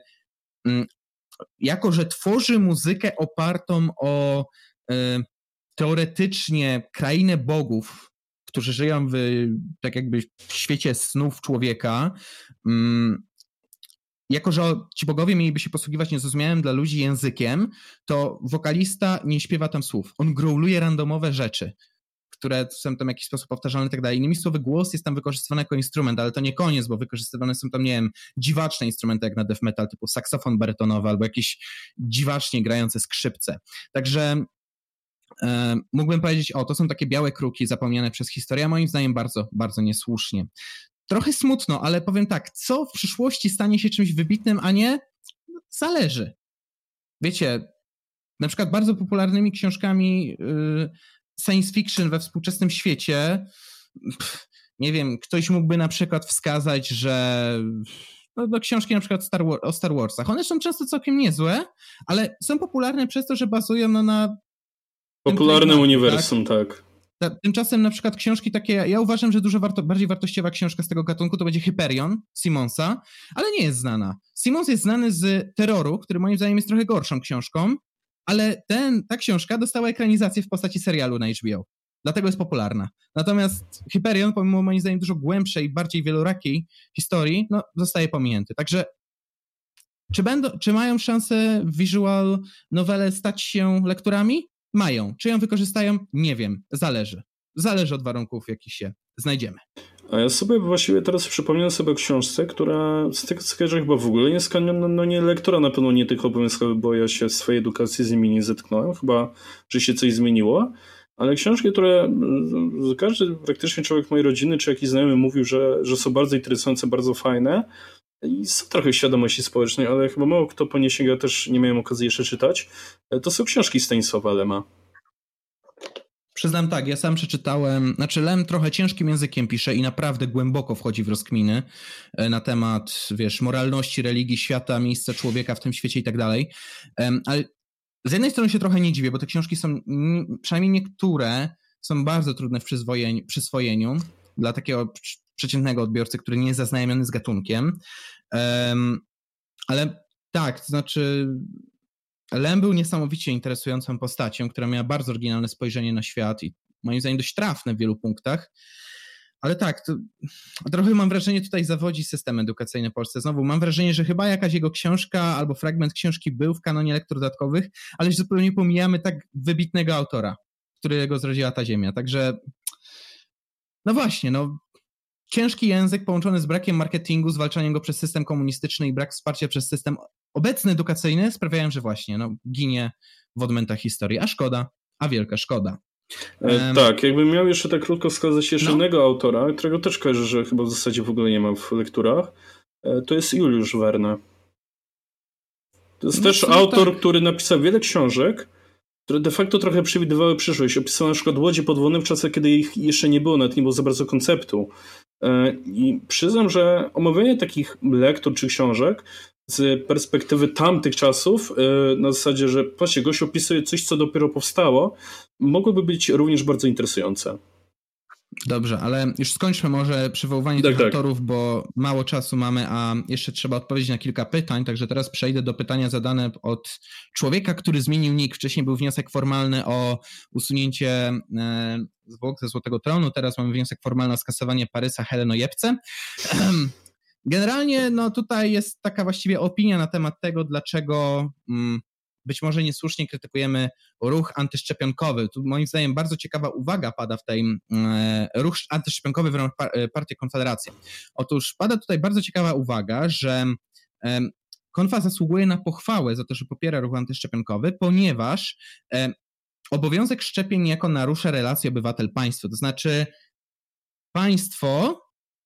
jako, że tworzy muzykę opartą o y, teoretycznie krainę bogów, którzy żyją w tak jakby w świecie snów człowieka, y, jako, że ci bogowie mieliby się posługiwać niezrozumiałym dla ludzi językiem, to wokalista nie śpiewa tam słów. On growluje randomowe rzeczy, które są tam w jakiś sposób powtarzalne i tak dalej. Innymi słowy, głos jest tam wykorzystywany jako instrument, ale to nie koniec, bo wykorzystywane są tam, nie wiem, dziwaczne instrumenty jak na death metal, typu saksofon barytonowy albo jakieś dziwacznie grające skrzypce. Także e, mógłbym powiedzieć, o, to są takie białe kruki zapomniane przez historię, a moim zdaniem bardzo, bardzo niesłusznie. Trochę smutno, ale powiem tak, co w przyszłości stanie się czymś wybitnym, a nie? Zależy. Wiecie, na przykład bardzo popularnymi książkami yy, science fiction we współczesnym świecie, pff, nie wiem, ktoś mógłby na przykład wskazać, że no, do książki na przykład Star War- o Star Warsach. One są często całkiem niezłe, ale są popularne przez to, że bazują no, na... popularnym uniwersum, tak. tak. Tymczasem na przykład książki takie, ja uważam, że dużo warto, bardziej wartościowa książka z tego gatunku to będzie Hyperion Simonsa, ale nie jest znana. Simons jest znany z Terroru, który moim zdaniem jest trochę gorszą książką, ale ten, ta książka dostała ekranizację w postaci serialu na H B O. Dlatego jest popularna. Natomiast Hyperion, pomimo moim zdaniem dużo głębszej, bardziej wielorakiej historii, no, zostaje pominięty. Także czy, będą, czy mają szansę visual novele stać się lekturami? Mają. Czy ją wykorzystają? Nie wiem. Zależy. Zależy od warunków, w jakich się znajdziemy. A ja sobie właściwie teraz przypomniałem sobie o książce, która z tych skojarzeń chyba w ogóle nie skaniona, no nie lektora na pewno nie tych obowiązkowych, bo ja się w swojej edukacji z nimi nie zetknąłem, chyba, że się coś zmieniło, ale książki, które każdy praktycznie człowiek mojej rodziny czy jakiś znajomy mówił, że, że są bardzo interesujące, bardzo fajne i są trochę świadomości społecznej, ale chyba mało kto po nie sięga, też nie miałem okazji jeszcze czytać, to są książki Stanisława Lema. Przyznam tak, ja sam przeczytałem, znaczy Lem trochę ciężkim językiem pisze i naprawdę głęboko wchodzi w rozkminy na temat, wiesz, moralności, religii, świata, miejsca człowieka w tym świecie i tak dalej, ale z jednej strony się trochę nie dziwię, bo te książki są, przynajmniej niektóre, są bardzo trudne w przyswojeniu, przyswojeniu dla takiego przeciętnego odbiorcy, który nie jest zaznajomiony z gatunkiem, ale tak, to znaczy... Lem był niesamowicie interesującą postacią, która miała bardzo oryginalne spojrzenie na świat i moim zdaniem dość trafne w wielu punktach. Ale tak, to, trochę mam wrażenie, tutaj zawodzi system edukacyjny w Polsce. Znowu mam wrażenie, że chyba jakaś jego książka albo fragment książki był w kanonie lektur dodatkowych, ale zupełnie pomijamy tak wybitnego autora, którego zrodziła ta ziemia. Także no właśnie, no ciężki język połączony z brakiem marketingu, zwalczaniem go przez system komunistyczny i brak wsparcia przez system obecny edukacyjny sprawiają, że właśnie no, ginie w odmętach historii. A szkoda, a wielka szkoda. E, tak, jakbym miał jeszcze tak krótko wskazać jeszcze no. innego autora, którego też kojarzę, że chyba w zasadzie w ogóle nie ma w lekturach, e, to jest Juliusz Verne. To jest no, też autor, tak. który napisał wiele książek, które de facto trochę przewidywały przyszłość. Opisał na przykład łodzie podwodne w czasach, kiedy ich jeszcze nie było, nawet nie było za bardzo konceptu. E, I przyznam, że omawianie takich lektur czy książek z perspektywy tamtych czasów, na zasadzie, że właśnie gość opisuje coś, co dopiero powstało, mogłyby być również bardzo interesujące. Dobrze, ale już skończmy może przywoływanie tak, tych tak. autorów, bo mało czasu mamy, a jeszcze trzeba odpowiedzieć na kilka pytań, także teraz przejdę do pytania zadane od człowieka, który zmienił nick. Wcześniej był wniosek formalny o usunięcie zwłok ze Złotego Tronu, teraz mamy wniosek formalny o skasowanie Parysa Heleno-Jepce. Generalnie no tutaj jest taka właściwie opinia na temat tego, dlaczego mm, być może niesłusznie krytykujemy ruch antyszczepionkowy. Tu moim zdaniem bardzo ciekawa uwaga pada w tej e, ruch antyszczepionkowy w ramach par, e, partii Konfederacja. Otóż pada tutaj bardzo ciekawa uwaga, że e, Konfa zasługuje na pochwałę za to, że popiera ruch antyszczepionkowy, ponieważ e, obowiązek szczepień jako narusza relacje obywatel-państwo. To znaczy państwo...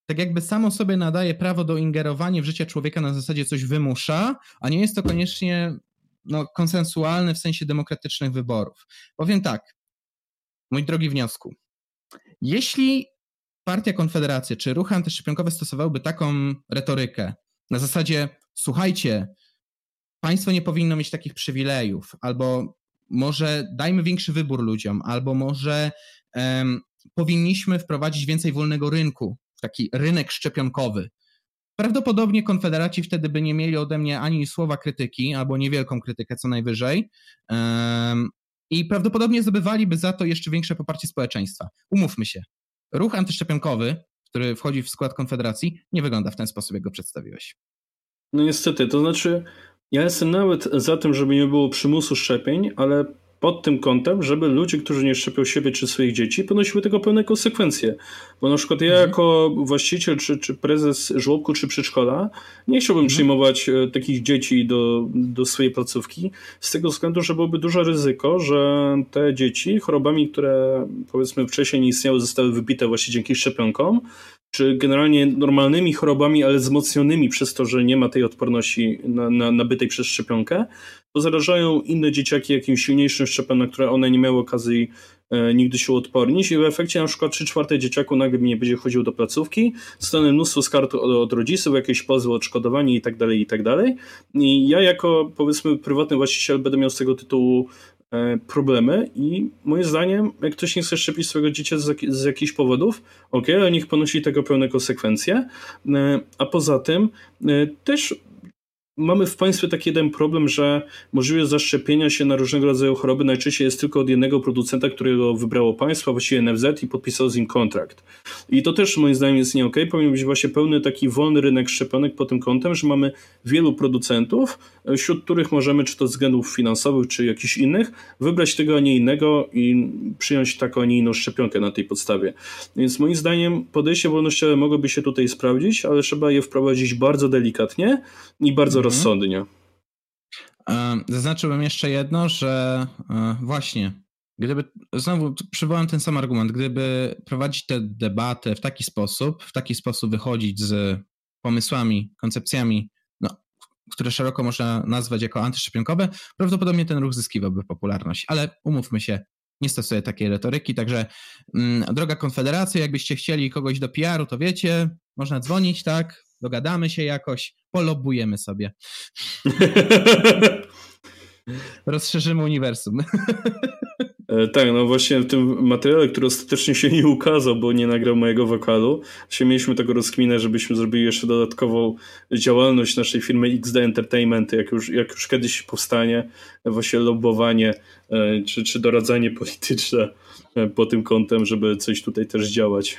tak jakby samo sobie nadaje prawo do ingerowania w życie człowieka, na zasadzie coś wymusza, a nie jest to koniecznie no, konsensualne w sensie demokratycznych wyborów. Powiem tak, Mój drogi wniosku, jeśli Partia Konfederacji czy ruchy antyszczepionkowe stosowałyby taką retorykę na zasadzie słuchajcie, państwo nie powinno mieć takich przywilejów, albo może dajmy większy wybór ludziom, albo może um, powinniśmy wprowadzić więcej wolnego rynku, taki rynek szczepionkowy. Prawdopodobnie konfederaci wtedy by nie mieli ode mnie ani słowa krytyki, albo niewielką krytykę co najwyżej um, i prawdopodobnie zdobywaliby za to jeszcze większe poparcie społeczeństwa. Umówmy się, ruch antyszczepionkowy, który wchodzi w skład Konfederacji, nie wygląda w ten sposób, jak go przedstawiłeś. No niestety, to znaczy ja jestem nawet za tym, żeby nie było przymusu szczepień, ale pod tym kątem, żeby ludzie, którzy nie szczepią siebie czy swoich dzieci, ponosiły tego pełne konsekwencje. Bo na przykład ja mhm. jako właściciel czy, czy prezes żłobku czy przedszkola nie chciałbym mhm. przyjmować takich dzieci do, do swojej placówki z tego względu, że byłoby duże ryzyko, że te dzieci chorobami, które powiedzmy wcześniej nie istniały, zostały wybite właśnie dzięki szczepionkom, czy generalnie normalnymi chorobami, ale wzmocnionymi przez to, że nie ma tej odporności na, na, nabytej przez szczepionkę, bo zarażają inne dzieciaki jakimś silniejszym szczepem, na które one nie miały okazji e, nigdy się uodpornić i w efekcie na przykład trzy czwarte dzieciaku nagle nie będzie chodził do placówki, dostanę mnóstwo skarg od, od rodziców, jakieś pozwy, odszkodowanie i tak dalej, i tak dalej. I ja jako powiedzmy prywatny właściciel będę miał z tego tytułu problemy i moim zdaniem, jak ktoś nie chce szczepić swojego dziecka z, jak, z jakichś powodów, okej, okay, ale niech ponosi tego pełne konsekwencje, a poza tym też mamy w państwie taki jeden problem, że możliwość zaszczepienia się na różnego rodzaju choroby najczęściej jest tylko od jednego producenta, którego wybrało państwo, właściwie N F Z i podpisało z nim kontrakt. I to też moim zdaniem jest nie okej. Okay. Powinien być właśnie pełny taki wolny rynek szczepionek pod tym kątem, że mamy wielu producentów, wśród których możemy, czy to z względów finansowych, czy jakichś innych, wybrać tego, a nie innego i przyjąć taką, a nie inną szczepionkę na tej podstawie. Więc moim zdaniem podejście wolnościowe mogłoby się tutaj sprawdzić, ale trzeba je wprowadzić bardzo delikatnie i bardzo rozsądnie. Zaznaczyłbym jeszcze jedno, że właśnie, gdyby, znowu przywołam ten sam argument, gdyby prowadzić tę debatę w taki sposób, w taki sposób wychodzić z pomysłami, koncepcjami, no, które szeroko można nazwać jako antyszczepionkowe, prawdopodobnie ten ruch zyskiwałby popularność, ale umówmy się, nie stosuję takiej retoryki, także m, droga Konfederacja, jakbyście chcieli kogoś do P R-u, to wiecie, można dzwonić, tak? Dogadamy się jakoś, polobujemy sobie. Rozszerzymy uniwersum. e, tak, no właśnie w tym materiale, który ostatecznie się nie ukazał, bo nie nagrał mojego wokalu, się mieliśmy tego rozkminę, żebyśmy zrobili jeszcze dodatkową działalność naszej firmy X D Entertainment, jak już, jak już kiedyś powstanie, właśnie lobbowanie e, czy, czy doradzanie polityczne e, po tym kątem, żeby coś tutaj też działać.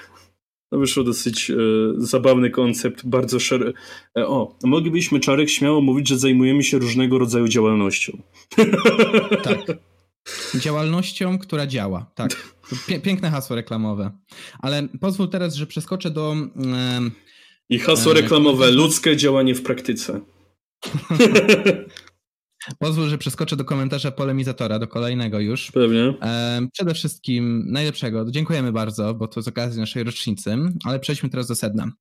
No wyszło dosyć e, zabawny koncept, bardzo szeroki. E, o, moglibyśmy, Czarek, śmiało mówić, że zajmujemy się różnego rodzaju działalnością. Tak. Działalnością, która działa. Tak. Piękne hasło reklamowe. Ale pozwól teraz, że przeskoczę do... E, I hasło e, reklamowe. Ludzkie działanie w praktyce. Pozwól, że przeskoczę do komentarza polemizatora, do kolejnego już. Pewnie. Przede wszystkim najlepszego. Dziękujemy bardzo, bo to z okazji naszej rocznicy, ale przejdźmy teraz do sedna.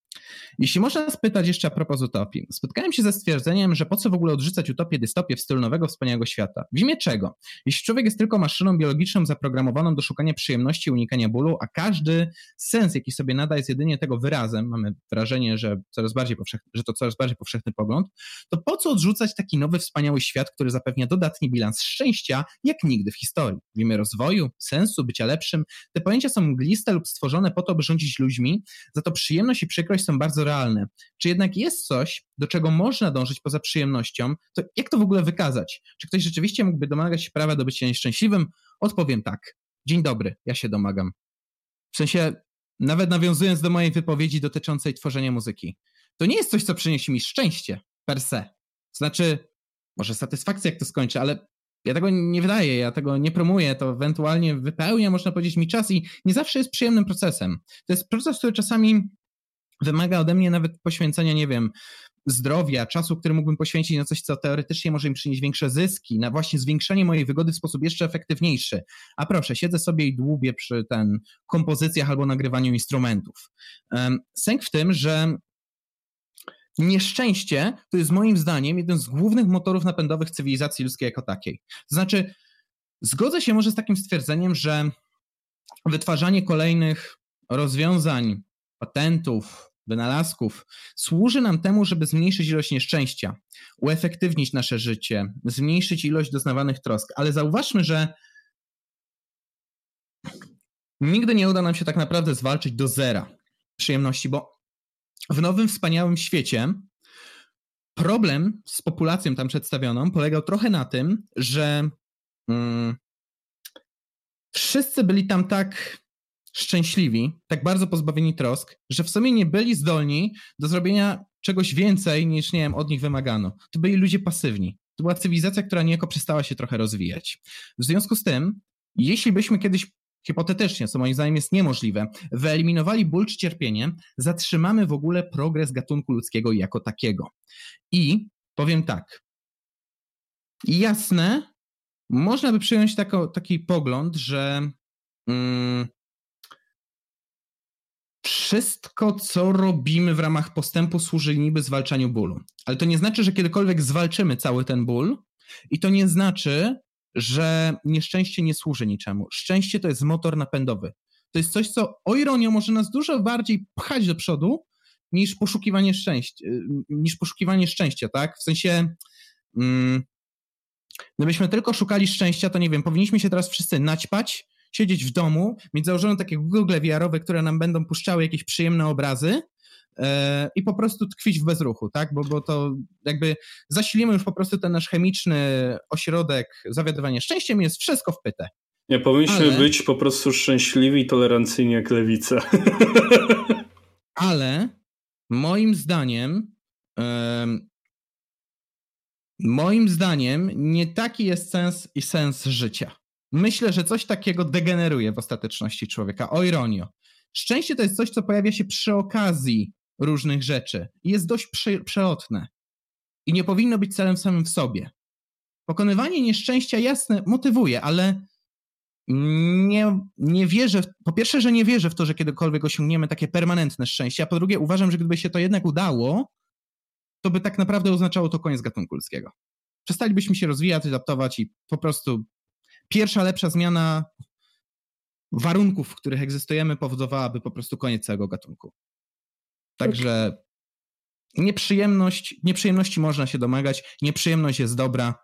Jeśli można spytać jeszcze a propos utopii. Spotkałem się ze stwierdzeniem, że po co w ogóle odrzucać utopię, dystopię w stylu nowego, wspaniałego świata? W imię czego? Jeśli człowiek jest tylko maszyną biologiczną zaprogramowaną do szukania przyjemności i unikania bólu, a każdy sens, jaki sobie nada, jest jedynie tego wyrazem, mamy wrażenie, że, coraz bardziej powszechny, że to coraz bardziej powszechny pogląd, to po co odrzucać taki nowy, wspaniały świat, który zapewnia dodatni bilans szczęścia, jak nigdy w historii. W imię rozwoju, sensu, bycia lepszym, te pojęcia są mgliste lub stworzone po to, by rządzić ludźmi, za to przyjemność i przykrość są bardzo realne. Czy jednak jest coś, do czego można dążyć poza przyjemnością, to jak to w ogóle wykazać? Czy ktoś rzeczywiście mógłby domagać się prawa do bycia nieszczęśliwym? Odpowiem tak. Dzień dobry, ja się domagam. W sensie, nawet nawiązując do mojej wypowiedzi dotyczącej tworzenia muzyki, to nie jest coś, co przyniesie mi szczęście per se. Znaczy, może satysfakcja, jak to skończę, ale ja tego nie wydaję, ja tego nie promuję, to ewentualnie wypełnia, można powiedzieć, mi czas i nie zawsze jest przyjemnym procesem. To jest proces, który czasami wymaga ode mnie nawet poświęcenia, nie wiem, zdrowia, czasu, który mógłbym poświęcić na coś, co teoretycznie może mi przynieść większe zyski, na właśnie zwiększenie mojej wygody w sposób jeszcze efektywniejszy. A proszę, siedzę sobie i dłubię przy ten kompozycjach albo nagrywaniu instrumentów. Um, sęk w tym, że nieszczęście to jest moim zdaniem jeden z głównych motorów napędowych cywilizacji ludzkiej jako takiej. To znaczy, zgodzę się może z takim stwierdzeniem, że wytwarzanie kolejnych rozwiązań, patentów, wynalazków służy nam temu, żeby zmniejszyć ilość nieszczęścia, uefektywnić nasze życie, zmniejszyć ilość doznawanych trosk. Ale zauważmy, że nigdy nie uda nam się tak naprawdę zwalczyć do zera przyjemności, bo w nowym, wspaniałym świecie problem z populacją tam przedstawioną polegał trochę na tym, że mm, wszyscy byli tam tak szczęśliwi, tak bardzo pozbawieni trosk, że w sumie nie byli zdolni do zrobienia czegoś więcej niż, nie wiem, od nich wymagano. To byli ludzie pasywni. To była cywilizacja, która niejako przestała się trochę rozwijać. W związku z tym, jeśli byśmy kiedyś hipotetycznie, co moim zdaniem jest niemożliwe, wyeliminowali ból czy cierpienie, zatrzymamy w ogóle progres gatunku ludzkiego jako takiego. I powiem tak, jasne, można by przyjąć tako, taki pogląd, że mm, wszystko, co robimy w ramach postępu, służy niby zwalczaniu bólu. Ale to nie znaczy, że kiedykolwiek zwalczymy cały ten ból i to nie znaczy, że nieszczęście nie służy niczemu. Szczęście to jest motor napędowy. To jest coś, co o ironio może nas dużo bardziej pchać do przodu niż poszukiwanie szczęścia, niż poszukiwanie szczęścia, tak? W sensie, mm, gdybyśmy tylko szukali szczęścia, to nie wiem, powinniśmy się teraz wszyscy naćpać, siedzieć w domu, mieć założone takie Google V R owe, które nam będą puszczały jakieś przyjemne obrazy yy, i po prostu tkwić w bezruchu, tak? Bo, bo to jakby zasilimy już po prostu ten nasz chemiczny ośrodek zawiadywania szczęściem, jest wszystko w pytę. Nie, powinniśmy ale... być po prostu szczęśliwi i tolerancyjni jak lewica. Ale moim zdaniem yy, moim zdaniem nie taki jest sens i sens życia. Myślę, że coś takiego degeneruje w ostateczności człowieka, o ironio. Szczęście to jest coś, co pojawia się przy okazji różnych rzeczy i jest dość prze- przelotne i nie powinno być celem samym w sobie. Pokonywanie nieszczęścia, jasne, motywuje, ale nie, nie wierzę, w, po pierwsze, że nie wierzę w to, że kiedykolwiek osiągniemy takie permanentne szczęście, a po drugie uważam, że gdyby się to jednak udało, to by tak naprawdę oznaczało to koniec gatunku ludzkiego. Przestalibyśmy się rozwijać, adaptować i po prostu... Pierwsza lepsza zmiana warunków, w których egzystujemy, powodowałaby po prostu koniec całego gatunku. Także nieprzyjemność, nieprzyjemności można się domagać, nieprzyjemność jest dobra,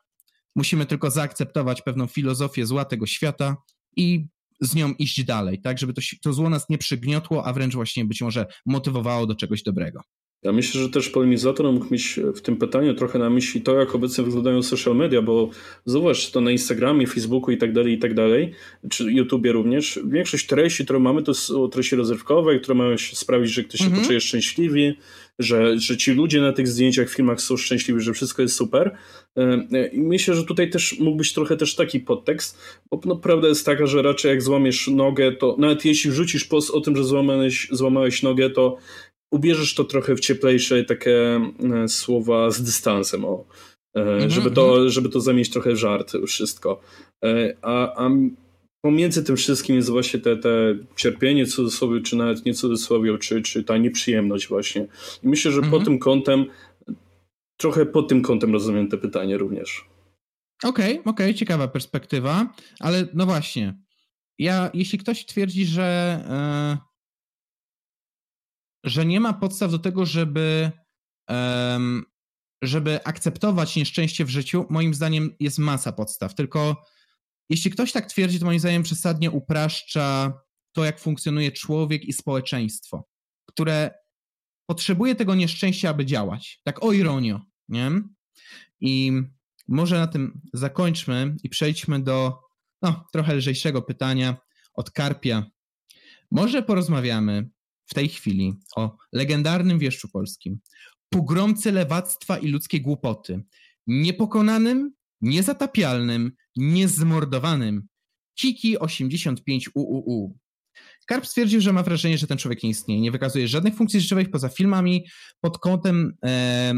musimy tylko zaakceptować pewną filozofię zła tego świata i z nią iść dalej, tak, żeby to, to zło nas nie przygniotło, a wręcz właśnie być może motywowało do czegoś dobrego. Ja myślę, że też polemizator mógł mieć w tym pytaniu trochę na myśli to, jak obecnie wyglądają social media, bo zobacz, to na Instagramie, Facebooku i tak dalej, i tak dalej, czy YouTubie również, większość treści, które mamy, to są treści rozrywkowe, które mają się sprawić, że ktoś mhm. się poczuje szczęśliwie, że, że ci ludzie na tych zdjęciach, filmach są szczęśliwi, że wszystko jest super. I myślę, że tutaj też mógł być trochę też taki podtekst, bo no, prawda jest taka, że raczej jak złamiesz nogę, to nawet jeśli wrzucisz post o tym, że złamałeś, złamałeś nogę, to ubierzesz to trochę w cieplejsze takie słowa z dystansem, o, żeby to, żeby to zamienić trochę w żart już wszystko. A, a pomiędzy tym wszystkim jest właśnie te, te cierpienie cudzysłowie, czy nawet nie cudzysłowie, czy, czy ta nieprzyjemność właśnie. I myślę, że mhm. po tym kątem, trochę pod tym kątem rozumiem te pytanie również. Okej, okay, okej, okay, ciekawa perspektywa, ale no właśnie, ja, jeśli ktoś twierdzi, że... Yy... że nie ma podstaw do tego, żeby, um, żeby akceptować nieszczęście w życiu, moim zdaniem jest masa podstaw. Tylko jeśli ktoś tak twierdzi, to moim zdaniem przesadnie upraszcza to, jak funkcjonuje człowiek i społeczeństwo, które potrzebuje tego nieszczęścia, aby działać. Tak o ironio, nie? I może na tym zakończmy i przejdźmy do no, trochę lżejszego pytania od Karpia. Może porozmawiamy w tej chwili o legendarnym wieszczu polskim, pogromcy lewactwa i ludzkiej głupoty, niepokonanym, niezatapialnym, niezmordowanym, Kiki osiemdziesiąt pięć U U U. Karp stwierdził, że ma wrażenie, że ten człowiek nie istnieje, nie wykazuje żadnych funkcji życiowych poza filmami, pod kątem, e,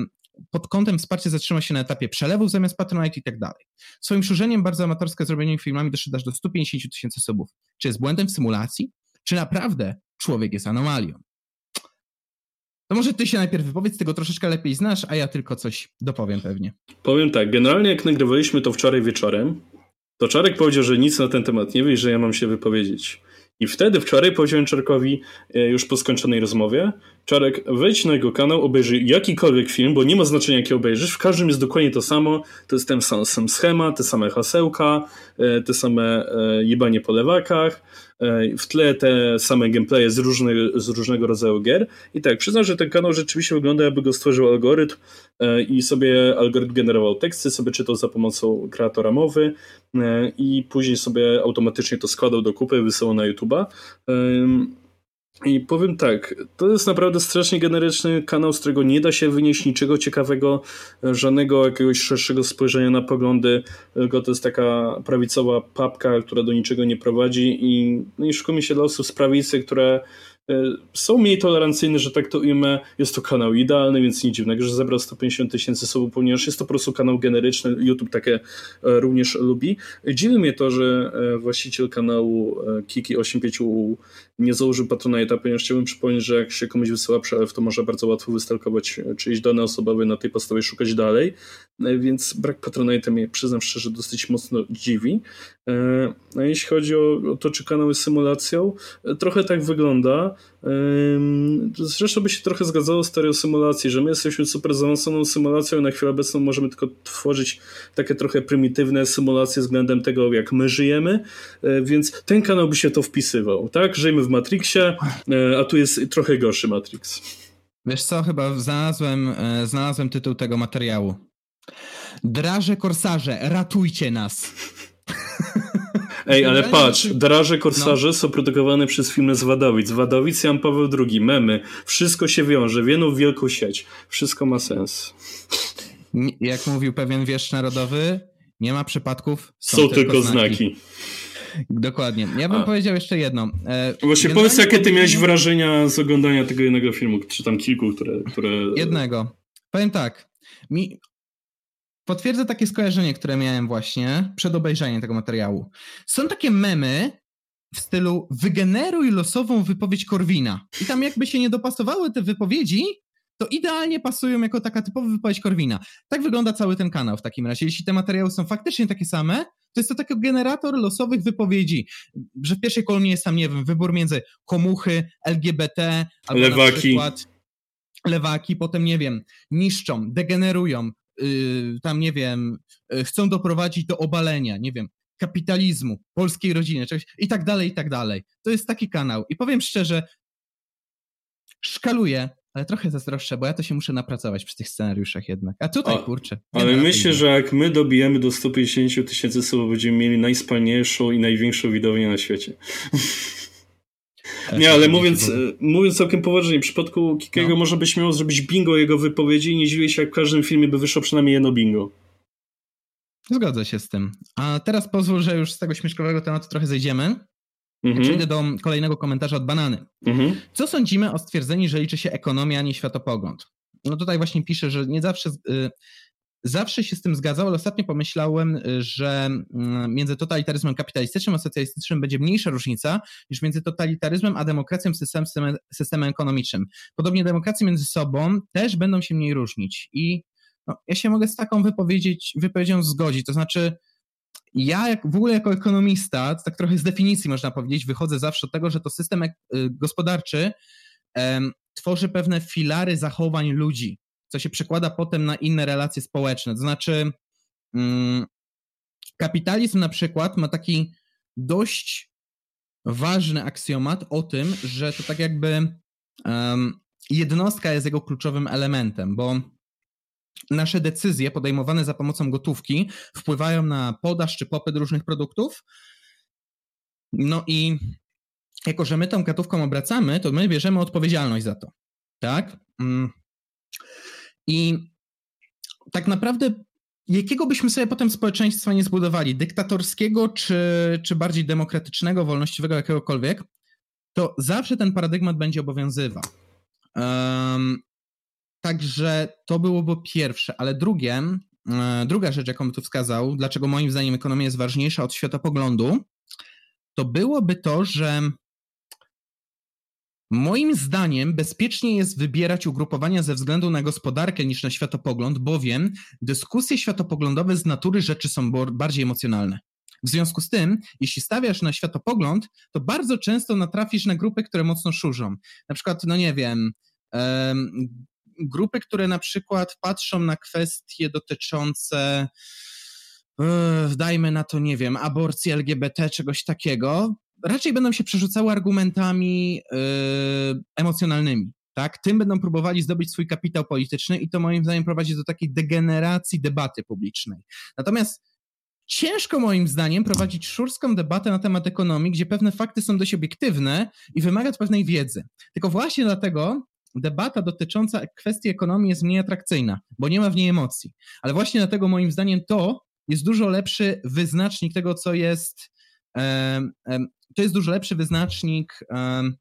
pod kątem wsparcia zatrzyma się na etapie przelewów zamiast Patronite i tak dalej. Swoim szurzeniem bardzo amatorsko zrobionymi filmami doszedł aż do stu pięćdziesięciu tysięcy subów. Czy jest błędem w symulacji? Czy naprawdę człowiek jest anomalią? To może ty się najpierw wypowiedz, ty go troszeczkę lepiej znasz, a ja tylko coś dopowiem pewnie. Powiem tak, generalnie jak nagrywaliśmy to wczoraj wieczorem, to Czarek powiedział, że nic na ten temat nie wie i że ja mam się wypowiedzieć. I wtedy wczoraj powiedziałem Czarkowi, już po skończonej rozmowie, Czarek, wejdź na jego kanał, obejrzyj jakikolwiek film, bo nie ma znaczenia, jaki obejrzysz, w każdym jest dokładnie to samo, to jest ten sam schemat, te same hasełka, te same jebanie po lewakach, w tle te same gameplaye z, różnych, z różnego rodzaju gier. I tak, przyznam, że ten kanał rzeczywiście wygląda, jakby go stworzył algorytm i sobie algorytm generował teksty, sobie czytał za pomocą kreatora mowy i później sobie automatycznie to składał do kupy, wysyłał na YouTube'a. I powiem tak, to jest naprawdę strasznie generyczny kanał, z którego nie da się wynieść niczego ciekawego, żadnego jakiegoś szerszego spojrzenia na poglądy, tylko to jest taka prawicowa papka, która do niczego nie prowadzi i, no i szukuje się dla osób z prawicy, które y, są mniej tolerancyjne, że tak to ujmę. Jest to kanał idealny, więc nic dziwnego, że zebrał sto pięćdziesiąt tysięcy subów, ponieważ jest to po prostu kanał generyczny, YouTube takie e, również lubi. Dziwi mnie to, że e, właściciel kanału e, Kiki osiemdziesiąt pięć U nie założył Patronite'a, ponieważ chciałbym przypomnieć, że jak się komuś wysyła przelew, to można bardzo łatwo wystalkować czyjeś dane osobowe, na tej podstawie szukać dalej, więc brak Patronite'a mnie, przyznam szczerze, dosyć mocno dziwi. A jeśli chodzi o, o to, czy kanał jest symulacją, trochę tak wygląda. Zresztą by się trochę zgadzało z teorią symulacji, że my jesteśmy super zaawansowaną symulacją i na chwilę obecną możemy tylko tworzyć takie trochę prymitywne symulacje względem tego, jak my żyjemy, więc ten kanał by się to wpisywał, tak? Żyjmy w Matrixie, a tu jest trochę gorszy Matrix. Wiesz co, chyba znalazłem, znalazłem tytuł tego materiału. Draże korsarze, ratujcie nas! Ej, ale patrz, Draże korsarze no. są produkowane przez firmę z Wadowic. Wadowic, Jan Paweł drugi, memy. Wszystko się wiąże, w jedną wielką sieć. Wszystko ma sens. Jak mówił pewien wiersz narodowy, nie ma przypadków, są, są tylko, tylko znaki. znaki. Dokładnie. Ja bym A. powiedział jeszcze jedno. Właśnie powiedz, jakie ty miałeś wrażenia z oglądania tego jednego filmu, czy tam kilku, które... które... Jednego. Powiem tak. Mi... Potwierdzę takie skojarzenie, które miałem właśnie przed obejrzeniem tego materiału. Są takie memy w stylu wygeneruj losową wypowiedź Korwina. I tam jakby się nie dopasowały te wypowiedzi, to idealnie pasują jako taka typowa wypowiedź Korwina. Tak wygląda cały ten kanał w takim razie. Jeśli te materiały są faktycznie takie same, to jest to taki generator losowych wypowiedzi, że w pierwszej kolumnie jest tam, nie wiem, wybór między komuchy, L G B T, albo lewaki. Na przykład lewaki, potem, nie wiem, niszczą, degenerują, Yy, tam, nie wiem, yy, chcą doprowadzić do obalenia, nie wiem, kapitalizmu, polskiej rodziny, czegoś i tak dalej, i tak dalej. To jest taki kanał. I powiem szczerze, szkaluję, ale trochę zazdroszczę, bo ja to się muszę napracować przy tych scenariuszach jednak. A tutaj, o, kurczę. Ale myślę, że jak my dobijemy do sto pięćdziesiąt tysięcy słów, będziemy mieli najspanialszą i największą widownię na świecie. Nie, ale mówiąc, mówiąc całkiem poważnie, w przypadku Kikiego no. może byś miał zrobić bingo jego wypowiedzi i nie dziwię się, jak w każdym filmie by wyszło przynajmniej jedno bingo. Zgodzę się z tym. A teraz pozwól, że już z tego śmieszkowego tematu trochę zejdziemy. Mhm. Przejdę do kolejnego komentarza od Banany. Mhm. Co sądzimy o stwierdzeniu, że liczy się ekonomia, a nie światopogląd? No tutaj właśnie pisze, że nie zawsze... Y- Zawsze się z tym zgadzał, ale ostatnio pomyślałem, że między totalitaryzmem kapitalistycznym a socjalistycznym będzie mniejsza różnica niż między totalitaryzmem a demokracją systemem, systemem ekonomicznym. Podobnie demokracje między sobą też będą się mniej różnić. I no, ja się mogę z taką wypowiedzią zgodzić. To znaczy ja jak, w ogóle jako ekonomista, tak trochę z definicji można powiedzieć, wychodzę zawsze od tego, że to system gospodarczy em, tworzy pewne filary zachowań ludzi, co się przekłada potem na inne relacje społeczne. To znaczy mm, kapitalizm na przykład ma taki dość ważny aksjomat o tym, że to tak jakby um, jednostka jest jego kluczowym elementem, bo nasze decyzje podejmowane za pomocą gotówki wpływają na podaż czy popyt różnych produktów. No i jako, że my tą gotówką obracamy, to my bierzemy odpowiedzialność za to. Tak? Mm. I tak naprawdę jakiego byśmy sobie potem społeczeństwa nie zbudowali, dyktatorskiego czy, czy bardziej demokratycznego, wolnościowego, jakiegokolwiek, to zawsze ten paradygmat będzie obowiązywał. Um, także to byłoby pierwsze, ale drugie, druga rzecz, jaką bym tu wskazał, dlaczego moim zdaniem ekonomia jest ważniejsza od światopoglądu, to byłoby to, że moim zdaniem bezpieczniej jest wybierać ugrupowania ze względu na gospodarkę niż na światopogląd, bowiem dyskusje światopoglądowe z natury rzeczy są bardziej emocjonalne. W związku z tym, jeśli stawiasz na światopogląd, to bardzo często natrafisz na grupy, które mocno szurzą. Na przykład, no nie wiem, um, grupy, które na przykład patrzą na kwestie dotyczące, yy, dajmy na to, nie wiem, aborcji L G B T, czegoś takiego, raczej będą się przerzucały argumentami yy, emocjonalnymi. Tak? Tym będą próbowali zdobyć swój kapitał polityczny i to moim zdaniem prowadzi do takiej degeneracji debaty publicznej. Natomiast ciężko moim zdaniem prowadzić szurską debatę na temat ekonomii, gdzie pewne fakty są dość obiektywne i wymaga to pewnej wiedzy. Tylko właśnie dlatego debata dotycząca kwestii ekonomii jest mniej atrakcyjna, bo nie ma w niej emocji. Ale właśnie dlatego moim zdaniem to jest dużo lepszy wyznacznik tego, co jest... Um, um, to jest dużo lepszy wyznacznik... Um,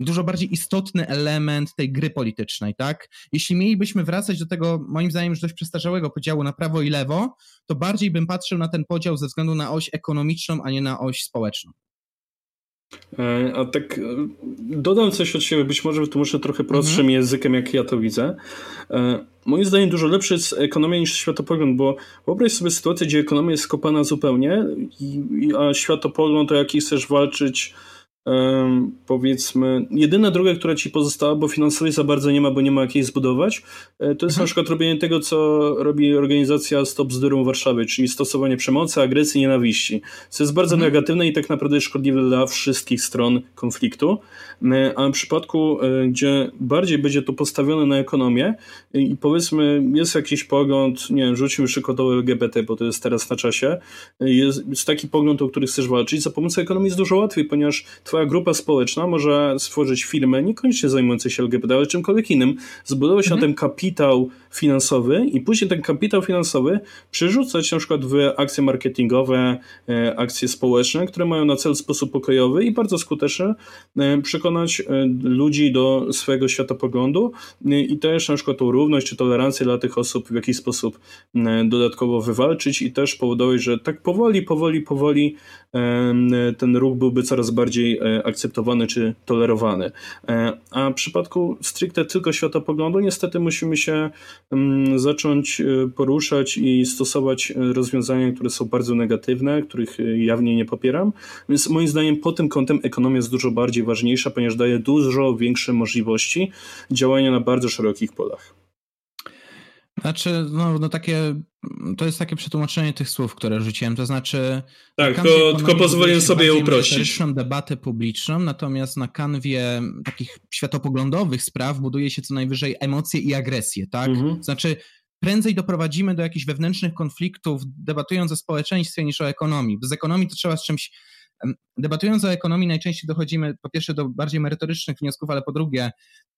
dużo bardziej istotny element tej gry politycznej, tak? Jeśli mielibyśmy wracać do tego, moim zdaniem, już dość przestarzałego podziału na prawo i lewo, to bardziej bym patrzył na ten podział ze względu na oś ekonomiczną, a nie na oś społeczną. A tak dodam coś od siebie, być może wytłumaczę trochę prostszym mhm. językiem, jak ja to widzę. Moim zdaniem dużo lepsza jest ekonomia niż światopogląd, bo wyobraź sobie sytuację, gdzie ekonomia jest skopana zupełnie, a światopogląd, o jaki chcesz walczyć, Um, powiedzmy, jedyna droga, która ci pozostała, bo finansowej za bardzo nie ma, bo nie ma jakiej zbudować, to jest na przykład robienie tego, co robi organizacja Stop Zdyrom Warszawy, czyli stosowanie przemocy, agresji, nienawiści, co jest bardzo mhm. negatywne i tak naprawdę szkodliwe dla wszystkich stron konfliktu, a w przypadku, gdzie bardziej będzie to postawione na ekonomię i powiedzmy, jest jakiś pogląd, nie wiem, rzućmy przykładowo L G B T, bo to jest teraz na czasie, jest, jest taki pogląd, o który chcesz walczyć, za pomocą ekonomii jest dużo łatwiej, ponieważ twoja grupa społeczna może stworzyć firmy niekoniecznie zajmujące się L G B T, ale czymkolwiek innym, zbudować mhm. na ten kapitał finansowy i później ten kapitał finansowy przerzucać na przykład w akcje marketingowe, akcje społeczne, które mają na cel w sposób pokojowy i bardzo skutecznie przekonać ludzi do swojego światopoglądu i też na przykład tą równość czy tolerancję dla tych osób w jakiś sposób dodatkowo wywalczyć i też powodować, że tak powoli, powoli, powoli ten ruch byłby coraz bardziej akceptowany czy tolerowany. A w przypadku stricte tylko światopoglądu niestety musimy się zacząć poruszać i stosować rozwiązania, które są bardzo negatywne, których jawnie nie popieram. Więc moim zdaniem pod tym kątem ekonomia jest dużo bardziej ważniejsza, ponieważ daje dużo większe możliwości działania na bardzo szerokich polach. Znaczy, no, no takie, to jest takie przetłumaczenie tych słów, które rzuciłem, to znaczy... Tak, to, tylko pozwolę sobie je uprościć. ...debatę publiczną, natomiast na kanwie takich światopoglądowych spraw buduje się co najwyżej emocje i agresję, tak? Mhm. Znaczy, prędzej doprowadzimy do jakichś wewnętrznych konfliktów debatując o społeczeństwie niż o ekonomii. Z ekonomii to trzeba z czymś... Debatując o ekonomii najczęściej dochodzimy po pierwsze do bardziej merytorycznych wniosków, ale po drugie,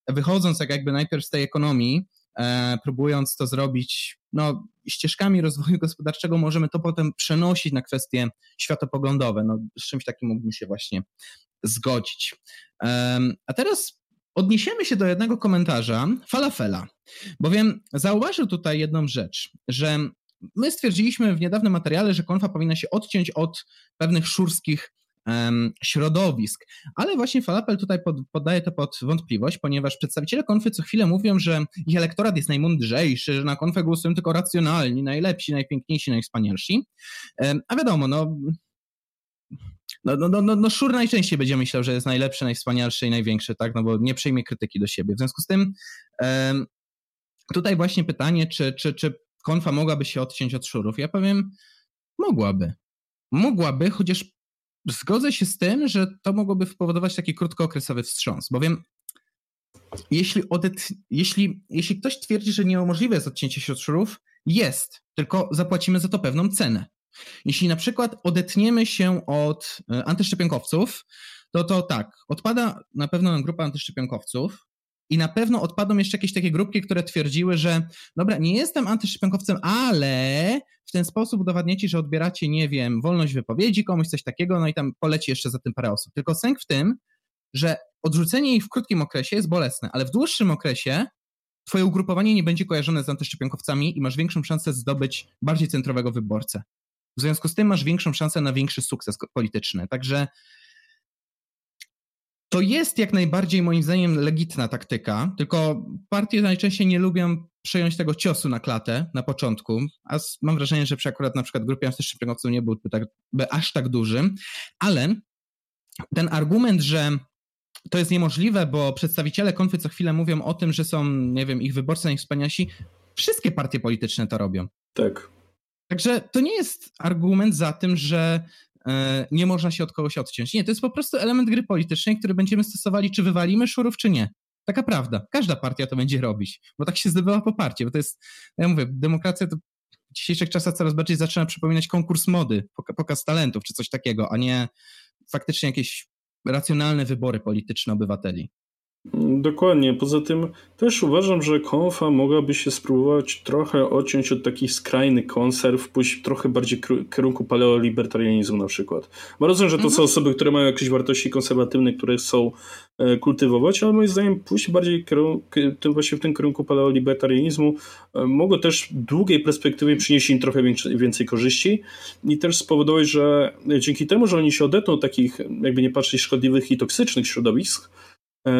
wychodząc tak jakby najpierw z tej ekonomii, próbując to zrobić no, ścieżkami rozwoju gospodarczego, możemy to potem przenosić na kwestie światopoglądowe. No, z czymś takim mógłbym się właśnie zgodzić. Um, a teraz odniesiemy się do jednego komentarza Falafela, bowiem zauważył tutaj jedną rzecz, że my stwierdziliśmy w niedawnym materiale, że konfa powinna się odciąć od pewnych szurskich środowisk, ale właśnie Falafel tutaj pod, poddaje to pod wątpliwość, ponieważ przedstawiciele konfy co chwilę mówią, że ich elektorat jest najmądrzejszy, że na konfę głosują tylko racjonalni, najlepsi, najpiękniejsi, najwspanialsi, a wiadomo, no no, no, no, no szur najczęściej będzie myślał, że jest najlepszy, najwspanialszy i największy, tak, no bo nie przyjmie krytyki do siebie. W związku z tym tutaj właśnie pytanie, czy, czy, czy konfa mogłaby się odciąć od szurów? Ja powiem, mogłaby. Mogłaby, chociaż zgodzę się z tym, że to mogłoby powodować taki krótkookresowy wstrząs, bowiem jeśli, odet... jeśli, jeśli ktoś twierdzi, że niemożliwe jest odcięcie się od szurów, jest, tylko zapłacimy za to pewną cenę. Jeśli na przykład odetniemy się od antyszczepionkowców, to to tak, odpada na pewno grupa antyszczepionkowców i na pewno odpadną jeszcze jakieś takie grupki, które twierdziły, że dobra, nie jestem antyszczepionkowcem, ale... W ten sposób udowadniacie, że odbieracie, nie wiem, wolność wypowiedzi komuś, coś takiego, no i tam poleci jeszcze za tym parę osób. Tylko sęk w tym, że odrzucenie jej w krótkim okresie jest bolesne, ale w dłuższym okresie twoje ugrupowanie nie będzie kojarzone z antyszczepionkowcami i masz większą szansę zdobyć bardziej centrowego wyborcę. W związku z tym masz większą szansę na większy sukces polityczny. Także To jest jak najbardziej moim zdaniem legitna taktyka, tylko partie najczęściej nie lubią przejąć tego ciosu na klatę na początku, a mam wrażenie, że przy akurat na przykład grupie antyszczepionkowców nie byłby tak, aż tak dużym, ale ten argument, że to jest niemożliwe, bo przedstawiciele konfy co chwilę mówią o tym, że są, nie wiem, ich wyborcy najwspanialsi, wszystkie partie polityczne to robią. Tak. Także to nie jest argument za tym, że nie można się od kogoś odciąć. Nie, to jest po prostu element gry politycznej, który będziemy stosowali, czy wywalimy szurów, czy nie. Taka prawda. Każda partia to będzie robić, bo tak się zdobywa poparcie, bo to jest, ja mówię, demokracja to w dzisiejszych czasach coraz bardziej zaczyna przypominać konkurs mody, pokaz talentów, czy coś takiego, a nie faktycznie jakieś racjonalne wybory polityczne obywateli. Dokładnie. Poza tym też uważam, że konfa mogłaby się spróbować trochę odciąć od takich skrajnych konserw, pójść trochę bardziej w kierunku paleolibertarianizmu na przykład. Bo rozumiem, że to mhm. są osoby, które mają jakieś wartości konserwatywne, które chcą kultywować, ale moim zdaniem pójść bardziej właśnie w tym kierunku paleolibertarianizmu mogło też w długiej perspektywie przynieść im trochę więcej korzyści i też spowodować, że dzięki temu, że oni się odetną od takich, jakby nie patrzeć, szkodliwych i toksycznych środowisk,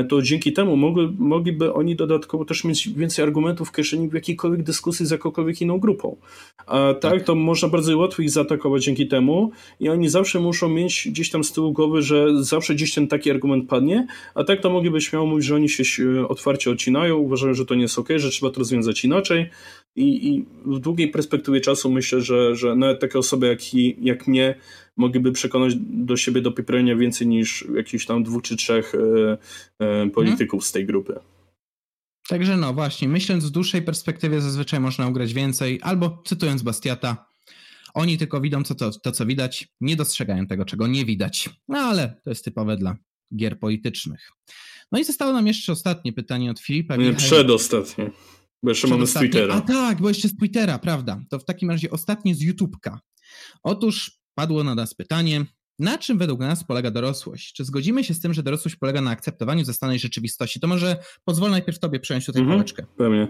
to dzięki temu mogli, mogliby oni dodatkowo też mieć więcej argumentów w kieszeni w jakiejkolwiek dyskusji z jakąkolwiek inną grupą. A tak, tak to można bardzo łatwo ich zaatakować dzięki temu i oni zawsze muszą mieć gdzieś tam z tyłu głowy, że zawsze gdzieś ten taki argument padnie, a tak to mogliby śmiało mówić, że oni się otwarcie odcinają, uważają, że to nie jest okej, okay, że trzeba to rozwiązać inaczej i, i w długiej perspektywie czasu myślę, że, że nawet takie osoby jak, i, jak mnie mogliby przekonać do siebie do popierania więcej niż jakichś tam dwóch czy trzech y, y, polityków z tej grupy. Także no właśnie, myśląc w dłuższej perspektywie zazwyczaj można ugrać więcej, albo cytując Bastiata, oni tylko widzą to, to, to co widać, nie dostrzegają tego, czego nie widać. No ale to jest typowe dla gier politycznych. No i zostało nam jeszcze ostatnie pytanie od Filipa. Nie, przedostatnie, bo jeszcze mamy z Twittera. A tak, bo jeszcze z Twittera, prawda. To w takim razie ostatnie z YouTubka. Otóż padło na nas pytanie, na czym według nas polega dorosłość? Czy zgodzimy się z tym, że dorosłość polega na akceptowaniu zastanej rzeczywistości? To może pozwól najpierw tobie przejąć tutaj mhm, pałeczkę. Pewnie.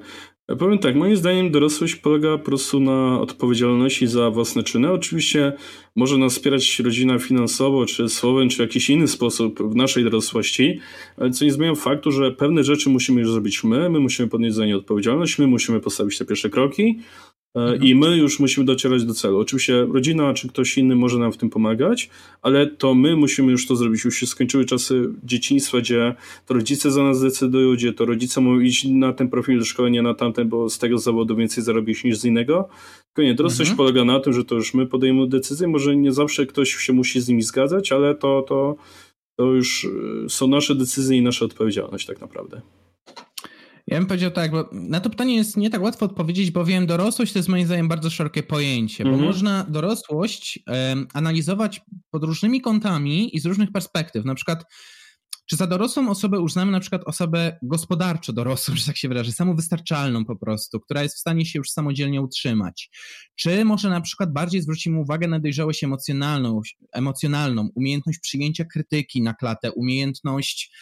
Ja powiem tak, moim zdaniem dorosłość polega po prostu na odpowiedzialności za własne czyny. Oczywiście może nas wspierać rodzina finansowo, czy słowem, czy w jakiś inny sposób w naszej dorosłości, ale co nie zmienia faktu, że pewne rzeczy musimy już zrobić my, my musimy podnieść za nie odpowiedzialność, my musimy postawić te pierwsze kroki, i my już musimy docierać do celu. Oczywiście rodzina czy ktoś inny może nam w tym pomagać, ale to my musimy już to zrobić. Już się skończyły czasy dzieciństwa, gdzie to rodzice za nas decydują, gdzie to rodzice mówią iść na ten profil do szkoły, nie na tamten, bo z tego zawodu więcej zarobisz niż z innego. Tylko nie, dorosłość mhm. polega na tym, że to już my podejmujemy decyzję. Może nie zawsze ktoś się musi z nimi zgadzać, ale to, to, to już są nasze decyzje i nasza odpowiedzialność tak naprawdę. Ja bym powiedział tak, bo na to pytanie jest nie tak łatwo odpowiedzieć, bowiem dorosłość to jest moim zdaniem bardzo szerokie pojęcie, bo mm-hmm. można dorosłość um, analizować pod różnymi kątami i z różnych perspektyw. Na przykład, czy za dorosłą osobę uznamy na przykład osobę gospodarczo dorosłą, że tak się wyrażę, samowystarczalną po prostu, która jest w stanie się już samodzielnie utrzymać. Czy może na przykład bardziej zwrócimy uwagę na dojrzałość emocjonalną, emocjonalną, umiejętność przyjęcia krytyki na klatę, umiejętność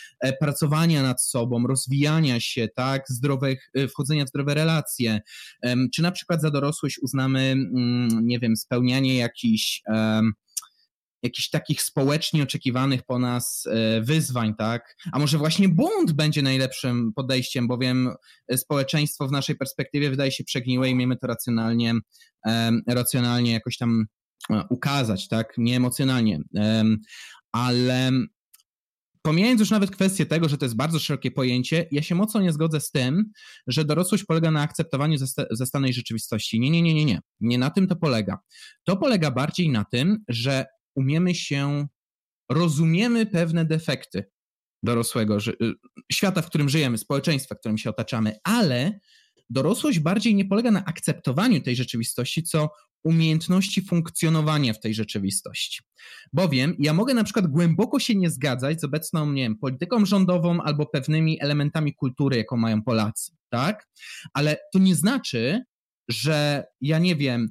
pracowania nad sobą, rozwijania się, tak, zdrowych, wchodzenia w zdrowe relacje. Czy na przykład za dorosłość uznamy, nie wiem, spełnianie jakichś... jakichś takich społecznie oczekiwanych po nas wyzwań, tak? A może właśnie bunt będzie najlepszym podejściem, bowiem społeczeństwo w naszej perspektywie wydaje się przegniłe i miejmy to racjonalnie, racjonalnie jakoś tam ukazać, tak? Nie emocjonalnie. Ale pomijając już nawet kwestię tego, że to jest bardzo szerokie pojęcie, ja się mocno nie zgodzę z tym, że dorosłość polega na akceptowaniu zastanej rzeczywistości. Nie, nie, nie, nie, nie. Nie na tym to polega. To polega bardziej na tym, że umiemy się, rozumiemy pewne defekty dorosłego ży- świata, w którym żyjemy, społeczeństwa, w którym się otaczamy, ale dorosłość bardziej nie polega na akceptowaniu tej rzeczywistości, co umiejętności funkcjonowania w tej rzeczywistości. Bowiem ja mogę na przykład głęboko się nie zgadzać z obecną, nie wiem, polityką rządową albo pewnymi elementami kultury, jaką mają Polacy, tak? Ale to nie znaczy, że ja nie wiem,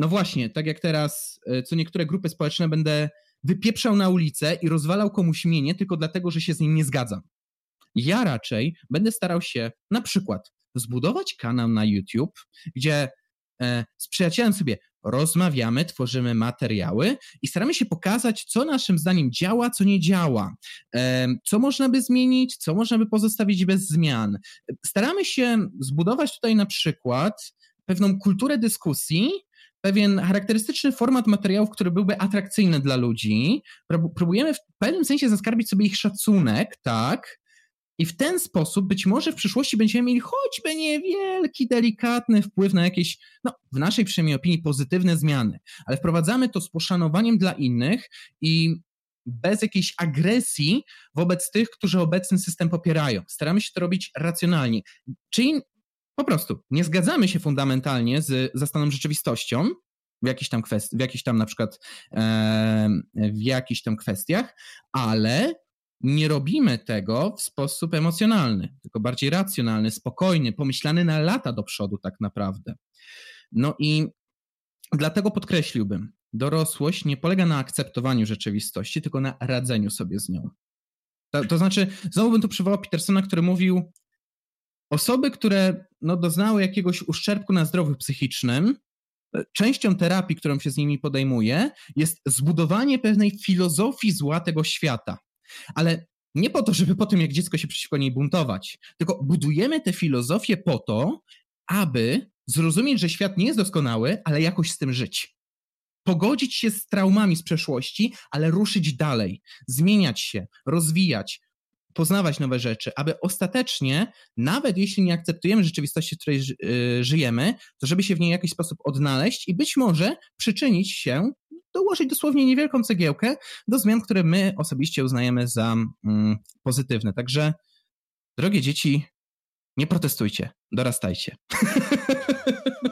no właśnie, tak jak teraz, co niektóre grupy społeczne będę wypieprzał na ulicę i rozwalał komuś mienie tylko dlatego, że się z nim nie zgadzam. Ja raczej będę starał się na przykład zbudować kanał na YouTube, gdzie z przyjacielem sobie rozmawiamy, tworzymy materiały i staramy się pokazać, co naszym zdaniem działa, co nie działa, co można by zmienić, co można by pozostawić bez zmian. Staramy się zbudować tutaj na przykład pewną kulturę dyskusji, pewien charakterystyczny format materiałów, który byłby atrakcyjny dla ludzi. Próbujemy w pewnym sensie zaskarbić sobie ich szacunek, tak? I w ten sposób być może w przyszłości będziemy mieli choćby niewielki, delikatny wpływ na jakieś, no w naszej przynajmniej opinii, pozytywne zmiany. Ale wprowadzamy to z poszanowaniem dla innych i bez jakiejś agresji wobec tych, którzy obecny system popierają. Staramy się to robić racjonalnie. Czyli po prostu nie zgadzamy się fundamentalnie z zastaną rzeczywistością w jakichś tam kwest- w jakichś tam na przykład e- w jakichś tam kwestiach, ale nie robimy tego w sposób emocjonalny, tylko bardziej racjonalny, spokojny, pomyślany na lata do przodu tak naprawdę. No i dlatego podkreśliłbym, dorosłość nie polega na akceptowaniu rzeczywistości, tylko na radzeniu sobie z nią. To, to znaczy, znowu bym tu przywołał Petersona, który mówił, osoby, które no, doznały jakiegoś uszczerbku na zdrowiu psychicznym, częścią terapii, którą się z nimi podejmuje, jest zbudowanie pewnej filozofii zła tego świata. Ale nie po to, żeby po tym, jak dziecko się przeciwko niej buntować, tylko budujemy tę filozofię po to, aby zrozumieć, że świat nie jest doskonały, ale jakoś z tym żyć. Pogodzić się z traumami z przeszłości, ale ruszyć dalej, zmieniać się, rozwijać, poznawać nowe rzeczy, aby ostatecznie, nawet jeśli nie akceptujemy rzeczywistości, w której żyjemy, to żeby się w niej w jakiś sposób odnaleźć i być może przyczynić się, dołożyć dosłownie niewielką cegiełkę do zmian, które my osobiście uznajemy za mm, pozytywne. Także, drogie dzieci, nie protestujcie, dorastajcie.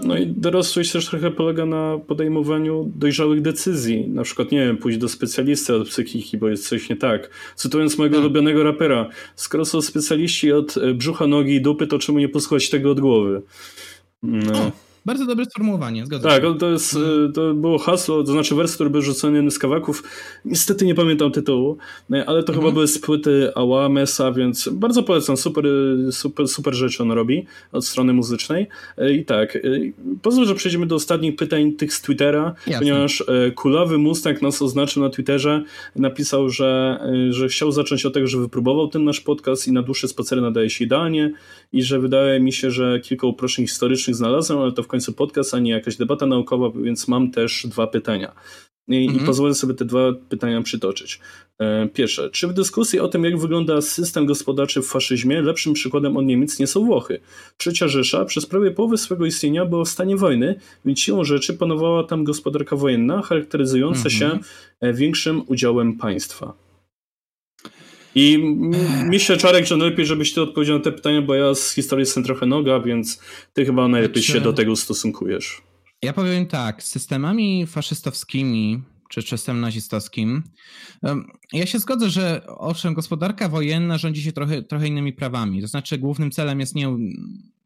No i dorosłość też trochę polega na podejmowaniu dojrzałych decyzji. Na przykład, nie wiem, pójść do specjalisty od psychiki, bo jest coś nie tak. Cytując mojego ulubionego tak. rapera, skoro są specjaliści od brzucha, nogi i dupy, to czemu nie posłuchać tego od głowy? No. O, bardzo dobre sformułowanie, zgadzam się. Tak, to, jest, to było hasło, to znaczy wers, który był rzucony z kawaków. Niestety nie pamiętam tytułu, ale to mhm. chyba były z płyty Ała Mesa, więc bardzo polecam, super, super, super rzecz on robi od strony muzycznej. I tak, pozwól, że przejdziemy do ostatnich pytań tych z Twittera, Jasne. Ponieważ Kulawy Mustang nas oznaczył na Twitterze, napisał, że, że chciał zacząć od tego, że wypróbował ten nasz podcast i na dłuższe spacery nadaje się idealnie i że wydaje mi się, że kilka uproszczeń historycznych znalazłem, ale to w końcu podcast, a nie jakaś debata naukowa, więc mam też dwa pytania. I, mm-hmm. i pozwolę sobie te dwa pytania przytoczyć. E, pierwsze, czy w dyskusji o tym, jak wygląda system gospodarczy w faszyzmie, lepszym przykładem od Niemiec nie są Włochy? Trzecia Rzesza przez prawie połowę swojego istnienia była w stanie wojny, więc siłą rzeczy panowała tam gospodarka wojenna, charakteryzująca mm-hmm. się większym udziałem państwa. I myślę, Czarek, że najlepiej, żebyś ty odpowiedział na te pytania, bo ja z historii jestem trochę noga, więc ty chyba najlepiej znaczy, się do tego stosunkujesz. Ja powiem tak, z systemami faszystowskimi czy czasem nazistowskim, ja się zgodzę, że owszem, gospodarka wojenna rządzi się trochę, trochę innymi prawami. To znaczy głównym celem jest nie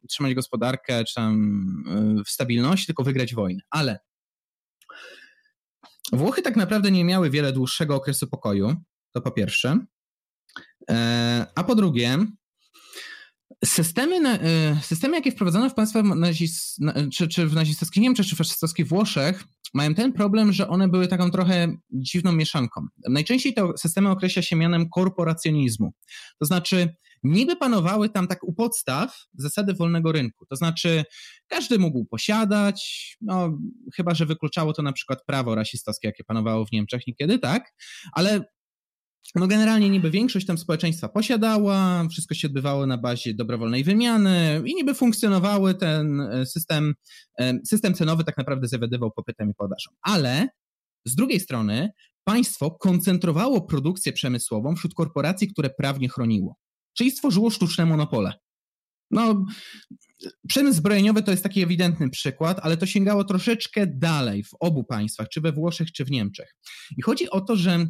utrzymać gospodarkę czy tam w stabilności, tylko wygrać wojnę. Ale Włochy tak naprawdę nie miały wiele dłuższego okresu pokoju, to po pierwsze. A po drugie, systemy, systemy jakie wprowadzono w państwach nazis, czy, czy w nazistowskich Niemczech, czy w faszystowskich Włoszech, mają ten problem, że one były taką trochę dziwną mieszanką. Najczęściej te systemy określa się mianem korporacjonizmu. To znaczy, niby panowały tam tak u podstaw zasady wolnego rynku. To znaczy, każdy mógł posiadać, no chyba że wykluczało to na przykład prawo rasistowskie, jakie panowało w Niemczech niekiedy, tak? Ale no generalnie niby większość tam społeczeństwa posiadała, wszystko się odbywało na bazie dobrowolnej wymiany i niby funkcjonowały ten system, system cenowy tak naprawdę zawiadywał popytem i podażą. Ale z drugiej strony państwo koncentrowało produkcję przemysłową wśród korporacji, które prawnie chroniło, czyli stworzyło sztuczne monopole. No, przemysł zbrojeniowy to jest taki ewidentny przykład, ale to sięgało troszeczkę dalej w obu państwach, czy we Włoszech, czy w Niemczech. I chodzi o to, że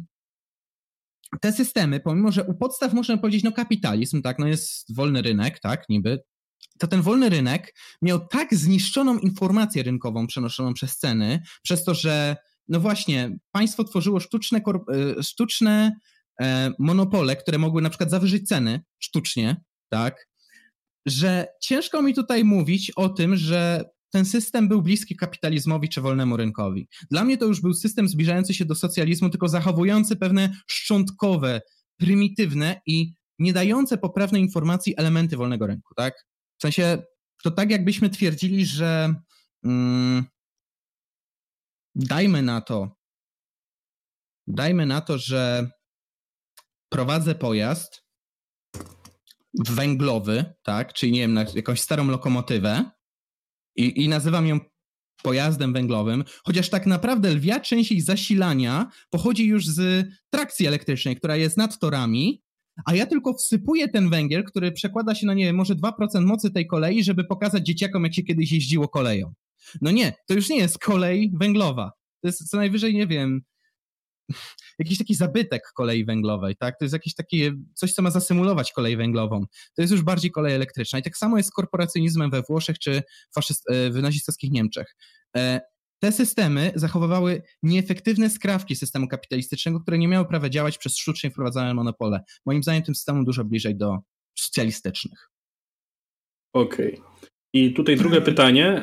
te systemy, pomimo że u podstaw można powiedzieć, no kapitalizm, tak, no jest wolny rynek, tak, niby, to ten wolny rynek miał tak zniszczoną informację rynkową przenoszoną przez ceny, przez to, że no właśnie państwo tworzyło sztuczne, sztuczne monopole, które mogły na przykład zawyżyć ceny sztucznie, tak, że ciężko mi tutaj mówić o tym, że ten system był bliski kapitalizmowi czy wolnemu rynkowi. Dla mnie to już był system zbliżający się do socjalizmu, tylko zachowujący pewne szczątkowe, prymitywne i nie dające poprawnej informacji elementy wolnego rynku, tak? W sensie to tak jakbyśmy twierdzili, że mm, dajmy na to, dajmy na to, że prowadzę pojazd węglowy, tak? Czyli nie wiem, na jakąś starą lokomotywę i, i nazywam ją pojazdem węglowym, chociaż tak naprawdę lwia część jej zasilania pochodzi już z trakcji elektrycznej, która jest nad torami, a ja tylko wsypuję ten węgiel, który przekłada się na, nie wiem, może dwa procent mocy tej kolei, żeby pokazać dzieciakom, jak się kiedyś jeździło koleją. No nie, to już nie jest kolej węglowa. To jest co najwyżej, nie wiem, jakiś taki zabytek kolei węglowej, tak? To jest jakieś takie coś, co ma zasymulować kolej węglową. To jest już bardziej kolej elektryczna. I tak samo jest z korporacjonizmem we Włoszech czy faszyst- w nazistowskich Niemczech. Te systemy zachowywały nieefektywne skrawki systemu kapitalistycznego, które nie miały prawa działać przez sztucznie wprowadzane monopole. Moim zdaniem tym systemom dużo bliżej do socjalistycznych. Okej. Okay. I tutaj drugie pytanie.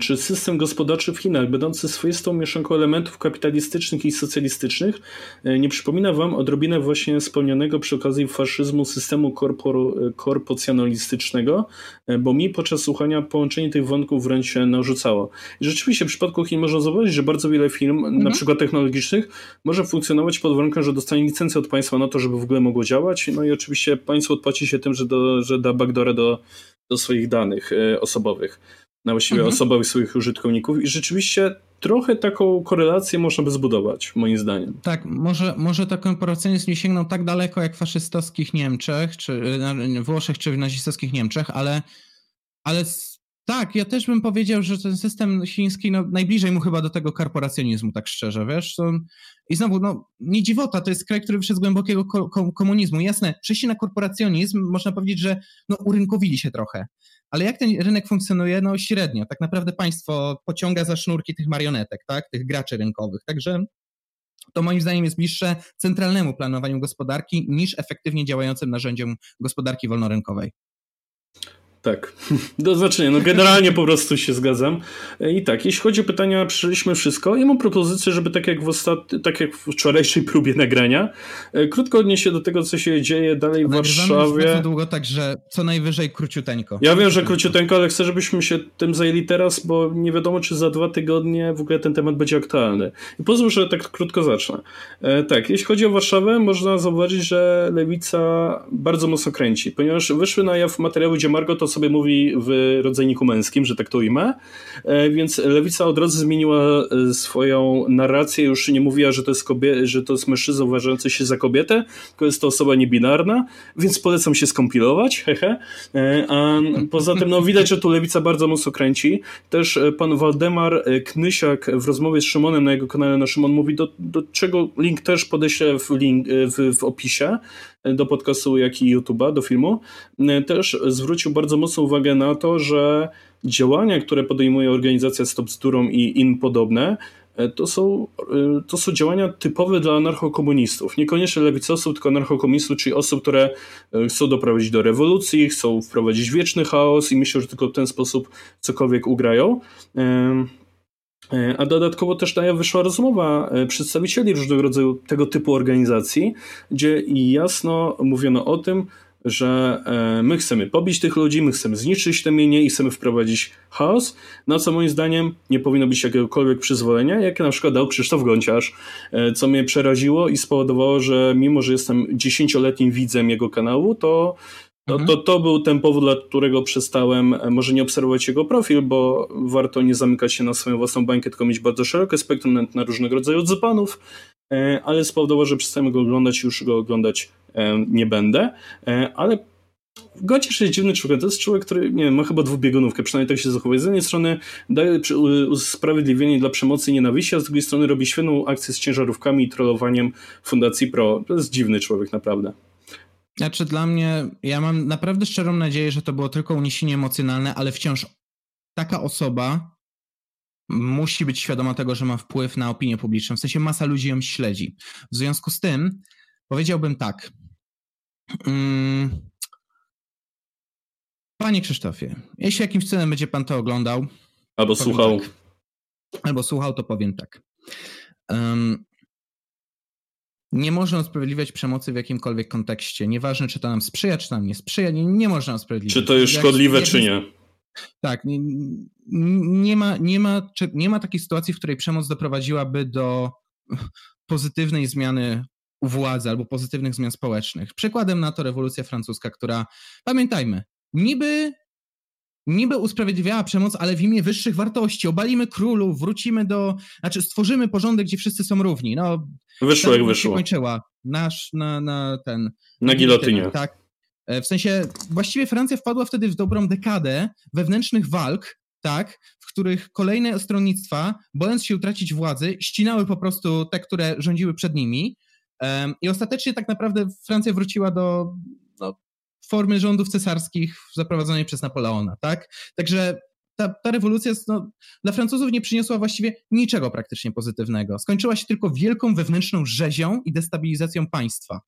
Czy system gospodarczy w Chinach, będący swoistą mieszanką elementów kapitalistycznych i socjalistycznych, nie przypomina wam odrobinę właśnie wspomnianego przy okazji faszyzmu systemu korpor- korpocjonalistycznego? Bo mi podczas słuchania połączenie tych wątków wręcz się narzucało. I rzeczywiście w przypadku Chin można zauważyć, że bardzo wiele firm, mhm. na przykład technologicznych, może funkcjonować pod warunkiem, że dostanie licencję od państwa na to, żeby w ogóle mogło działać. No i oczywiście państwo odpłaci się tym, że, do, że da backdoorę do do swoich danych osobowych, na właściwie mhm. osobowych swoich użytkowników i rzeczywiście trochę taką korelację można by zbudować, moim zdaniem. Tak, może, może ten korporacjonizm nie sięgnął tak daleko jak w faszystowskich Niemczech, czy Włoszech, czy w nazistowskich Niemczech, ale, ale tak, ja też bym powiedział, że ten system chiński, no, najbliżej mu chyba do tego korporacjonizmu, tak szczerze, wiesz? To, i znowu, no, nie dziwota, to jest kraj, który wyszedł z głębokiego ko- ko- komunizmu. Jasne, przejście na korporacjonizm, można powiedzieć, że no, urynkowili się trochę. Ale jak ten rynek funkcjonuje? No średnio. Tak naprawdę państwo pociąga za sznurki tych marionetek, tak? Tych graczy rynkowych. Także to moim zdaniem jest bliższe centralnemu planowaniu gospodarki niż efektywnie działającym narzędziom gospodarki wolnorynkowej. Tak, do znaczenia. No generalnie po prostu się zgadzam. I tak, jeśli chodzi o pytania, przyszliśmy wszystko i mam propozycję, żeby tak jak w ostat... tak jak w wczorajszej próbie nagrania, krótko odnieść się do tego, co się dzieje dalej w Warszawie. Nagrywamy już długo, także co najwyżej króciuteńko. Ja wiem, że króciuteńko, ale chcę, żebyśmy się tym zajęli teraz, bo nie wiadomo, czy za dwa tygodnie w ogóle ten temat będzie aktualny. I pozwól, że tak krótko zacznę. E, tak, jeśli chodzi o Warszawę, można zauważyć, że lewica bardzo mocno kręci, ponieważ wyszły na jaw materiały, gdzie Margot to sobie mówi w rodzajniku męskim, że tak to ujmę, więc lewica od razu zmieniła swoją narrację, już nie mówiła, że to jest, kobie- że to jest mężczyzna uważający się za kobietę, tylko jest to osoba niebinarna, więc polecam się skompilować, hehe. A poza tym no, widać, że tu lewica bardzo mocno kręci. Też pan Waldemar Knysiak w rozmowie z Szymonem na jego kanale na Szymon mówi, do, do czego link też podeślę w, link, w, w opisie do podcastu, jak i YouTube'a, do filmu, też zwrócił bardzo mocną uwagę na to, że działania, które podejmuje organizacja Stop Bzdurą i in podobne, to są, to są działania typowe dla anarchokomunistów. Niekoniecznie lewicowców, tylko anarchokomunistów, czyli osób, które chcą doprowadzić do rewolucji, chcą wprowadzić wieczny chaos i myślą, że tylko w ten sposób cokolwiek ugrają. A dodatkowo też na jaw wyszła rozmowa przedstawicieli różnego rodzaju tego typu organizacji, gdzie jasno mówiono o tym, że my chcemy pobić tych ludzi, my chcemy zniszczyć te mienie i chcemy wprowadzić chaos, na co moim zdaniem nie powinno być jakiegokolwiek przyzwolenia, jakie na przykład dał Krzysztof Gonciarz, co mnie przeraziło i spowodowało, że mimo, że jestem dziesięcioletnim widzem jego kanału, to To, to, to był ten powód, dla którego przestałem może nie obserwować jego profil, bo warto nie zamykać się na swoją własną bańkę, tylko mieć bardzo szerokie spektrum na, na różnego rodzaju dzbanów, ale spowodowało, że przestałem go oglądać, już go oglądać nie będę, ale Gonciarz jest dziwny człowiek, to jest człowiek, który nie wiem, ma chyba dwubiegunówkę, przynajmniej tak się zachowuje. Z jednej strony daje usprawiedliwienie dla przemocy i nienawiści, a z drugiej strony robi świetną akcję z ciężarówkami i trollowaniem Fundacji Pro. To jest dziwny człowiek, naprawdę. Znaczy dla mnie, ja mam naprawdę szczerą nadzieję, że to było tylko uniesienie emocjonalne, ale wciąż taka osoba musi być świadoma tego, że ma wpływ na opinię publiczną. W sensie masa ludzi ją śledzi. W związku z tym powiedziałbym tak. Panie Krzysztofie, jeśli jakimś celem będzie pan to oglądał, Albo słuchał. Tak. Albo słuchał, to powiem tak. Um, nie można usprawiedliwiać przemocy w jakimkolwiek kontekście. Nieważne, czy to nam sprzyja, czy nam nie sprzyja. Nie, nie można usprawiedliwiać. Czy to jest jak, szkodliwe, jak, czy nie. Tak. Nie, nie, ma, nie, ma, czy, nie ma takiej sytuacji, w której przemoc doprowadziłaby do pozytywnej zmiany u władzy albo pozytywnych zmian społecznych. Przykładem na to rewolucja francuska, która, pamiętajmy, niby... Niby usprawiedliwiała przemoc, ale w imię wyższych wartości. Obalimy królów, wrócimy do... Znaczy stworzymy porządek, gdzie wszyscy są równi. No, wyszło jak wyszło. Kończyła nasz, na, na ten... Na gilotynie. Tak. W sensie właściwie Francja wpadła wtedy w dobrą dekadę wewnętrznych walk, tak, w których kolejne stronnictwa, bojąc się utracić władzy, ścinały po prostu te, które rządziły przed nimi. Um, I ostatecznie tak naprawdę Francja wróciła do... do formy rządów cesarskich zaprowadzonej przez Napoleona, tak? Także ta, ta rewolucja no, dla Francuzów nie przyniosła właściwie niczego praktycznie pozytywnego. Skończyła się tylko wielką wewnętrzną rzezią i destabilizacją państwa.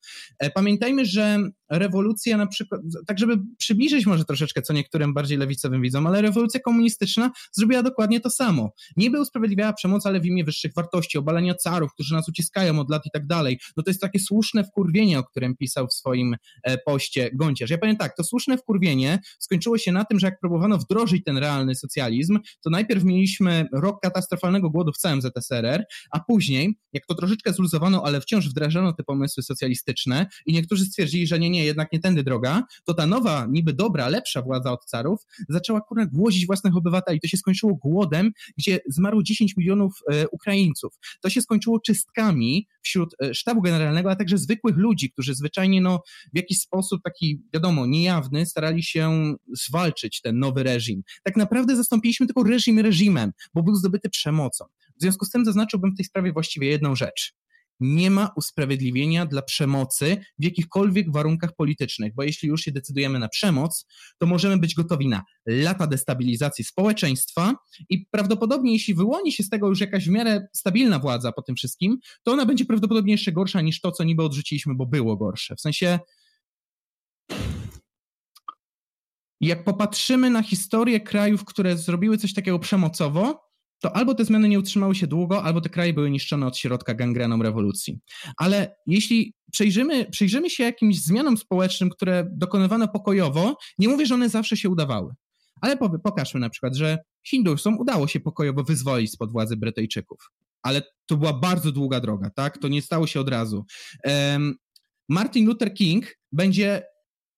Pamiętajmy, że rewolucja na przykład, tak żeby przybliżyć może troszeczkę, co niektórym bardziej lewicowym widzom, ale rewolucja komunistyczna zrobiła dokładnie to samo. Niby usprawiedliwiała przemoc, ale w imię wyższych wartości, obalania carów, którzy nas uciskają od lat i tak dalej. No to jest takie słuszne wkurwienie, o którym pisał w swoim poście Gonciarz. Ja powiem tak, to słuszne wkurwienie skończyło się na tym, że jak próbowano wdrożyć ten realny socjalizm, to najpierw mieliśmy rok katastrofalnego głodu w całym Z S R R, a później, jak to troszeczkę zluzowano, ale wciąż wdrażano te pomysły socjalistyczne i niektórzy stwierdzili, że nie, nie, jednak nie tędy droga, to ta nowa, niby dobra, lepsza władza od carów zaczęła kurna głodzić własnych obywateli. To się skończyło głodem, gdzie zmarło dziesięć milionów e, Ukraińców. To się skończyło czystkami wśród e, sztabu generalnego, a także zwykłych ludzi, którzy zwyczajnie no, w jakiś sposób taki, wiadomo, niejawny starali się zwalczyć ten nowy reżim. Tak naprawdę zastąpiliśmy tylko reżim reżimem, bo był zdobyty przemocą. W związku z tym zaznaczyłbym w tej sprawie właściwie jedną rzecz. Nie ma usprawiedliwienia dla przemocy w jakichkolwiek warunkach politycznych, bo jeśli już się decydujemy na przemoc, to możemy być gotowi na lata destabilizacji społeczeństwa i prawdopodobnie jeśli wyłoni się z tego już jakaś w miarę stabilna władza po tym wszystkim, to ona będzie prawdopodobnie jeszcze gorsza niż to, co niby odrzuciliśmy, bo było gorsze. W sensie... Jak popatrzymy na historię krajów, które zrobiły coś takiego przemocowo, to albo te zmiany nie utrzymały się długo, albo te kraje były niszczone od środka gangreną rewolucji. Ale jeśli przyjrzymy, przyjrzymy się jakimś zmianom społecznym, które dokonywano pokojowo, nie mówię, że one zawsze się udawały, ale po, pokażmy na przykład, że Hindusom udało się pokojowo wyzwolić spod władzy Brytyjczyków. Ale to była bardzo długa droga, tak? To nie stało się od razu. Um, Martin Luther King będzie...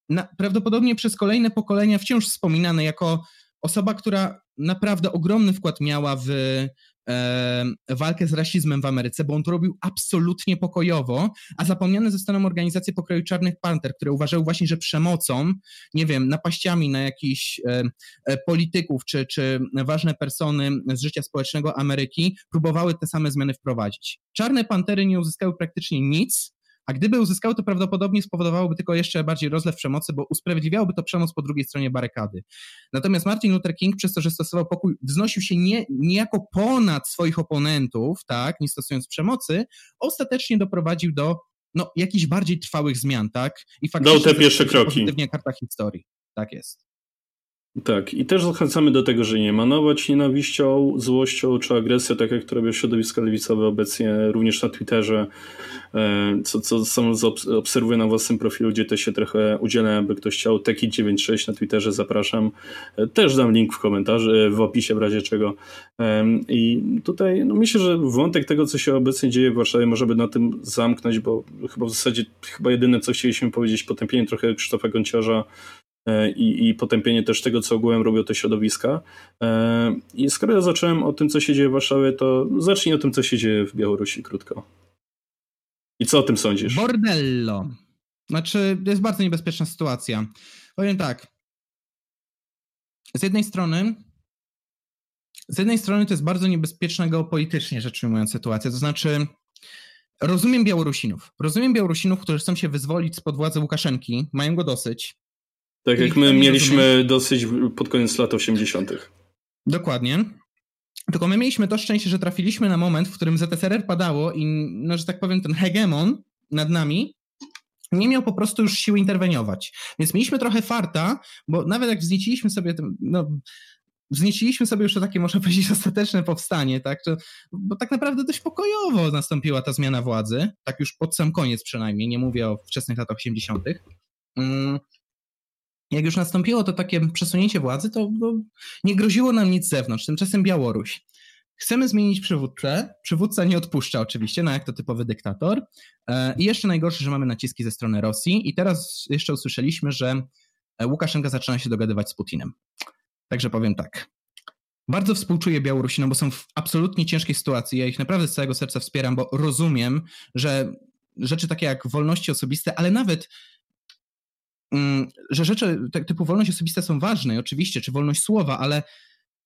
Na, prawdopodobnie przez kolejne pokolenia wciąż wspominane jako osoba, która naprawdę ogromny wkład miała w e, walkę z rasizmem w Ameryce, bo on to robił absolutnie pokojowo, a zapomniane zostaną organizacje pokroju Czarnych Panter, które uważały właśnie, że przemocą, nie wiem, napaściami na jakichś e, e, polityków czy, czy ważne persony z życia społecznego Ameryki próbowały te same zmiany wprowadzić. Czarne Pantery nie uzyskały praktycznie nic, a gdyby uzyskały, to prawdopodobnie spowodowałoby tylko jeszcze bardziej rozlew przemocy, bo usprawiedliwiałoby to przemoc po drugiej stronie barykady. Natomiast Martin Luther King, przez to, że stosował pokój, wznosił się nie, niejako ponad swoich oponentów, tak, nie stosując przemocy, ostatecznie doprowadził do no, jakichś bardziej trwałych zmian, tak? I faktycznie dał te pierwsze kroki. Pozytywnie karta historii. Tak jest. Tak, i też zachęcamy do tego, że nie manować nienawiścią, złością czy agresją, tak jak to robią środowiska lewicowe obecnie, również na Twitterze, co, co sam obserwuję na własnym profilu, gdzie też się trochę udzielę, aby ktoś chciał, Teki dziewięćdziesiąt sześć na Twitterze, zapraszam, też dam link w komentarzu, w opisie w razie czego. I tutaj no myślę, że wątek tego, co się obecnie dzieje w Warszawie, może by na tym zamknąć, bo chyba w zasadzie chyba jedyne, co chcieliśmy powiedzieć, potępienie trochę Krzysztofa Gonciarza, I, i potępienie też tego, co ogółem robią te środowiska. I skoro ja zacząłem o tym, co się dzieje w Warszawie, to zacznij o tym, co się dzieje w Białorusi krótko. I co o tym sądzisz? Bordello. Znaczy, to jest bardzo niebezpieczna sytuacja. Powiem tak. Z jednej strony z jednej strony to jest bardzo niebezpieczna geopolitycznie rzecz ujmując sytuacja. To znaczy, rozumiem Białorusinów. Rozumiem Białorusinów, którzy chcą się wyzwolić spod władzy Łukaszenki. Mają go dosyć. Tak jak my mieliśmy dosyć pod koniec lat osiemdziesiątych. Dokładnie. Tylko my mieliśmy to szczęście, że trafiliśmy na moment, w którym Z S R R padało i, no, że tak powiem, ten hegemon nad nami nie miał po prostu już siły interweniować. Więc mieliśmy trochę farta, bo nawet jak wznieciliśmy sobie... Ten, no, znieciliśmy sobie już takie, można powiedzieć, ostateczne powstanie, tak? Bo tak naprawdę dość pokojowo nastąpiła ta zmiana władzy, tak już pod sam koniec przynajmniej, nie mówię o wczesnych latach osiemdziesiątych. Jak już nastąpiło to takie przesunięcie władzy, to nie groziło nam nic z zewnątrz, tymczasem Białoruś. Chcemy zmienić przywódcę, przywódca nie odpuszcza oczywiście, no jak to typowy dyktator. I jeszcze najgorsze, że mamy naciski ze strony Rosji i teraz jeszcze usłyszeliśmy, że Łukaszenka zaczyna się dogadywać z Putinem. Także powiem tak, bardzo współczuję Białorusinom, bo są w absolutnie ciężkiej sytuacji, ja ich naprawdę z całego serca wspieram, bo rozumiem, że rzeczy takie jak wolności osobiste, ale nawet, że rzeczy typu wolność osobista są ważne, oczywiście, czy wolność słowa, ale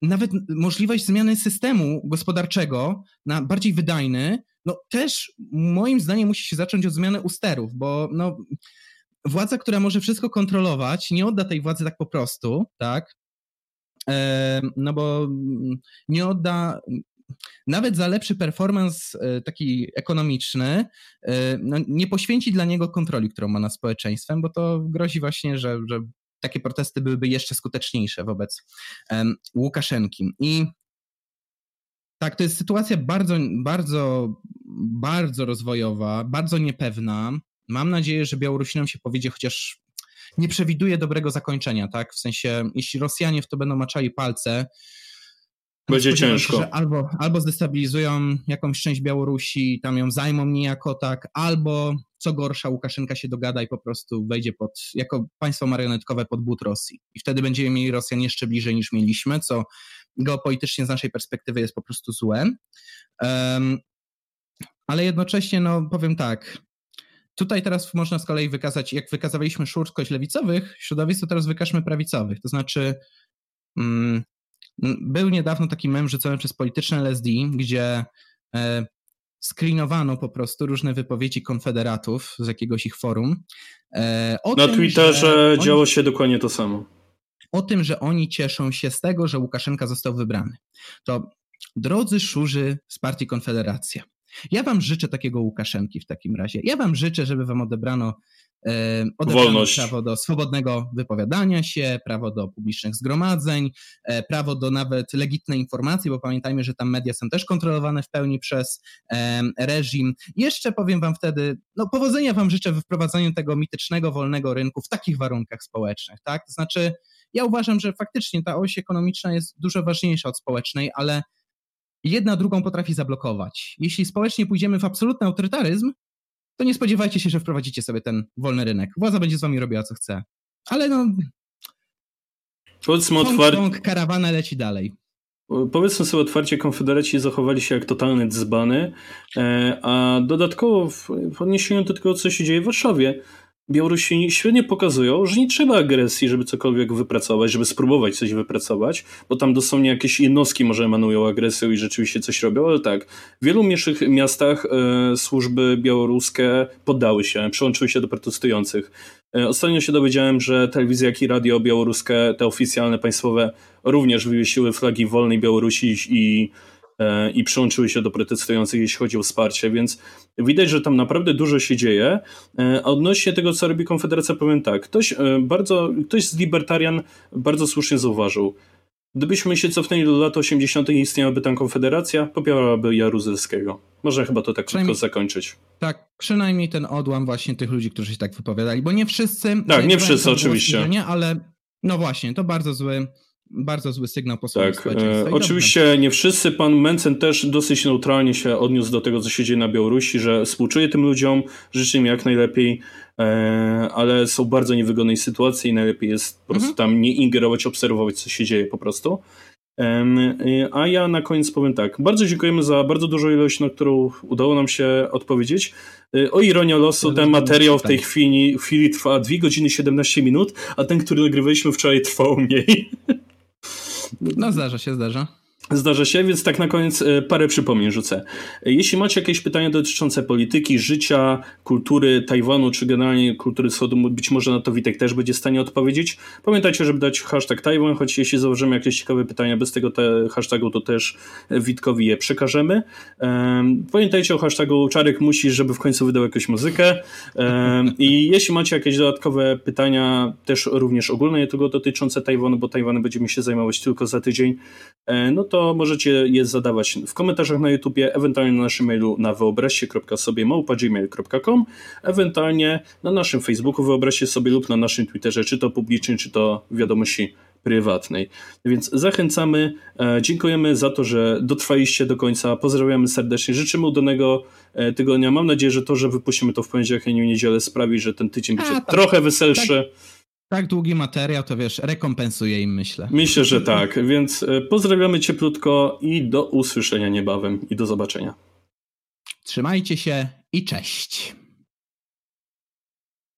nawet możliwość zmiany systemu gospodarczego na bardziej wydajny, no też moim zdaniem musi się zacząć od zmiany usterów, bo no, władza, która może wszystko kontrolować, nie odda tej władzy tak po prostu, tak? No bo nie odda, nawet za lepszy performance taki ekonomiczny, no nie poświęci dla niego kontroli, którą ma nad społeczeństwem, bo to grozi właśnie, że, że takie protesty byłyby jeszcze skuteczniejsze wobec um, Łukaszenki. I tak, to jest sytuacja bardzo, bardzo, bardzo rozwojowa, bardzo niepewna. Mam nadzieję, że Białorusinom się powiedzie, chociaż nie przewiduje dobrego zakończenia, tak? W sensie, jeśli Rosjanie w to będą maczali palce, będzie ciężko. Że albo, albo zdestabilizują jakąś część Białorusi, tam ją zajmą niejako, tak, albo co gorsza, Łukaszenka się dogada i po prostu wejdzie pod, jako państwo marionetkowe pod but Rosji. I wtedy będziemy mieli Rosjan jeszcze bliżej niż mieliśmy, co geopolitycznie z naszej perspektywy jest po prostu złe. Um, ale jednocześnie, no powiem tak, tutaj teraz można z kolei wykazać, jak wykazywaliśmy szurskość lewicowych środowisk, to teraz wykażmy prawicowych. To znaczy mm, był niedawno taki mem rzucony przez polityczne L S D, gdzie y, screenowano po prostu różne wypowiedzi konfederatów z jakiegoś ich forum. Y, o Na tym, Twitterze oni, działo się dokładnie to samo. O tym, że oni cieszą się z tego, że Łukaszenka został wybrany. To drodzy szurzy z partii Konfederacja, ja wam życzę takiego Łukaszenki w takim razie. Ja wam życzę, żeby wam odebrano, e, odebrano prawo do swobodnego wypowiadania się, prawo do publicznych zgromadzeń, e, prawo do nawet legitnej informacji, bo pamiętajmy, że tam media są też kontrolowane w pełni przez e, reżim. Jeszcze powiem wam wtedy, no powodzenia wam życzę w wprowadzaniu tego mitycznego, wolnego rynku w takich warunkach społecznych, tak? To znaczy, ja uważam, że faktycznie ta oś ekonomiczna jest dużo ważniejsza od społecznej, ale jedna drugą potrafi zablokować. Jeśli społecznie pójdziemy w absolutny autorytaryzm, to nie spodziewajcie się, że wprowadzicie sobie ten wolny rynek. Władza będzie z wami robiła, co chce. Ale no... Powiedzmy otwarcie... Karawana leci dalej. Powiedzmy sobie otwarcie, konfederaci zachowali się jak totalne dzbany, a dodatkowo w odniesieniu do tego, co się dzieje w Warszawie, Białorusini świetnie pokazują, że nie trzeba agresji, żeby cokolwiek wypracować, żeby spróbować coś wypracować, bo tam dosłownie jakieś jednostki może emanują agresją i rzeczywiście coś robią, ale tak, w wielu mniejszych miastach e, służby białoruskie poddały się, przyłączyły się do protestujących. E, ostatnio się dowiedziałem, że telewizja, jak i radio białoruskie, te oficjalne, państwowe, również wywiesiły flagi wolnej Białorusi i i przyłączyły się do protestujących, jeśli chodzi o wsparcie, więc widać, że tam naprawdę dużo się dzieje. A odnośnie tego, co robi Konfederacja, powiem tak, ktoś, bardzo, ktoś z libertarian bardzo słusznie zauważył, gdybyśmy się cofnęli do lat osiemdziesiątych i istniałaby tam Konfederacja, popierałaby Jaruzelskiego. Można chyba to tak krótko zakończyć. Tak, przynajmniej ten odłam właśnie tych ludzi, którzy się tak wypowiadali, bo nie wszyscy... Tak, nie wszyscy oczywiście. Nie, ale no właśnie, to bardzo zły... Bardzo zły sygnał posłania społeczeństwa. Tak, e, oczywiście dobrze. Nie wszyscy. Pan Mencen też dosyć neutralnie się odniósł do tego, co się dzieje na Białorusi, że współczuje tym ludziom, życzy im jak najlepiej, e, ale są w bardzo niewygodnej sytuacji i najlepiej jest po prostu mhm. tam nie ingerować, obserwować, co się dzieje po prostu. E, a ja na koniec powiem tak. Bardzo dziękujemy za bardzo dużą ilość, na którą udało nam się odpowiedzieć. O ironio losu, ten materiał w tej chwili, chwili trwa dwie godziny siedemnaście minut, a ten, który nagrywaliśmy wczoraj, trwał mniej. No zdarza się, zdarza. Zdarza się, więc tak na koniec parę przypomnień rzucę. Jeśli macie jakieś pytania dotyczące polityki, życia, kultury Tajwanu, czy generalnie kultury wschodu, być może na to Witek też będzie w stanie odpowiedzieć. Pamiętajcie, żeby dać hashtag Tajwan, choć jeśli założymy jakieś ciekawe pytania bez tego te hashtagu, to też Witkowi je przekażemy. Pamiętajcie o hashtagu Czarek musi, żeby w końcu wydał jakąś muzykę. I jeśli macie jakieś dodatkowe pytania, też również ogólne tego dotyczące Tajwanu, bo Tajwanem będziemy się zajmować tylko za tydzień, no to to możecie je zadawać w komentarzach na YouTubie, ewentualnie na naszym mailu na wyobraźcie kropka sobie małpa gmail kropka com, ewentualnie na naszym Facebooku Wyobraźcie Sobie lub na naszym Twitterze, czy to publicznie, czy to wiadomości prywatnej. Więc zachęcamy, dziękujemy za to, że dotrwaliście do końca, pozdrawiamy serdecznie, życzymy udanego tygodnia. Mam nadzieję, że to, że wypuścimy to w poniedziałek, a nie w niedzielę, sprawi, że ten tydzień będzie tak trochę weselszy. Tak. Tak długi materiał, to wiesz, rekompensuje im, myślę. Myślę, że tak, więc pozdrawiamy cieplutko i do usłyszenia niebawem i do zobaczenia. Trzymajcie się i cześć.